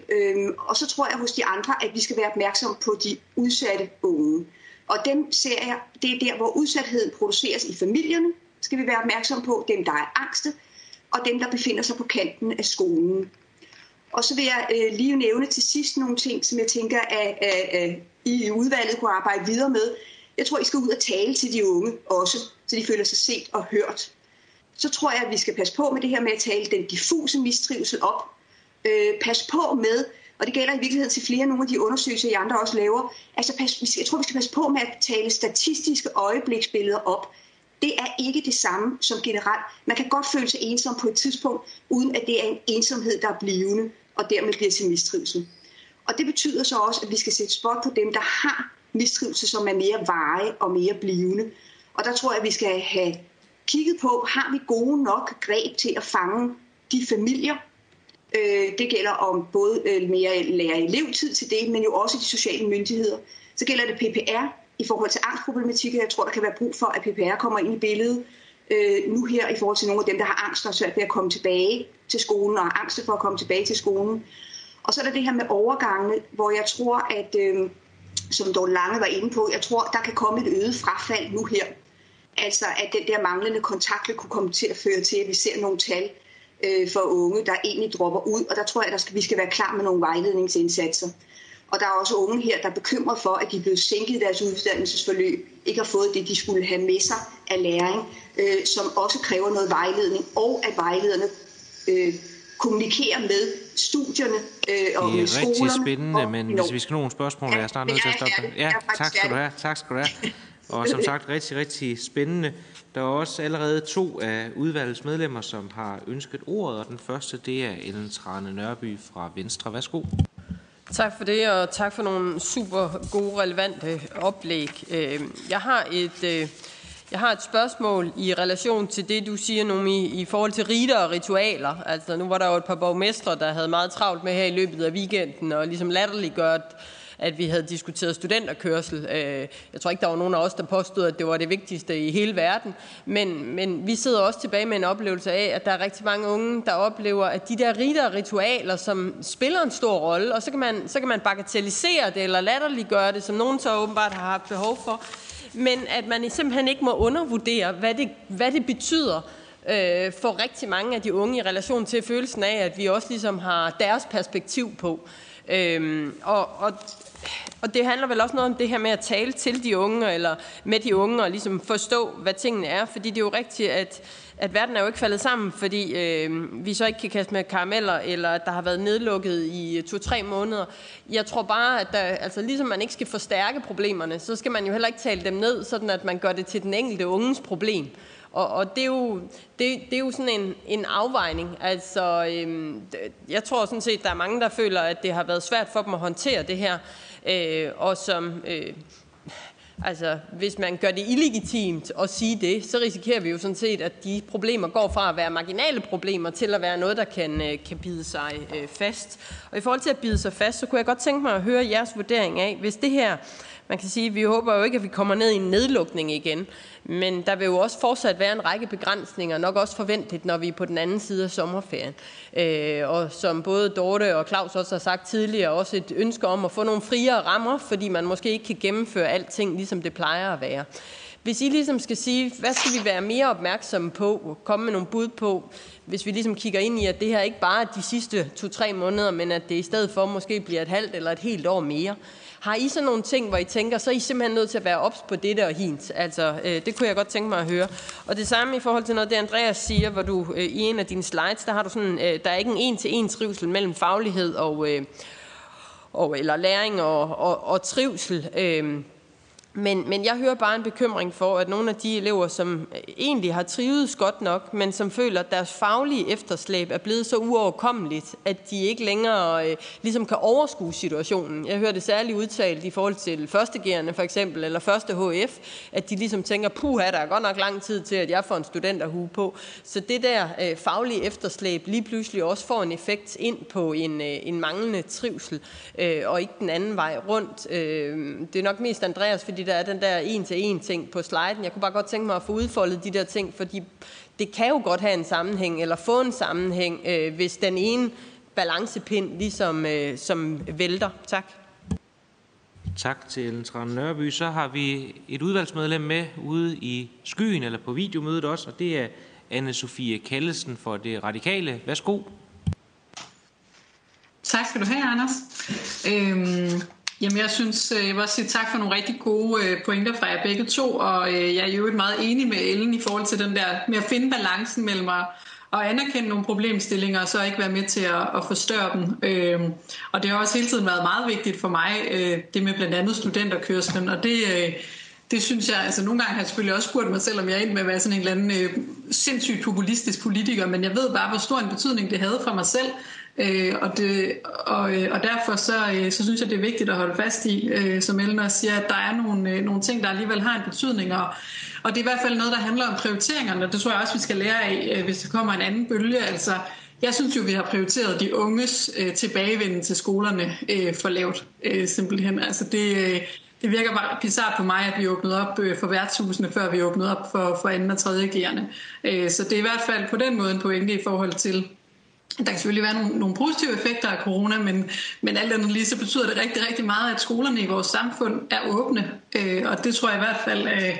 og så tror jeg hos de andre, at vi skal være opmærksomme på de udsatte unge. Og dem ser jeg, det er der, hvor udsatheden produceres i familierne, skal vi være opmærksomme på, dem der er angste, og dem der befinder sig på kanten af skolen. Og så vil jeg lige nævne til sidst nogle ting, som jeg tænker, at I i udvalget kunne arbejde videre med. Jeg tror, I skal ud og tale til de unge også, så de føler sig set og hørt. Så tror jeg, at vi skal passe på med det her med at tale den diffuse mistrivsel op. Pas på med, og det gælder i virkeligheden til flere af nogle af de undersøgelser, I andre også laver, altså jeg tror, vi skal passe på med at tale statistiske øjebliksbilleder op. Det er ikke det samme som generelt. Man kan godt føle sig ensom på et tidspunkt, uden at det er en ensomhed, der er blivende, og dermed bliver til mistrivsel. Og det betyder så også, at vi skal sætte spot på dem, der har mistrivsel, som er mere varige og mere blivende. Og der tror jeg, at vi skal have kigget på, har vi gode nok greb til at fange de familier? Det gælder om både mere lærer-elevtid til det, men jo også de sociale myndigheder. Så gælder det PPR i forhold til angstproblematikker. Jeg tror, der kan være brug for, at PPR kommer ind i billedet. nu her i forhold til nogle af dem, der har angst og svært ved at komme tilbage til skolen og angst for at komme tilbage til skolen. Og så er der det her med overgangene, hvor jeg tror, at som Dorte Lange var inde på, jeg tror, der kan komme et øget frafald nu her. Altså at den der manglende kontakt kunne komme til at føre til, at vi ser nogle tal for unge, der egentlig dropper ud. Og der tror jeg, at vi skal være klar med nogle vejledningsindsatser. Og der er også unge her, der er bekymret for, at de er blevet sænket i deres uddannelsesforløb, ikke har fået det, de skulle have med sig af læring, som også kræver noget vejledning, og at vejlederne kommunikerer med studierne og med skolerne. Det er rigtig spændende, men hvis vi skal nå nogle spørgsmål, jeg er snart nødt til at stoppe. Ja, tak skal du have. Og som sagt, rigtig, rigtig spændende. Der er også allerede 2 af udvalgets medlemmer, som har ønsket ordet, og den første, det er Ellen Trane Nørby fra Venstre. Værsgo. Tak for det, og tak for nogle super gode, relevante oplæg. Jeg har et spørgsmål i relation til det, du siger, Noemi, i forhold til riter og ritualer. Altså, nu var der jo et par borgmestre, der havde meget travlt med her i løbet af weekenden, og ligesom latterliggjort, at vi havde diskuteret studenterkørsel. Jeg tror ikke, der var nogen af os, der påstod, at det var det vigtigste i hele verden. Men vi sidder også tilbage med en oplevelse af, at der er rigtig mange unge, der oplever, at de der riter og ritualer, som spiller en stor rolle, og så kan man bagatellisere det eller latterliggøre det, som nogen så åbenbart har haft behov for, men at man simpelthen ikke må undervurdere, hvad det betyder for rigtig mange af de unge i relation til følelsen af, at vi også ligesom har deres perspektiv på. Og det handler vel også noget om det her med at tale til de unge, eller med de unge, og ligesom forstå, hvad tingene er. Fordi det er jo rigtigt, at verden er jo ikke faldet sammen, fordi vi så ikke kan kaste med karameller, eller at der har været nedlukket i 2-3 måneder. Jeg tror bare, at ligesom man ikke skal forstærke problemerne, så skal man jo heller ikke tale dem ned, sådan at man gør det til den enkelte unges problem. Og det er jo sådan en afvejning. Altså, jeg tror sådan set, der er mange, der føler, at det har været svært for dem at håndtere det her. Altså, hvis man gør det illegitimt at sige det, så risikerer vi jo sådan set, at de problemer går fra at være marginale problemer til at være noget, der kan bide sig fast. Og i forhold til at bide sig fast, så kunne jeg godt tænke mig at høre jeres vurdering af, hvis det her... Man kan sige, at vi håber jo ikke, at vi kommer ned i en nedlukning igen, men der vil jo også fortsat være en række begrænsninger, nok også forventet, når vi er på den anden side af sommerferien. Og som både Dorte og Claus også har sagt tidligere, også et ønske om at få nogle friere rammer, fordi man måske ikke kan gennemføre alting, ligesom det plejer at være. Hvis I ligesom skal sige, hvad skal vi være mere opmærksomme på, komme med nogle bud på, hvis vi ligesom kigger ind i, at det her ikke bare er de sidste 2-3 måneder, men at det i stedet for måske bliver et halvt eller et helt år mere. Har I sådan nogle ting, hvor I tænker, så er I simpelthen nødt til at være ops på det der og hint? Altså, det kunne jeg godt tænke mig at høre. Og det samme i forhold til noget, det Andreas siger, hvor du i en af dine slides, der har du sådan, der er ikke en en-til-en trivsel mellem faglighed eller læring og trivsel. Men jeg hører bare en bekymring for, at nogle af de elever, som egentlig har trivet godt nok, men som føler, at deres faglige efterslæb er blevet så uoverkommeligt, at de ikke længere ligesom kan overskue situationen. Jeg hører det særligt udtalt i forhold til førstegærende for eksempel, eller første HF, at de ligesom tænker, puha, der er godt nok lang tid til, at jeg får en studenterhue på. Så det der faglige efterslæb lige pludselig også får en effekt ind på en manglende trivsel, og ikke den anden vej rundt. Det er nok mest Andreas, fordi der er den der en-til-en ting på sliden. Jeg kunne bare godt tænke mig at få udfoldet de der ting, fordi det kan jo godt have en sammenhæng, eller få en sammenhæng, hvis den ene balancepind ligesom som vælter. Tak. Tak til Ellen Trane Nørby. Så har vi et udvalgsmedlem med ude i skyen, eller på videomødet også, og det er Anne Sofie Kaldsen for Det Radikale. Værsgo. Tak skal du have, Anders. Jamen, jeg vil også sige tak for nogle rigtig gode pointer fra jer begge to, og jeg er jo et meget enig med Ellen i forhold til den der med at finde balancen mellem at anerkende nogle problemstillinger og så ikke være med til at forstørre dem. Og det har også hele tiden været meget vigtigt for mig, det med blandt andet studenterkørslen, og det synes jeg, altså nogle gange har jeg selvfølgelig også spurgt mig selv, om jeg er ind med at være sådan en eller anden sindssygt populistisk politiker, men jeg ved bare, hvor stor en betydning det havde for mig selv, og derfor så synes jeg, det er vigtigt at holde fast i, som Ellen også siger, at der er nogle ting, der alligevel har en betydning, og det er i hvert fald noget, der handler om prioriteringerne, og det tror jeg også, vi skal lære af, hvis der kommer en anden bølge, altså jeg synes jo, vi har prioriteret de unges tilbagevenden til skolerne for lavt, simpelthen, altså det Det virker bare bizarrt på mig, at vi åbnede op for værtshusene, før vi åbnede op for anden og tredje g'erne. Så det er i hvert fald på den måde en pointe i forhold til, der kan selvfølgelig være nogle positive effekter af corona, men alt andet lige, så betyder det rigtig, rigtig meget, at skolerne i vores samfund er åbne. Og det tror jeg i hvert fald,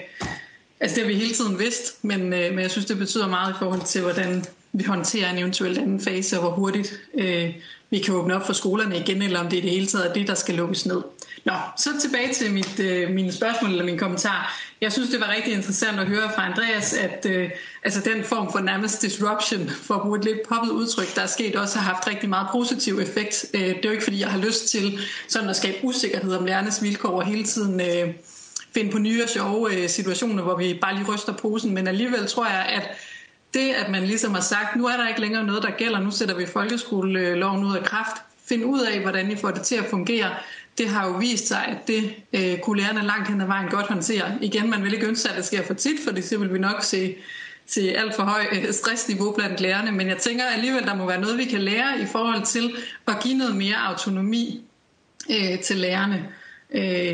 altså det har vi hele tiden vidst, men jeg synes, det betyder meget i forhold til, hvordan vi håndterer en eventuel anden fase, og hvor hurtigt vi kan åbne op for skolerne igen, eller om det i det hele taget er det, der skal lukkes ned. Nå, så tilbage til mine spørgsmål eller mine kommentarer. Jeg synes, det var rigtig interessant at høre fra Andreas, at altså den form for nærmest disruption, for at bruge et lidt poppet udtryk, der er sket, også har haft rigtig meget positiv effekt. Det er jo ikke, fordi jeg har lyst til sådan at skabe usikkerhed om lærernes vilkår og hele tiden finde på nye og sjove situationer, hvor vi bare lige ryster posen, men alligevel tror jeg, at det, at man ligesom har sagt, nu er der ikke længere noget, der gælder, nu sætter vi folkeskoleloven ud af kraft, find ud af, hvordan I får det til at fungere, det har jo vist sig, at det kunne lærerne langt hen ad vejen godt håndtere. Igen, man vil ikke ønske, at det sker for tit, fordi så vil vi nok se alt for høj stressniveau blandt lærerne, men jeg tænker alligevel, der må være noget, vi kan lære i forhold til at give noget mere autonomi til lærerne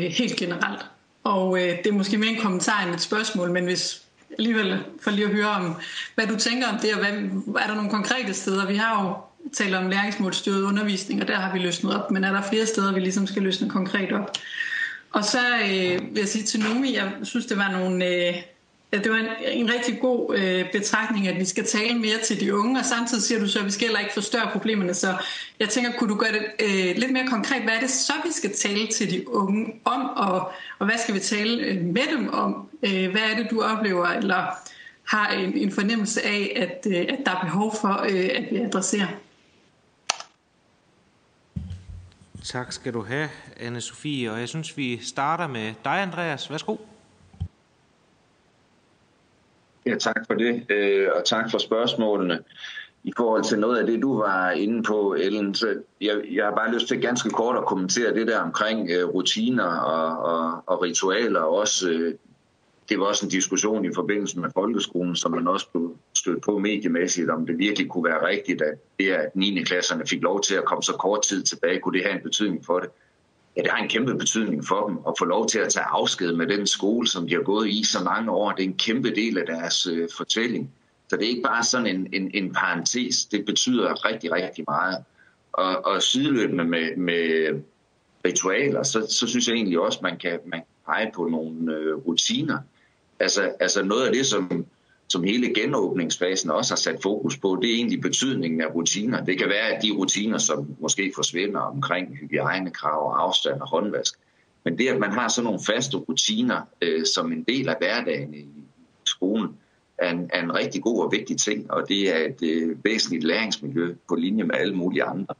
helt generelt. Og det er måske mere en kommentar end et spørgsmål, men hvis alligevel for lige at høre om, hvad du tænker om det, og er der nogle konkrete steder? Vi har jo talt om læringsmålstyret undervisning, og der har vi løsnet op, men er der flere steder, vi ligesom skal løsne konkret op? Og så vil jeg sige til Noemi, jeg synes, det var en rigtig god betragtning, at vi skal tale mere til de unge, og samtidig siger du så, at vi skal heller ikke forstørre problemerne. Så jeg tænker, kunne du gøre det lidt mere konkret? Hvad er det så, vi skal tale til de unge om, og hvad skal vi tale med dem om? Hvad er det, du oplever, eller har en fornemmelse af, at der er behov for, at vi adresserer? Tak skal du have, Anne Sofie, og jeg synes, vi starter med dig, Andreas. Værsgo. Ja, tak for det, og tak for spørgsmålene. I forhold til noget af det, du var inde på, Ellen, så jeg har bare lyst til ganske kort at kommentere det der omkring rutiner og ritualer. Også, det var også en diskussion i forbindelse med folkeskolen, som man også blev stødt på mediemæssigt, om det virkelig kunne være rigtigt, at det, at 9. klasserne fik lov til at komme så kort tid tilbage, kunne det have en betydning for det? Ja, det har en kæmpe betydning for dem at få lov til at tage afsked med den skole, som de har gået i så mange år. Det er en kæmpe del af deres fortælling. Så det er ikke bare sådan en parentes. Det betyder rigtig, rigtig meget. Og sideløbende med ritualer, så synes jeg egentlig også, man kan pege på nogle rutiner. Altså noget af det, som hele genåbningsfasen også har sat fokus på, det er egentlig betydningen af rutiner. Det kan være, at de rutiner, som måske forsvinder omkring hygiejnekrav, afstand og håndvask, men det, at man har sådan nogle faste rutiner som en del af hverdagen i skolen, er en rigtig god og vigtig ting, og det er et væsentligt læringsmiljø på linje med alle mulige andre.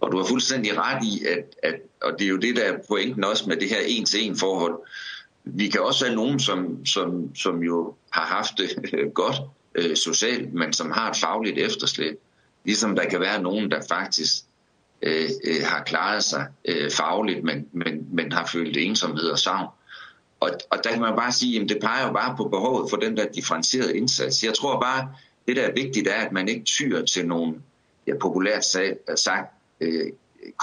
Og du har fuldstændig ret i, at og det er jo det, der er pointen også med det her en-til-en-forhold. Vi kan også have nogen, som jo har haft det godt socialt, men som har et fagligt efterslæb. Ligesom der kan være nogen, der faktisk har klaret sig fagligt, men har følt ensomhed og savn. Og der kan man bare sige, at det peger jo bare på behovet for den der differentierede indsats. Jeg tror bare, det der er vigtigt er, at man ikke tyr til nogle, populært sagt,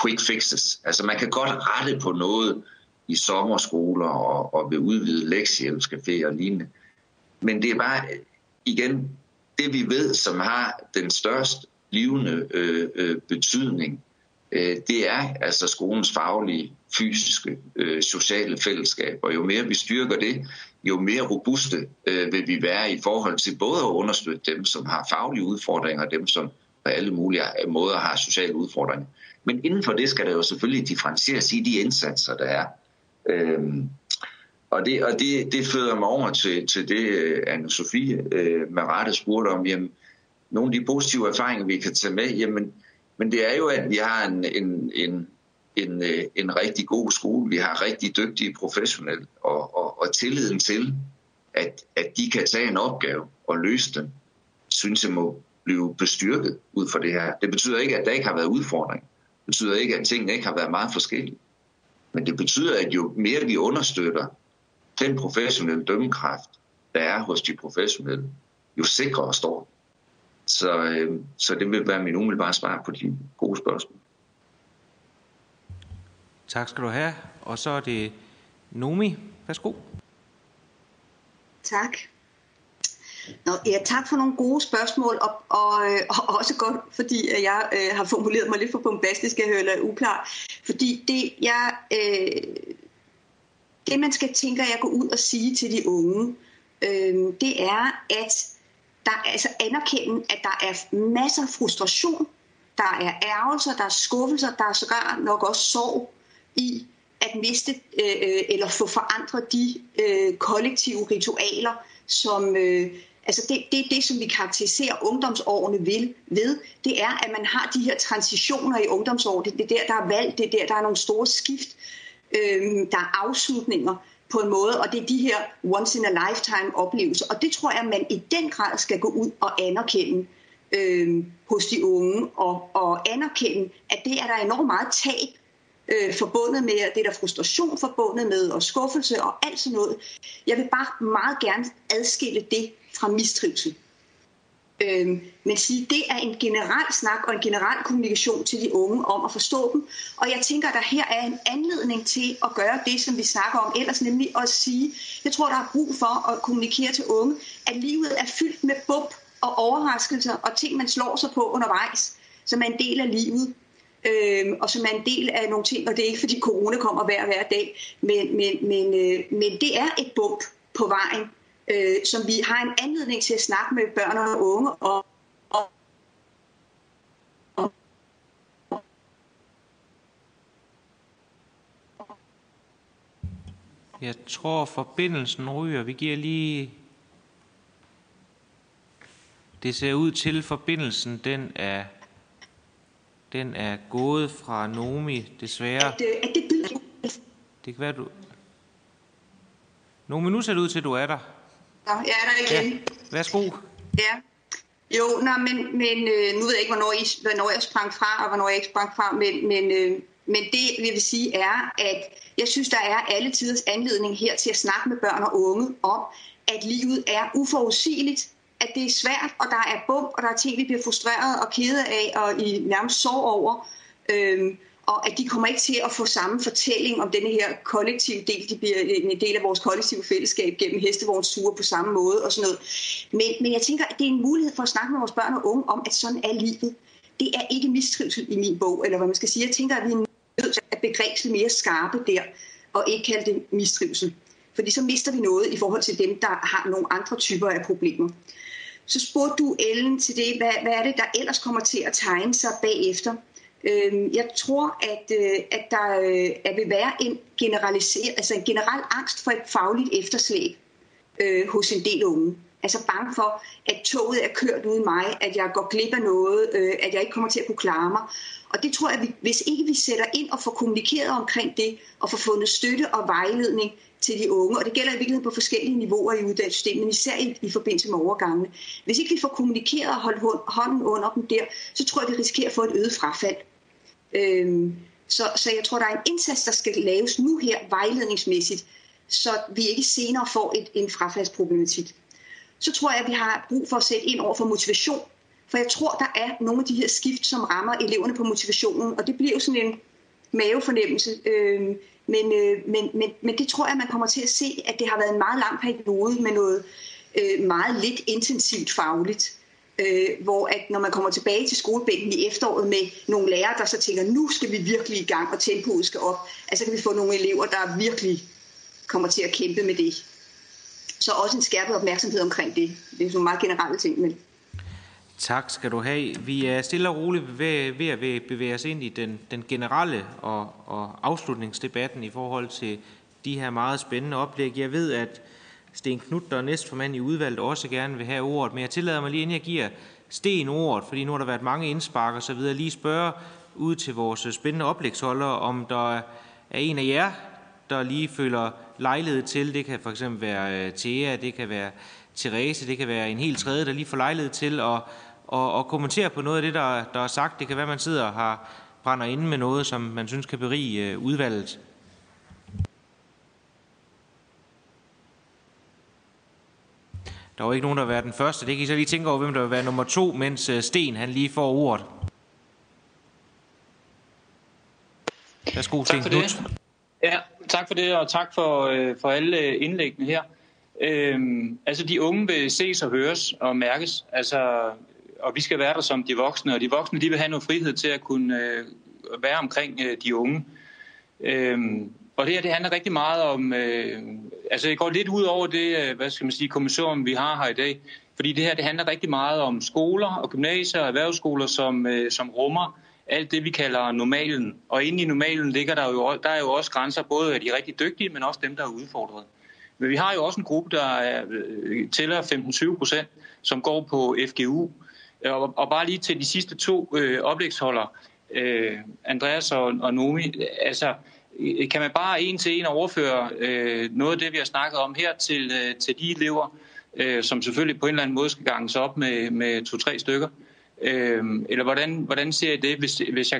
quick fixes. Altså man kan godt rette på noget i sommerskoler og ved udvidet lektiehjælpscafé og lignende. Men det er bare, igen, det vi ved, som har den største livende betydning, det er altså skolens faglige, fysiske, sociale fællesskab. Og jo mere vi styrker det, jo mere robuste vil vi være i forhold til både at understøtte dem, som har faglige udfordringer, og dem, som på alle mulige måder har sociale udfordringer. Men inden for det skal der jo selvfølgelig differentieres i de indsatser, der er. Og det fører mig over til det, Anne-Sophie med rette spurgte om, jamen, nogle af de positive erfaringer, vi kan tage med, jamen, men det er jo, at vi har en rigtig god skole, vi har rigtig dygtige professionelle, og tilliden til, at de kan tage en opgave og løse den, synes jeg må blive bestyrket ud fra det her. Det betyder ikke, at der ikke har været udfordring. Det betyder ikke, at tingene ikke har været meget forskellige. Men det betyder, at jo mere vi understøtter den professionelle dømmekraft, der er hos de professionelle, jo sikrere står. Så det vil være min umiddelbare svar på de gode spørgsmål. Tak skal du have. Og så er det Noemi. Værsgo. Tak. Tak for nogle gode spørgsmål, og også godt, fordi jeg har formuleret mig lidt for bombastisk, jeg hører uklar. Fordi det man skal tænke, at jeg går ud og sige til de unge, det er, at der altså anerkende, at der er masser af frustration, der er ærgelser, der er skuffelser, der er sågar nok også sorg i at miste eller få forandret de kollektive ritualer, som altså det, som vi karakteriserer ungdomsårene ved, det er, at man har de her transitioner i ungdomsårene. Det er der, der er valg, det er der, der er nogle store skift, der er afslutninger på en måde, og det er de her once-in-a-lifetime-oplevelser. Og det tror jeg, man i den grad skal gå ud og anerkende hos de unge, og anerkende, at det er der enormt meget tab forbundet med, det er der frustration forbundet med, og skuffelse og alt sådan noget. Jeg vil bare meget gerne adskille det fra mistrivsel. Men sige, det er en generel snak og en generel kommunikation til de unge om at forstå dem. Og jeg tænker, at der her er en anledning til at gøre det, som vi snakker om ellers, nemlig at sige, jeg tror, der er brug for at kommunikere til unge, at livet er fyldt med bump og overraskelser og ting, man slår sig på undervejs, som er en del af livet. Og som er en del af nogle ting, og det er ikke fordi corona kommer hver dag, men det er et bump på vejen, som vi har en anledning til at snakke med børn og unge og jeg tror, forbindelsen ryger. Vi giver lige... Det ser ud til, forbindelsen den er gået fra Noemi, desværre. Det kan være, du... Noemi, nu ser det ud til, at du er der. Jeg er der igen. Ja. Værsgo. Ja. Jo, men nu ved jeg ikke, hvornår jeg sprang fra, og hvornår jeg ikke sprang fra, men det, jeg vil sige, er, at jeg synes, der er alle tiders anledning her til at snakke med børn og unge om, at livet er uforudsigeligt, at det er svært, og der er bump, og der er ting, vi bliver frustreret og kede af, og i nærmest sorg over, og at de kommer ikke til at få samme fortælling om denne her kollektive del, de bliver en del af vores kollektive fællesskab gennem hestevognsture på samme måde og sådan noget. Men jeg tænker, at det er en mulighed for at snakke med vores børn og unge om, at sådan er livet. Det er ikke mistrivsel i min bog, eller hvad man skal sige. Jeg tænker, at vi er nødt til at begrebsle mere skarpe der, og ikke kalde det mistrivsel. Fordi så mister vi noget i forhold til dem, der har nogle andre typer af problemer. Så spurgte du Ellen til det, hvad er det, der ellers kommer til at tegne sig bagefter? Jeg tror, at der vil være en generel angst for et fagligt efterslæb hos en del unge. Altså bange for, at toget er kørt uden mig, at jeg går glip af noget, at jeg ikke kommer til at kunne klare mig. Og det tror jeg, at hvis ikke vi sætter ind og får kommunikeret omkring det, og får fundet støtte og vejledning til de unge, og det gælder i virkeligheden på forskellige niveauer i uddannelsessystemet, men især i forbindelse med overgangene. Hvis ikke vi får kommunikeret og holdt hånden under dem der, så tror jeg, vi risikerer at få et øget frafald. Så jeg tror, der er en indsats, der skal laves nu her vejledningsmæssigt, så vi ikke senere får en frafaldsproblematik. Så tror jeg, at vi har brug for at sætte ind over for motivation, for jeg tror, der er nogle af de her skift, som rammer eleverne på motivationen, og det bliver jo sådan en mavefornemmelse, men det tror jeg, man kommer til at se, at det har været en meget lang periode med noget meget lidt intensivt fagligt, hvor at når man kommer tilbage til skolebænken i efteråret med nogle lærere, der så tænker, nu skal vi virkelig i gang, og tempoet skal op, altså kan vi få nogle elever, der virkelig kommer til at kæmpe med det. Så også en skærpet opmærksomhed omkring det. Det er sådan meget generelle ting, men... Tak skal du have. Vi er stille og roligt ved at bevæge os ind i den generelle og afslutningsdebatten i forhold til de her meget spændende oplæg. Jeg ved, at Steen Knuth, der er næstformand i udvalget, også gerne vil have ordet, men jeg tillader mig lige, inden jeg giver Steen ordet, fordi nu har der været mange indspark og så videre, lige spørge ud til vores spændende oplægsholdere, om der er en af jer, der lige føler lejlighed til. Det kan for eksempel være Thea, det kan være Therese, det kan være en helt tredje, der lige får lejlighed til at kommentere på noget af det, der er sagt. Det kan være, man sidder og brænder inde med noget, som man synes kan berige udvalget. Der var ikke nogen, der vil være den første. Det kan I så lige tænke over, hvem der vil være nummer 2, mens Steen han lige får ordet. Værsgo, Steen Knuth. Ja, tak for det, og tak for alle indlæggene her. Altså, de unge vil ses og høres og mærkes, altså, og vi skal være der som de voksne, og de voksne, de vil have noget frihed til at kunne være omkring de unge. Og det her, det handler rigtig meget om, altså det går lidt ud over det, hvad skal man sige, kommissorium, vi har her i dag, fordi det her, det handler rigtig meget om skoler og gymnasier og erhvervsskoler, som rummer alt det, vi kalder normalen. Og inde i normalen ligger der er jo også grænser, både af de rigtig dygtige, men også dem, der er udfordret. Men vi har jo også en gruppe, der tæller 15-20%, som går på FGU. Og bare lige til de sidste to oplægsholdere, Andreas og Noemi, altså kan man bare en til en overføre noget af det, vi har snakket om her til de elever, som selvfølgelig på en eller anden måde skal ganges op med 2-3 stykker. Eller hvordan ser I det, hvis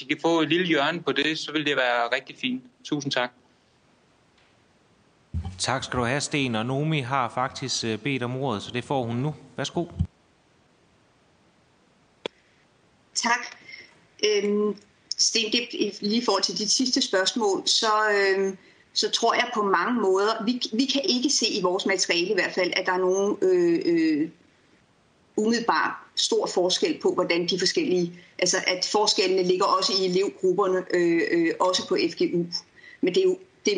I kan få et lille hjørne på det, så vil det være rigtig fint. Tusind tak. Tak skal du have, Sten, og Noemi har faktisk bedt om ordet, så det får hun nu. Værsgo. Tak. Sten, lige i forhold til dit sidste spørgsmål, så tror jeg på mange måder, vi kan ikke se i vores materiale i hvert fald, at der er nogen umiddelbart stor forskel på, hvordan de forskellige, altså at forskellene ligger også i elevgrupperne, også på FGU. Men det er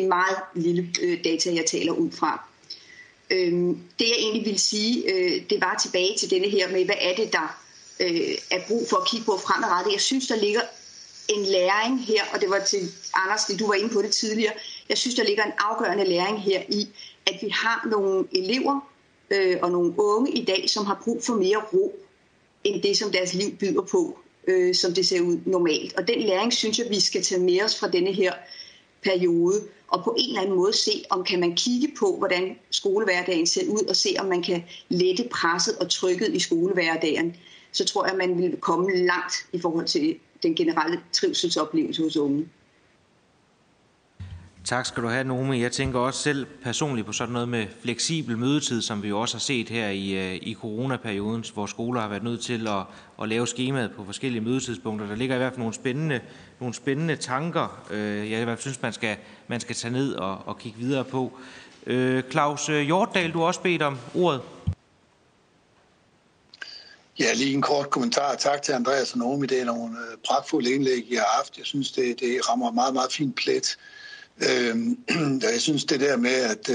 jo meget lille data, jeg taler ud fra. Det jeg egentlig ville sige, det var tilbage til denne her med, hvad er det, der er brug for at kigge på fremadrettet. Jeg synes, der ligger en læring her, og det var til Anders, du var inde på det tidligere. Jeg synes, der ligger en afgørende læring her i, at vi har nogle elever og nogle unge i dag, som har brug for mere ro, end det, som deres liv byder på, som det ser ud normalt. Og den læring, synes jeg, vi skal tage med os fra denne her periode, og på en eller anden måde se, om kan man kigge på, hvordan skolehverdagen ser ud, og se, om man kan lette presset og trykket i skolehverdagen. Så tror jeg, man vil komme langt i forhold til den generelle trivselsoplevelse hos unge. Tak skal du have, Noemi. Jeg tænker også selv personligt på sådan noget med fleksibel mødetid, som vi jo også har set her i coronaperioden, hvor skoler har været nødt til at lave skemaet på forskellige mødetidspunkter. Der ligger i hvert fald nogle spændende tanker, jeg synes, man skal tage ned og kigge videre på. Claus Hjortdal, du har også bedt om ordet. Ja, lige en kort kommentar. Tak til Andreas og Noemi. Det er nogle pragtfulde indlæg, I har haft. Jeg synes, det rammer meget, meget fint plet. Jeg synes, det der med, at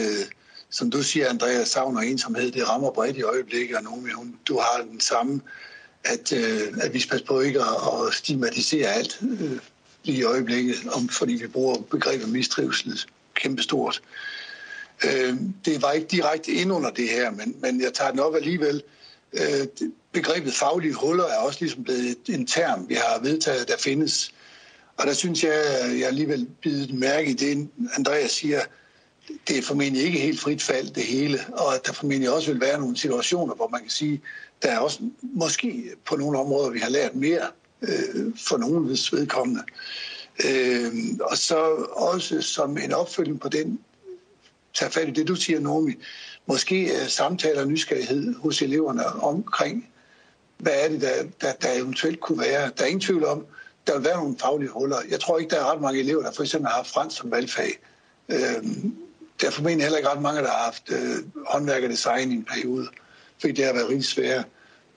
som du siger, Andreas, savn og ensomhed, det rammer bredt i øjeblikket, og Noemi, du har den samme, at vi passer på ikke at stigmatisere alt lige i øjeblikket, fordi vi bruger begrebet mistrivsel kæmpestort. Det var ikke direkte ind under det her, men jeg tager den op alligevel. Begrebet faglige huller er også ligesom blevet en term, vi har vedtaget, der findes. Og der synes jeg alligevel bidt mærke i det, Andreas siger, det er formentlig ikke helt frit fald, det hele. Og at der formentlig også vil være nogle situationer, hvor man kan sige, der er også måske på nogle områder, vi har lært mere for nogle vedkommende. Og så også som en opfølging på den, tage fat i det, du siger, Noemi, måske samtaler nysgerrighed hos eleverne omkring, hvad er det, der eventuelt kunne være. Der er ingen tvivl om, der vil være nogle faglige huller. Jeg tror ikke, der er ret mange elever, der for eksempel har haft fransk som valgfag. Der er formentlig heller ikke ret mange, der har haft håndværk og design i en periode, fordi det har været rigtig svært.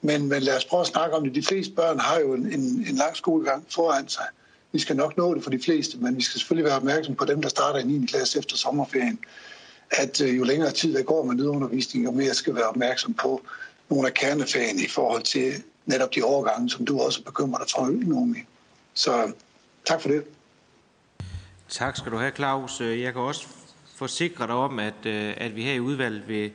Men lad os prøve at snakke om det. De fleste børn har jo en lang skolegang foran sig. Vi skal nok nå det for de fleste, men vi skal selvfølgelig være opmærksomme på dem, der starter i 9. klasse efter sommerferien. At jo længere tid der går med nødundervisning, jo mere skal være opmærksom på nogle af kernefagene i forhold til netop de overgange, som du også bekymrer dig for økonomi. Så tak for det. Tak skal du have, Claus. Jeg kan også forsikre dig om, at vi her i udvalget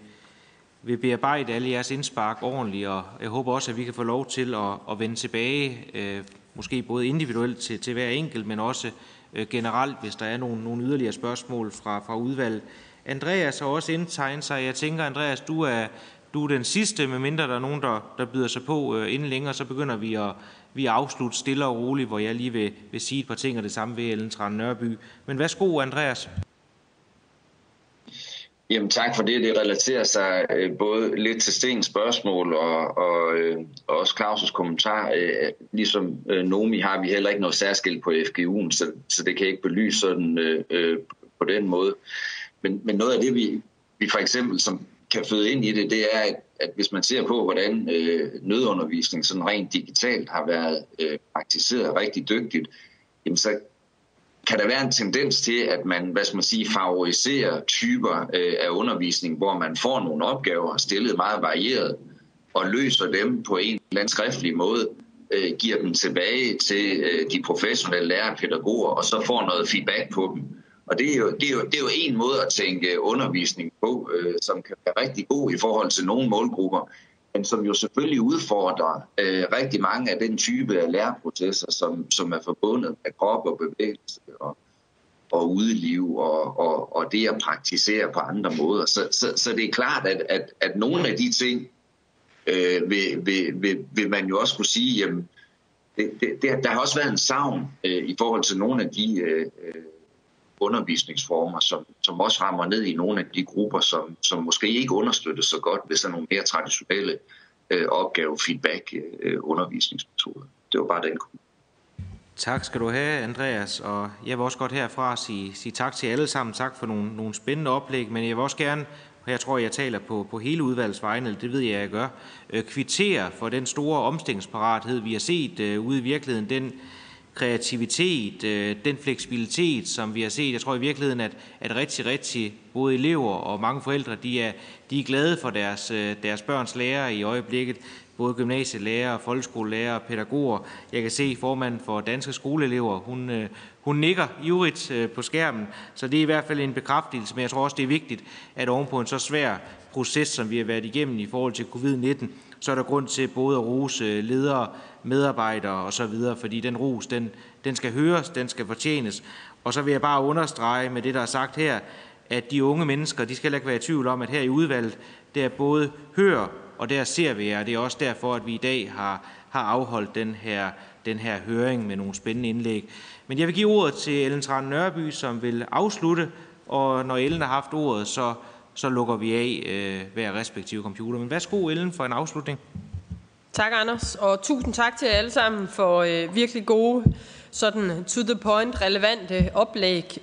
vil bearbejde alle jeres indspark ordentligt, og jeg håber også, at vi kan få lov til at vende tilbage, måske både individuelt til hver enkelt, men også generelt, hvis der er nogle yderligere spørgsmål fra udvalget. Andreas har også indtegnet sig. Jeg tænker, Andreas, du er den sidste, medmindre der er nogen, der byder sig på inden længere, så begynder vi at afslutte stille og roligt, hvor jeg lige vil sige et par ting, og det samme ved Ellen Trane Nørby. Men værsgo, Andreas. Jamen tak for det. Det relaterer sig både lidt til Stens spørgsmål og også Claus' kommentar. Ligesom Noemi har vi heller ikke noget særskilt på FGU'en, så det kan ikke belyse sådan på den måde. Men noget af det, vi for eksempel som kan føde ind i det, det er, at hvis man ser på, hvordan nødundervisning sådan rent digitalt har været praktiseret rigtig dygtigt, jamen så kan der være en tendens til, at man, favoriserer typer af undervisning, hvor man får nogle opgaver stillet meget varieret og løser dem på en eller anden skriftlig måde, giver dem tilbage til de professionelle lærere og pædagoger, og så får noget feedback på dem. Og det er jo en måde at tænke undervisning på, som kan være rigtig god i forhold til nogle målgrupper, men som jo selvfølgelig udfordrer rigtig mange af den type af læreprocesser, som er forbundet med krop og bevægelse og udeliv og det at praktisere på andre måder. Så det er klart, at nogle af de ting vil man jo også kunne sige, jamen, der har også været en savn i forhold til nogle af de undervisningsformer, som også rammer ned i nogle af de grupper, som måske ikke understøttes så godt ved sådan nogle mere traditionelle opgave-feedback-undervisningsmetoder. Det var bare den. Tak skal du have, Andreas, og jeg vil også godt herfra sige tak til alle sammen. Tak for nogle spændende oplæg, men jeg vil også gerne, og jeg tror, jeg taler på hele udvalgets vegne, det ved jeg gør, kvittere for den store omstillingsparathed, vi har set ude i virkeligheden, den kreativitet, den fleksibilitet, som vi har set. Jeg tror i virkeligheden, at rigtig, rigtig både elever og mange forældre, de er glade for deres børns lærere i øjeblikket. Både gymnasielærere, folkeskolelærere og pædagoger. Jeg kan se formanden for Danske Skoleelever, hun nikker ivrigt på skærmen, så det er i hvert fald en bekræftelse, men jeg tror også, det er vigtigt, at ovenpå en så svær proces, som vi har været igennem i forhold til covid-19, så er der grund til både at rose ledere, medarbejdere osv., fordi den ros, den skal høres, den skal fortjenes. Og så vil jeg bare understrege med det, der er sagt her, at de unge mennesker, de skal heller ikke være i tvivl om, at her i udvalget, der både hører og der ser vi jer, og det er også derfor, at vi i dag har afholdt den her høring med nogle spændende indlæg. Men jeg vil give ordet til Ellen Trane Nørby, som vil afslutte, og når Ellen har haft ordet, så lukker vi af hver respektive computer. Men værsgo, Ellen, for en afslutning. Tak, Anders, og tusind tak til jer alle sammen for virkelig gode, sådan to the point, relevante oplæg.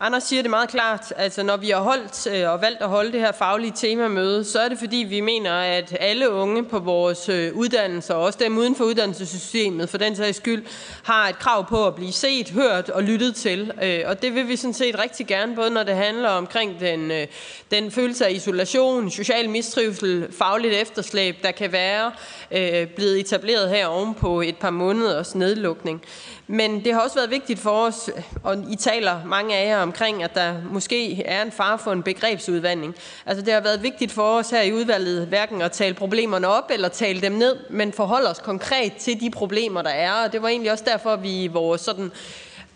Anders siger det meget klart, altså når vi har holdt og valgt at holde det her faglige temamøde, så er det fordi vi mener, at alle unge på vores uddannelser, og også dem uden for uddannelsessystemet for den sags skyld, har et krav på at blive set, hørt og lyttet til. Og det vil vi sådan set rigtig gerne, både når det handler omkring den følelse af isolation, social mistrivsel, fagligt efterslæb, der kan være blevet etableret her oven på et par måneders nedlukning. Men det har også været vigtigt for os, og I taler mange af jer omkring, at der måske er en fare for en begrebsudvandring. Altså det har været vigtigt for os her i udvalget, hverken at tale problemerne op eller tale dem ned, men forholde os konkret til de problemer, der er. Og det var egentlig også derfor, at vi i vores sådan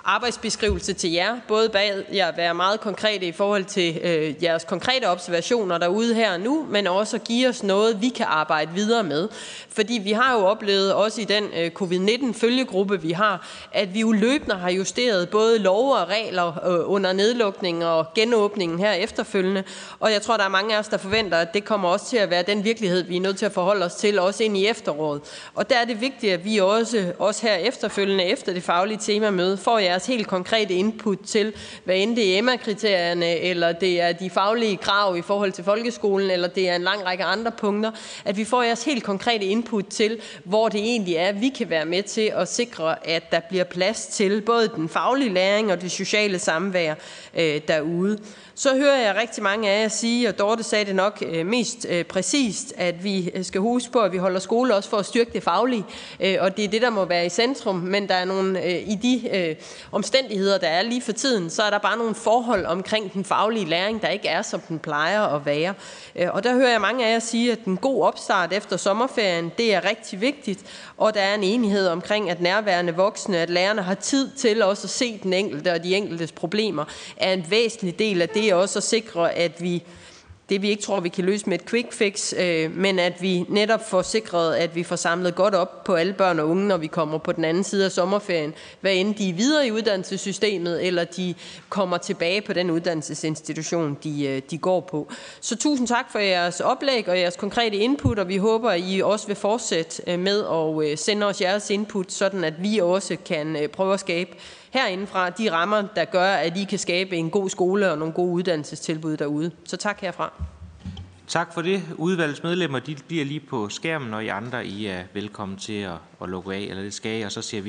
arbejdsbeskrivelse til jer, både bag jer være meget konkrete i forhold til jeres konkrete observationer derude her og nu, men også at give os noget, vi kan arbejde videre med. Fordi vi har jo oplevet, også i den covid-19-følgegruppe, vi har, at vi jo løbende har justeret både love og regler under nedlukningen og genåbningen her efterfølgende. Og jeg tror, der er mange af os, der forventer, at det kommer også til at være den virkelighed, vi er nødt til at forholde os til, også ind i efteråret. Og der er det vigtigt, at vi også her efterfølgende, efter det faglige temamøde, får jeres helt konkrete input til, hvad end det er Emma-kriterierne, eller det er de faglige krav i forhold til folkeskolen, eller det er en lang række andre punkter, at vi får jeres helt konkrete input til, hvor det egentlig er, vi kan være med til at sikre, at der bliver plads til både den faglige læring og det sociale samvær derude. Så hører jeg rigtig mange af jer sige, og Dorte sagde det nok mest præcist, at vi skal huske på, at vi holder skole også for at styrke det faglige, og det er det, der må være i centrum, men der er nogle i de omstændigheder, der er lige for tiden, så er der bare nogle forhold omkring den faglige læring, der ikke er, som den plejer at være. Og der hører jeg mange af jer sige, at en god opstart efter sommerferien, det er rigtig vigtigt, og der er en enighed omkring, at nærværende voksne, at lærerne har tid til også at se den enkelte og de enkeltes problemer, er en væsentlig del af det også at sikre, at vi det, vi ikke tror, vi kan løse med et quick fix, men at vi netop får sikret, at vi får samlet godt op på alle børn og unge, når vi kommer på den anden side af sommerferien. Hvad end de er videre i uddannelsessystemet, eller de kommer tilbage på den uddannelsesinstitution, de går på. Så tusind tak for jeres oplæg og jeres konkrete input, og vi håber, at I også vil fortsætte med at sende os jeres input, sådan at vi også kan prøve at skabe herindefra de rammer, der gør, at I kan skabe en god skole og nogle gode uddannelsestilbud derude. Så tak herfra. Tak for det. Udvalgets medlemmer, de bliver lige på skærmen, og I andre, I er velkommen til at lukke af, eller det skal I, og så ser vi